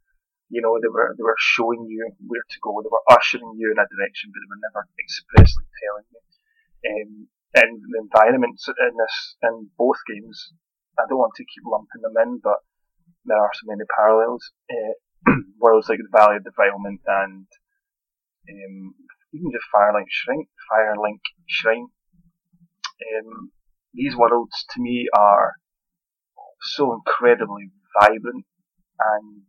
They were showing you where to go. They were ushering you in a direction, but they were never expressly telling you. And the environments in both games, I don't want to keep lumping them in, but there are so many parallels. Worlds like the Valley of Defilement and even just Firelink Shrine. These worlds to me are so incredibly vibrant, and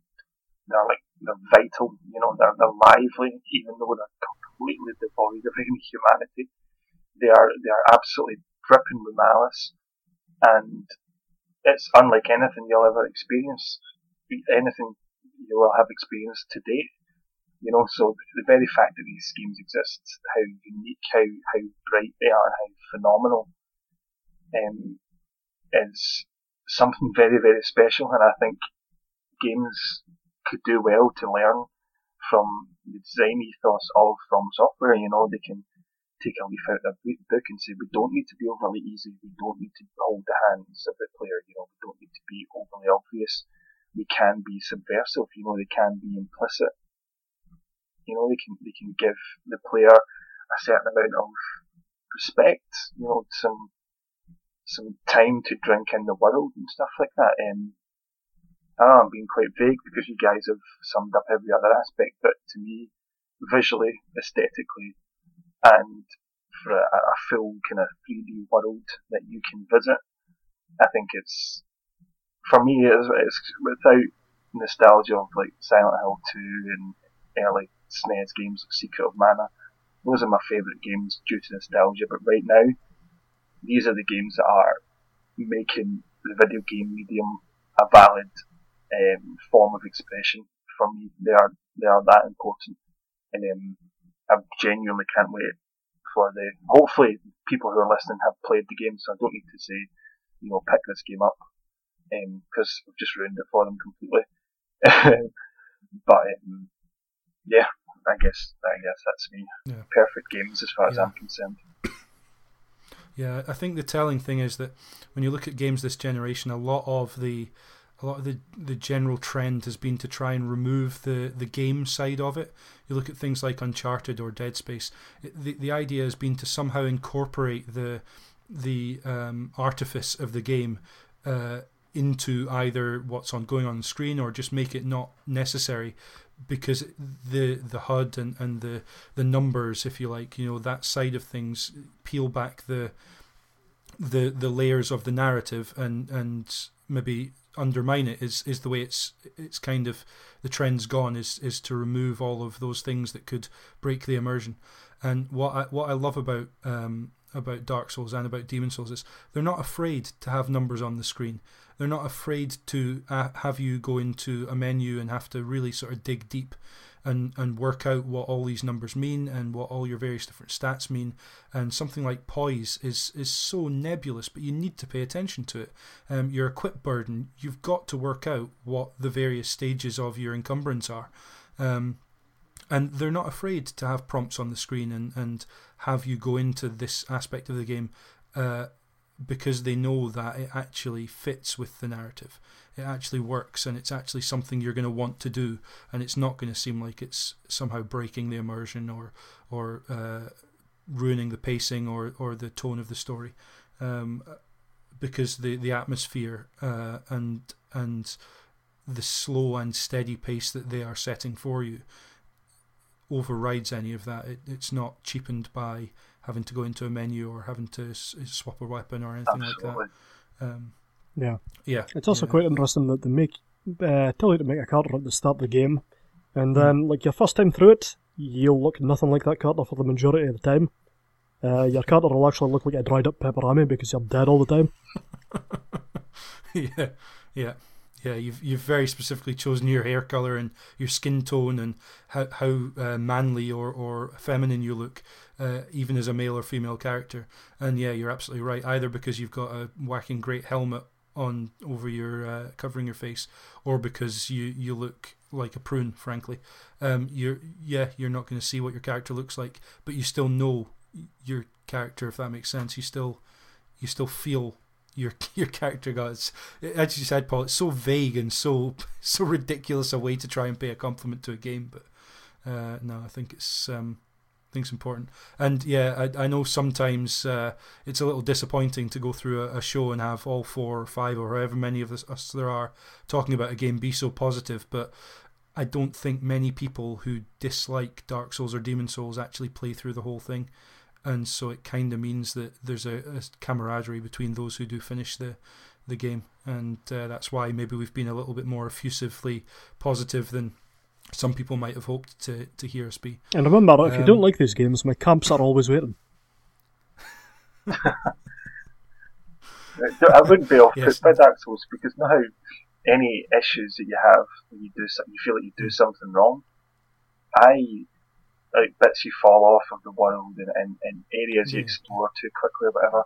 they're vital, they're lively, even though they're completely devoid of any humanity. They are absolutely dripping with malice, and it's unlike anything you'll ever experience, anything you will have experienced to date. So the very fact that these schemes exist, how unique, how bright they are, how phenomenal, is something very, very special, and I think games could do well to learn from the design ethos of From Software. They can take a leaf out of their book and say, we don't need to be overly easy, we don't need to hold the hands of the player, we don't need to be overly obvious. They can be subversive, they can be implicit. They can give the player a certain amount of respect, some time to drink in the world and stuff like that. I'm being quite vague because you guys have summed up every other aspect, but to me, visually, aesthetically, and for a full kind of 3D world that you can visit, I think it's, for me, it's without nostalgia of like Silent Hill 2 and early SNES games like Secret of Mana. Those are my favourite games due to nostalgia, but right now, these are the games that are making the video game medium a valid form of expression for me. They are that important, and I genuinely can't wait for the. Hopefully, people who are listening have played the game, so I don't need to say, pick this game up, because I've just ruined it for them completely. But yeah, I guess that's me. Yeah. Perfect games as far as I'm concerned. Yeah, I think the telling thing is that when you look at games this generation, a lot of the general trend has been to try and remove the game side of it. You look at things like Uncharted or Dead Space. The idea has been to somehow incorporate the artifice of the game into either what's going on the screen or just make it not necessary, because the HUD and the numbers, if you like, you know, that side of things, peel back the layers of the narrative and maybe undermine it is the way it's kind of the trend's gone, is to remove all of those things that could break the immersion. And what I love about Dark Souls and about Demon Souls is they're not afraid to have numbers on the screen. They're not afraid to have you go into a menu and have to really sort of dig deep and work out what all these numbers mean and what all your various different stats mean. And something like poise is so nebulous, but you need to pay attention to it. Your equip burden, you've got to work out what the various stages of your encumbrance are. And they're not afraid to have prompts on the screen and have you go into this aspect of the game because they know that it actually fits with the narrative. It actually works, and it's actually something you're going to want to do, and it's not going to seem like it's somehow breaking the immersion or ruining the pacing or the tone of the story, because the atmosphere and the slow and steady pace that they are setting for you overrides any of that. It's not cheapened by having to go into a menu or having to swap a weapon or anything like that. It's also quite interesting that they tell you to make a character at the start of the game, and then like your first time through it, you'll look nothing like that character for the majority of the time. Your character will actually look like a dried up pepperami because you're dead all the time. Yeah, you've very specifically chosen your hair color and your skin tone and how manly or feminine you look, even as a male or female character. And yeah, you're absolutely right. Either because you've got a whacking great helmet on over your covering your face, or because you look like a prune. Frankly, you're not going to see what your character looks like, but you still know your character, if that makes sense. You still feel your character guys. As you said, Paul, it's so vague and so ridiculous a way to try and pay a compliment to a game, but no, I think it's important. And yeah, I know sometimes it's a little disappointing to go through a show and have all 4 or 5 or however many of us there are talking about a game be so positive, but I don't think many people who dislike Dark Souls or Demon Souls actually play through the whole thing. And so it kind of means that there's a camaraderie between those who do finish the game, and that's why maybe we've been a little bit more effusively positive than some people might have hoped to hear us be. And remember, if you don't like these games, my camps are always waiting. I wouldn't be off-put by Dark Souls, because now any issues that you have, when you feel like you do something wrong, like bits you fall off of the world and areas you explore too quickly or whatever.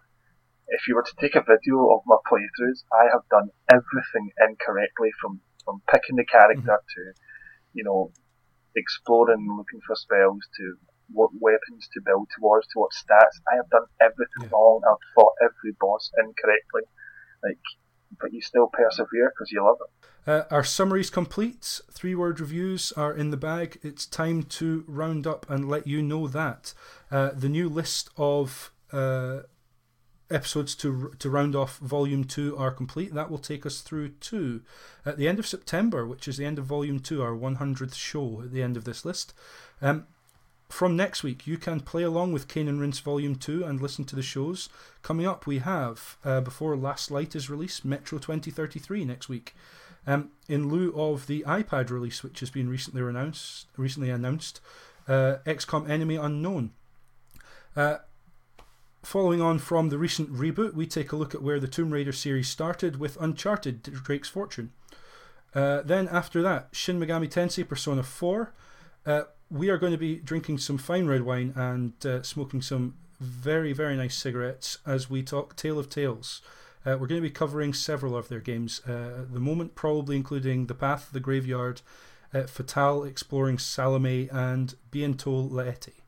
If you were to take a video of my playthroughs, I have done everything incorrectly, from picking the character to, you know, exploring, looking for spells, to what weapons to build towards, to what stats. I have done everything wrong. I've fought every boss incorrectly. But you still persevere because you love it. Our summary's complete. 3-word reviews are in the bag. It's time to round up and let you know that. The new list of episodes to round off Volume 2 are complete. That will take us through to, at the end of September, which is the end of Volume 2, our 100th show at the end of this list. From next week, you can play along with Cane and Rinse Volume 2 and listen to the shows. Coming up, we have, before Last Light is released, Metro 2033 next week. In lieu of the iPad release, which has been recently announced, XCOM Enemy Unknown. Following on from the recent reboot, we take a look at where the Tomb Raider series started with Uncharted Drake's Fortune. Then after that, Shin Megami Tensei Persona 4. We are going to be drinking some fine red wine and smoking some very, very nice cigarettes as we talk Tale of Tales. We're going to be covering several of their games at the moment, probably including The Path, The Graveyard, Fatale, Exploring Salome, and Bientôt Laeti.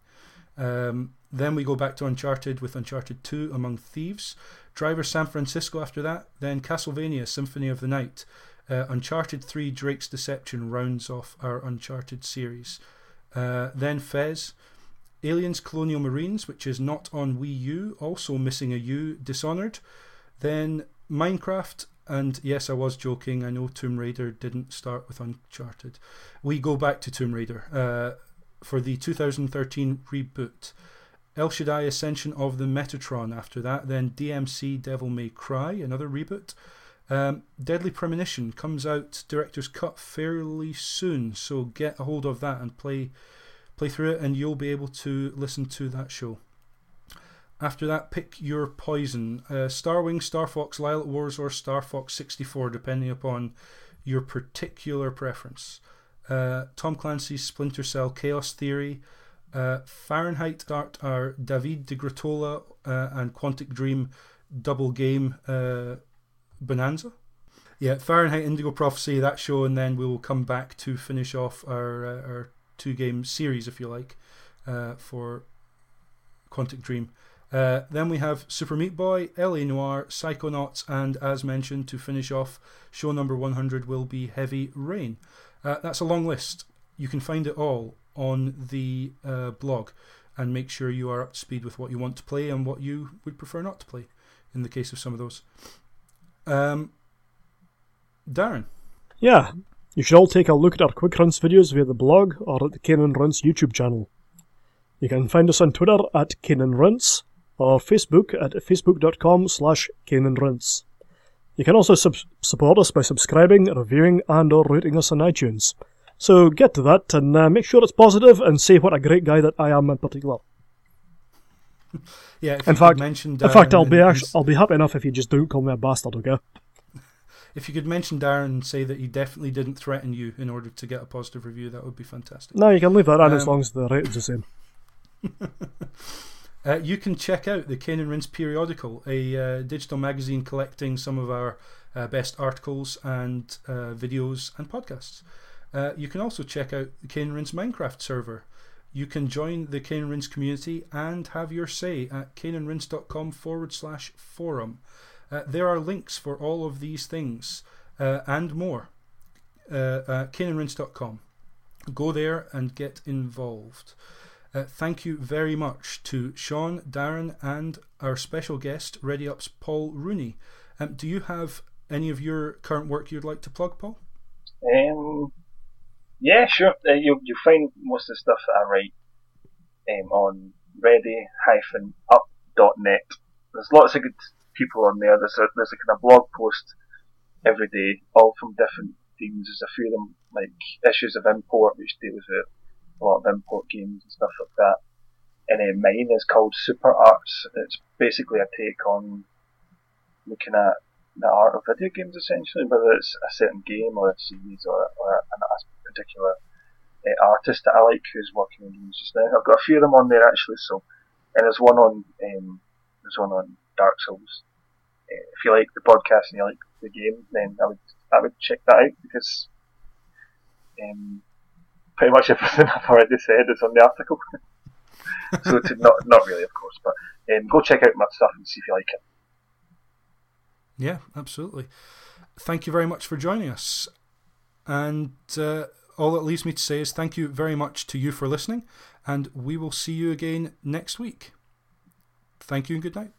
Then we go back to Uncharted with Uncharted 2, Among Thieves. Driver San Francisco after that, then Castlevania, Symphony of the Night. Uncharted 3, Drake's Deception rounds off our Uncharted series. Then Fez, Aliens Colonial Marines, which is not on Wii U, also missing a U, Dishonored. Then Minecraft, And yes, I was joking. I know Tomb Raider didn't start with Uncharted. We go back to Tomb Raider for the 2013 reboot. El Shaddai Ascension of the Metatron after that. Then DMC Devil May Cry, another reboot. Deadly Premonition comes out Director's Cut fairly soon. So get a hold of that and play through it, and you'll be able to listen to that show. After that, pick your poison. Starwing, Starfox, Lilac Wars, or Starfox 64, depending upon your particular preference. Tom Clancy's Splinter Cell Chaos Theory. Fahrenheit Art are David de Gratola and Quantic Dream Double Game Bonanza. Yeah, Fahrenheit Indigo Prophecy, that show, and then we will come back to finish off our two-game series, if you like, for Quantic Dream. Then we have Super Meat Boy, L.A. Noire, Psychonauts, and as mentioned, to finish off show number 100 will be Heavy Rain. That's a long list. You can find it all on the blog, and make sure you are up to speed with what you want to play and what you would prefer not to play in the case of some of those. Darren? Yeah, you should all take a look at our Quick Rinse videos via the blog or at the Cane and Rinse YouTube channel. You can find us on Twitter at Cane and Rinse, or Facebook at facebook.com/Cane and Rinse. You can also support us by subscribing, reviewing, and or rating us on iTunes. So get to that and make sure it's positive and say what a great guy that I am in particular. Yeah, if in fact, I'll be happy enough if you just don't call me a bastard, okay? If you could mention Darren and say that he definitely didn't threaten you in order to get a positive review, that would be fantastic. No, you can leave that on as long as the rating's the same. You can check out the Cane and Rinse periodical, a digital magazine collecting some of our best articles and videos and podcasts. You can also check out the Cane and Rinse Minecraft server. You can join the Cane and Rinse community and have your say at caneandrinse.com/forum. There are links for all of these things and more at caneandrinse.com. Go there and get involved. Thank you very much to Sean, Darren, and our special guest, Ready Up's Paul Rooney. Do you have any of your current work you'd like to plug, Paul? Yeah, sure. You'll find most of the stuff that I write on ready-up.net. There's lots of good people on there. There's a kind of blog post every day, all from different themes. There's a few of them, like Issues of Import, which deals with a lot of import games and stuff like that. And then mine is called Super Arts. It's basically a take on looking at the art of video games, essentially, whether it's a certain game or a series or a particular artist that I like who's working on games just now. I've got a few of them on there actually. So, and there's one on Dark Souls. If you like the podcast and you like the game, then I would check that out, because pretty much everything I've already said is on the article. So not really, of course, but go check out my stuff and see if you like it. Yeah, absolutely. Thank you very much for joining us. And all that leaves me to say is thank you very much to you for listening, and we will see you again next week. Thank you and good night.